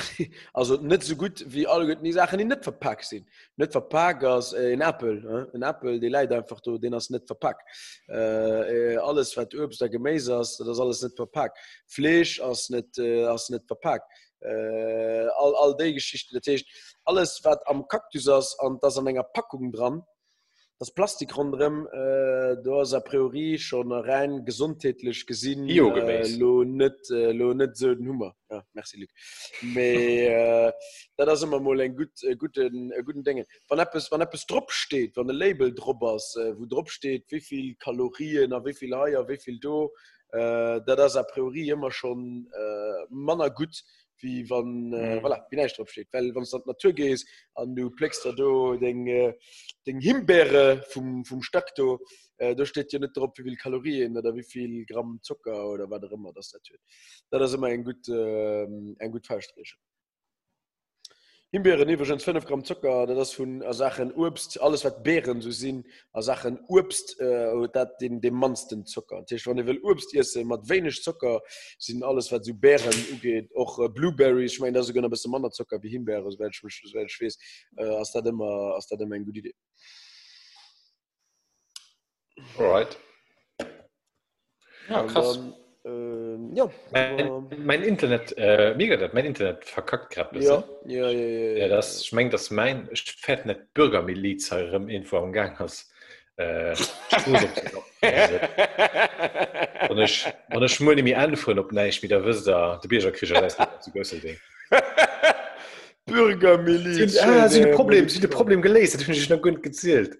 Also nicht so gut wie alle die Sachen, die nicht verpackt sind. Nicht verpackt als ein Apfel. Ein Apfel, die leider einfach, den ist nicht verpackt. Alles, was Obst und Gemüse ist, das ist alles nicht verpackt. Fleisch ist nicht verpackt. All die Geschichten, das heißt, alles, was am Kaktus ist und das an einer Packung dran, das Plastik rundherum, da ist a priori schon rein gesundheitlich gesehen, nicht so den Hummer. Ja, merci, Luc. Aber das ist immer mal ein guten Ding. Wenn etwas drauf steht, wenn ein Label drauf ist, wo drauf steht, wie viel Kalorien, wie viel Eier, wie viel Do, das ist a priori immer schon manner gut, wie wenn voilà, wie nicht drauf steht, weil wenn es dann Natur geht und du blickst da den Himbeere vom Stack da steht ja nicht drauf, wie viel Kalorien oder wie viel Gramm Zucker oder was auch immer das natürlich. Das ist immer ein gut Fallstrich. Himbeeren, übrigens 5 Gramm Zucker, das ist von Sachen Obst, alles was Beeren so sind, Sachen Obst, das den meisten Zucker. Das heißt, wenn ich will Obst essen mit wenig Zucker, sind alles was so Beeren geht, auch Blueberries, ich meine, das ist sogar ein bisschen mehr Zucker wie Himbeeren, das wäre ich weiß, das ist immer eine gute Idee. Alright. Ja, krass. Ja. Mein Internet, mega das, mein Internet verkackt gerade ein bisschen. Ja. Das, ich meine, dass mein fett nicht Bürgermiliz im Info am Gang ist. Und ich muss mich anfangen, ob ich wieder wüsste, der Biergerküche ist das größte Ding. Bürgermiliz. Ah, sie ein Problem gelesen, das habe ich noch gut gezählt.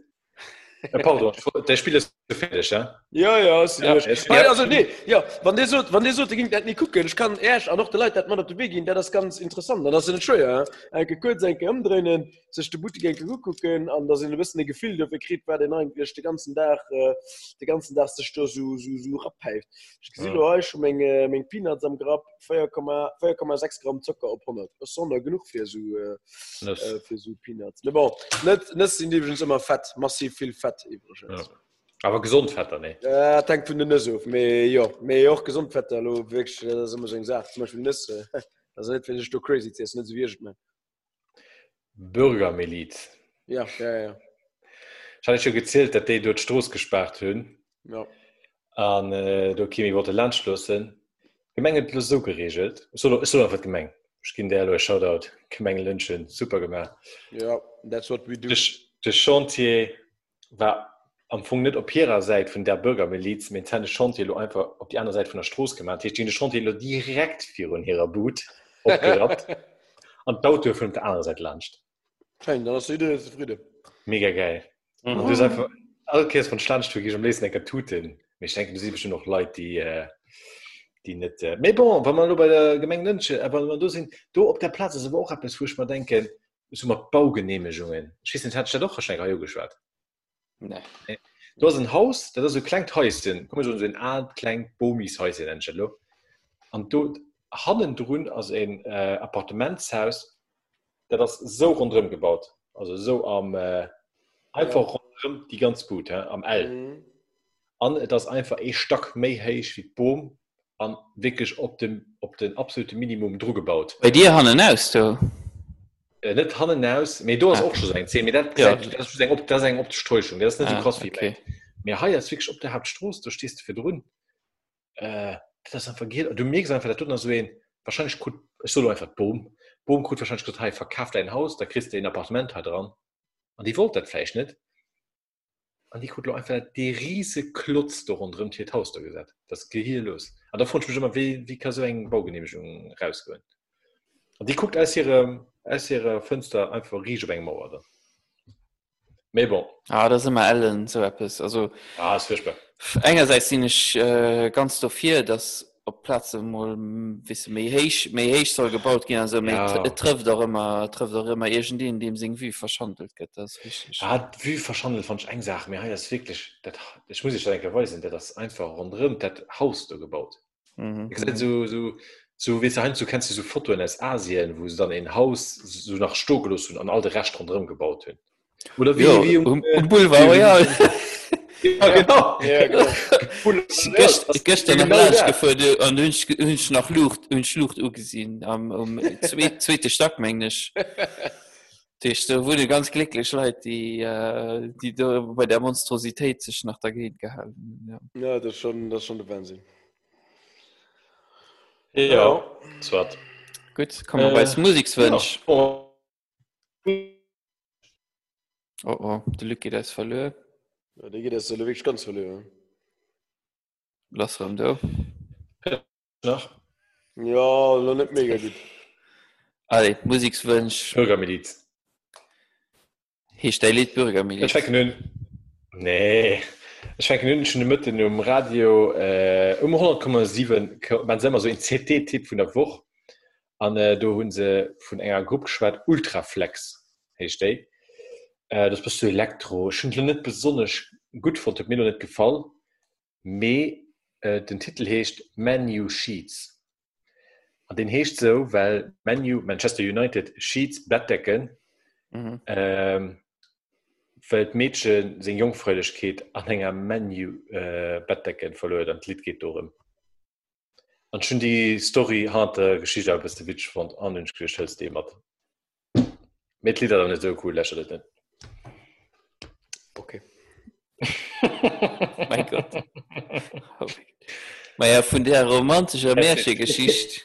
Pardon, der Spiel ist fertig, ja? Ja, ist fertig. Ja, also, nee, ja, wenn die so, die ging das nicht gucken, ich kann erst auch noch die Leute, die man auf den Weg gehen, das ist ganz interessant, und das ist nicht schön, ja? Kurz umdrehen, sich die Bute gehen gucken, und da sind ein bisschen ein Gefühl dafür gekriegt, weil den eigentlich den ganzen Tag sich da so abheift. Ich sehe da heute schon mein Peanuts am Grab, 4,6 Gramm Zucker auf 100. Das ist doch genug für so Peanuts. Ne, bon, nicht sind die übrigens immer fett, massiv viel Fett. Ja. Aber gesund Fett, ne? Ja, denkt von den Nüsse auf. Mir auch gesund Fett, also wirklich, das ist immer so gesagt. Zum Beispiel Nüsse. Also nicht, wenn ich so crazy zähle, ist nicht so wirklich, man. Bürgermiliz. Ja, ja, ja. Ich habe schon gezählt, dass die dort Stroß gespart haben. Ja. Und da käme ich wollte Land schlossen. Gemenge plus so geregelt. So einfach Gemenge. Ich gebe dir ein Shoutout. Gemenge Lünchen. Super gemacht. Ja, that's what we do. Das Chantier war am Anfang nicht auf ihrer Seite von der Bürgermiliz, mit dem Chantier einfach auf die andere Seite von der Straße gemacht. Hier stehen die Chantier direkt für ihrer Boot aufgerappt und dort dürfen auf der anderen Seite landen. Fein, dann hast du wieder zufrieden. Mega geil. Mhm. Und du sagst, alles von Schlandstück ist am nächsten Ecken Tuten. Ich denke, du siehst bestimmt noch Leute, die nicht... Mais bon, wenn man nur bei der Gemeinde Lünchen, aber wenn man da sind, da auf der Platz ist aber auch etwas, wo ich mal denke, so mal Baugenehmigungen. Ich weiß nicht, hat ich da doch wahrscheinlich auch geschwärzt. Nein. Du hast ein Haus, das ist so ein kleines Häuschen. Komm, so ein alt, kleines Bomis-Häuschen, Angelo. Und dort haben drun also ein Appartementshaus, das so rundherum gebaut. Also so am... einfach rundherum, die ganz gut, he? Am L. Mhm. Und das ist einfach ein Stock mehr heiß wie Baum und wirklich auf den absoluten Minimum Druck gebaut. Bei dir haben wir Haus, du? Nicht haben wir Haus, aber du hast auch schon sein. Das ist eine Obstreuschung, das ist nicht so krass wie okay. Mir haben jetzt wirklich auf der Hauptstraße, du stehst für drin. Das ist einfach geht. Du merkst einfach, das tut noch so ein, wahrscheinlich gut, ich soll einfach Baum. Baum gut wahrscheinlich total verkauft ein Haus, da kriegst du ein Appartement halt dran. Und die wollte das vielleicht nicht. Und ich habe einfach die riesige Klotz da rundherum die Haus da gesagt. Das geht hier los. Und da frage ich mich immer, wie kann so eine Baugenehmigung rausgehen? Und die guckt aus ihre Fenster einfach riesig über die Mauer da. Mais bon. Ah, da sind wir allen so etwas. Also, das ist furchtbar. Einerseits bin ich ganz dafür, dass auf Plätzen mal ein bisschen mehr Heisch soll gebaut gehen. Also trifft doch immer irgendwie, in dem Sinn wie verschandelt geht. Das ist richtig. Ah, wie verschandelt fand ich eine Sache. Mir hat das wirklich, ich muss ich eigentlich wissen, dass das einfach rundherum das Haus da gebaut. Mhm. Ich sag, so weißt du, kennst du so Fotos aus Asien, wo sie dann ein Haus so nach Stock los und an all den Rest rundherum gebaut haben. Oder wie und Boulevard Royal. Ja, genau. Gestern habe ich gefunden und uns nach Schlucht gesehen, um zweite Stockmänglisch. Das wurde ganz glücklich, Leute, die bei der Monstrosität sich nach der Gegend gehalten. Ja, das ist schon der Wahnsinn. Ja, das war's. Gut, kommen wir bei Musikwunsch. Ja. Oh, der Lücke, der ist verloren. Ja, der geht jetzt wirklich ganz verloren. Lass ran, du. Ja, noch nicht mega gut. Alle, Musikwunsch. Bürgermiliz. Hier steht Lied Bürgermiliz. Ich fange nun. Nee. Ich fange nun schon mit dem Radio um 100,7. Man sagt mal so ein CT-Tipp von der Woche. Und da haben sie von einer Gruppe geschwärzt, Ultraflex. Hier steht. Das bist du Elektro. Ich finde nicht besonders gut von mir noch nicht gefallen. Mehr den Titel heißt Manu Sheets. Und den heißt so, weil Manchester United Sheets Bettdecken, weil das Mädchen seine Jungfräulichkeit an einer Manu Bettdecken verloren und das Lied geht darum. Und schon die Story hat Geschichte, was der Witsch von anderen Geschichten hat. Mit Liedern nicht so cool, lässt das nicht. Okay. Mein Gott. Naja, von der romantischen Märchengeschichte,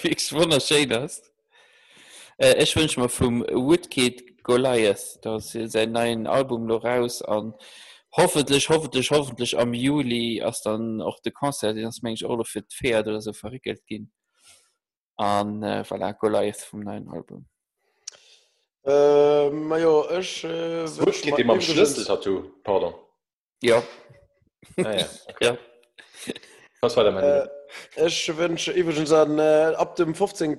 wie ich wunderschön hast. Ich wünsche mir vom Woodkid Goliath, da ist sein neues Album noch raus an. Hoffentlich am Juli, als dann auch der Konzert, das meine ich auch noch für die Pferde oder so verrickelt gehen. An Goliath vom neuen Album. Ja, ich wünsche mir am Schlüsseltattoo, pardon. Ja. Naja. Ja. Was war der Meinung? Ich wünsche übrigens ab dem 24.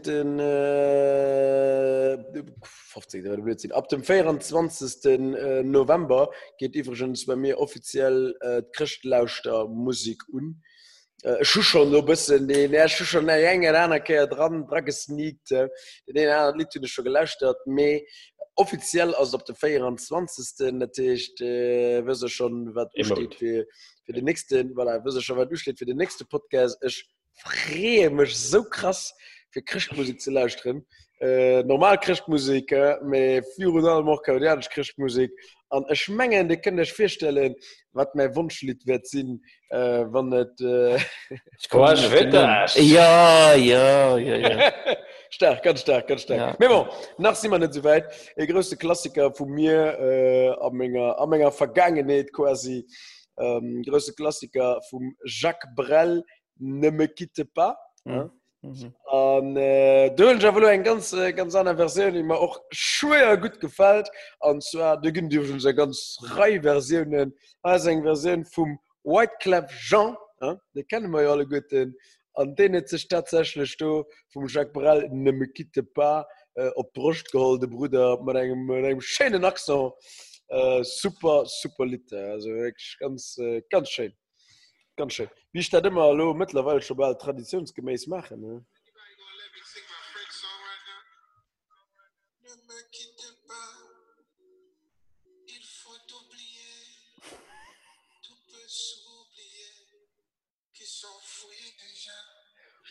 November geht übrigens bei mir offiziell Christlauster Musik un. Schuschern so ein bisschen, der Schuschern der Jänge anerkehrt, dran gesneakt, den anderen Lied, den ich schon gelöscht habe, mehr offiziell, also ab dem 24. natürlich, wissen schon, was steht für den nächsten, weil er wissen schon, was steht für den nächsten Podcast. Ich freue mich so krass كرشت موزيك سلا أشترم normal كرشت موزيك ما فيورنال مور كاوديانش كرشت موزيك an ech mengen de kënnech firstellen wat méi Wunschlied wert sinn wann net stark. Mais bon, nach si man net so weit e gröste Klassiker vu mir a ménger Vergangenheet quasi gröste Klassiker vum Jacques Brel ne me quitte pas. Dëllen Javelo eng ganz aner Verioun immer och schwéier gut gefalt anwer de gën Diwen se ganz rei Verioen ass eng Verioun vum Wyclef Jean de kennen mai alle Goeten an dee et ze Stadtsälech Sto vum Jacques Brel nëmme kitte pa op Brocht geholde Bruder mat engem schenen Akson super Litte ganz schön. Ganz schön. Wie ich das immer hallo mittlerweile schon bald traditionsgemäß mache. Ne?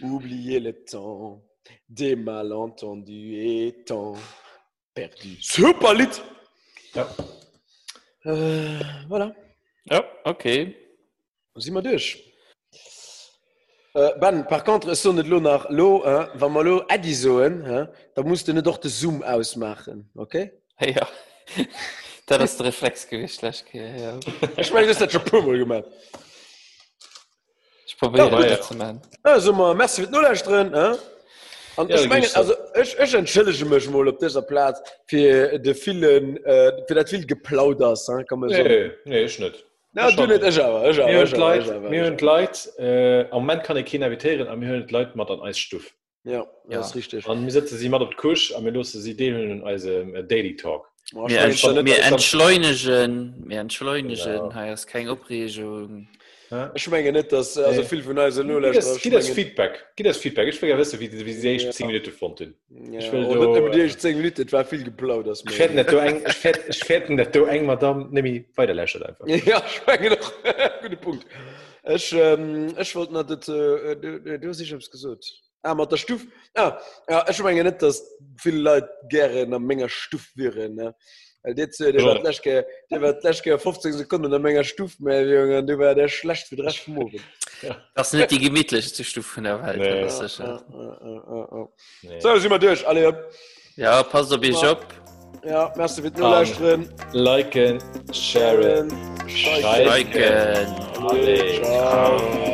Oubliez le temps des malentendus et temps perdu. Super Lied! Ja. Voilà. Ja, okay. Sind wir durch. Ben, par contre, es soll nicht nur nach Lo, wenn wir Lo Adi sagen, dann musst du nicht doch den Zoom ausmachen, okay? Hey, ja, das ist der Reflex gewesen. Ja. Ich meine, das hat schon Pummel gemacht. Ich probiere das zu machen. Also, merci für die Nullstreuen. Und ja, ich meine, also, ich entschuldige mich mal auf dieser Platz für das viel Geplauder, kann man sagen. Nee, ich nicht. Na, du nicht, mir hören Leid. Am Moment kann ich keinen evitieren, aber mir hören Leid mal an Eisstuf. Ja, das ist richtig. Und mir setzen sie mal auf den Kusch und mir lassen sie den Daily Talk. Wir entschleunigen, hier ist keine Aufregung. Ich meine nicht, dass also viel von uns nur lässt. Gib das Feedback. Ich will ja wissen, wie sehr ich 10 Minuten von denen. Ich will 10 Minuten, das war viel geplaudert. Ich fährt nicht so eng, Madame, nämlich weiterlächeln einfach. Ja, ich meine noch. Guter Punkt. Ich wollte noch das, du hast es gesagt. Mit der Stufe. Ja, ich meine nicht, dass viele Leute gerne eine Menge Stufe wären, ne? Der wird gleich 15 Sekunden eine Menge Stufen mehr, Junge, du wärst der schlecht für 30 Minuten. Das ist nicht die gemütlichste Stufe in der Welt. Nee. Das ist nee. So, sind wir durch, alle. Ja, passt auf dich auf. Ja, merci für die Nullstreuen. Liken, sharen, schreiben. Alle, ciao.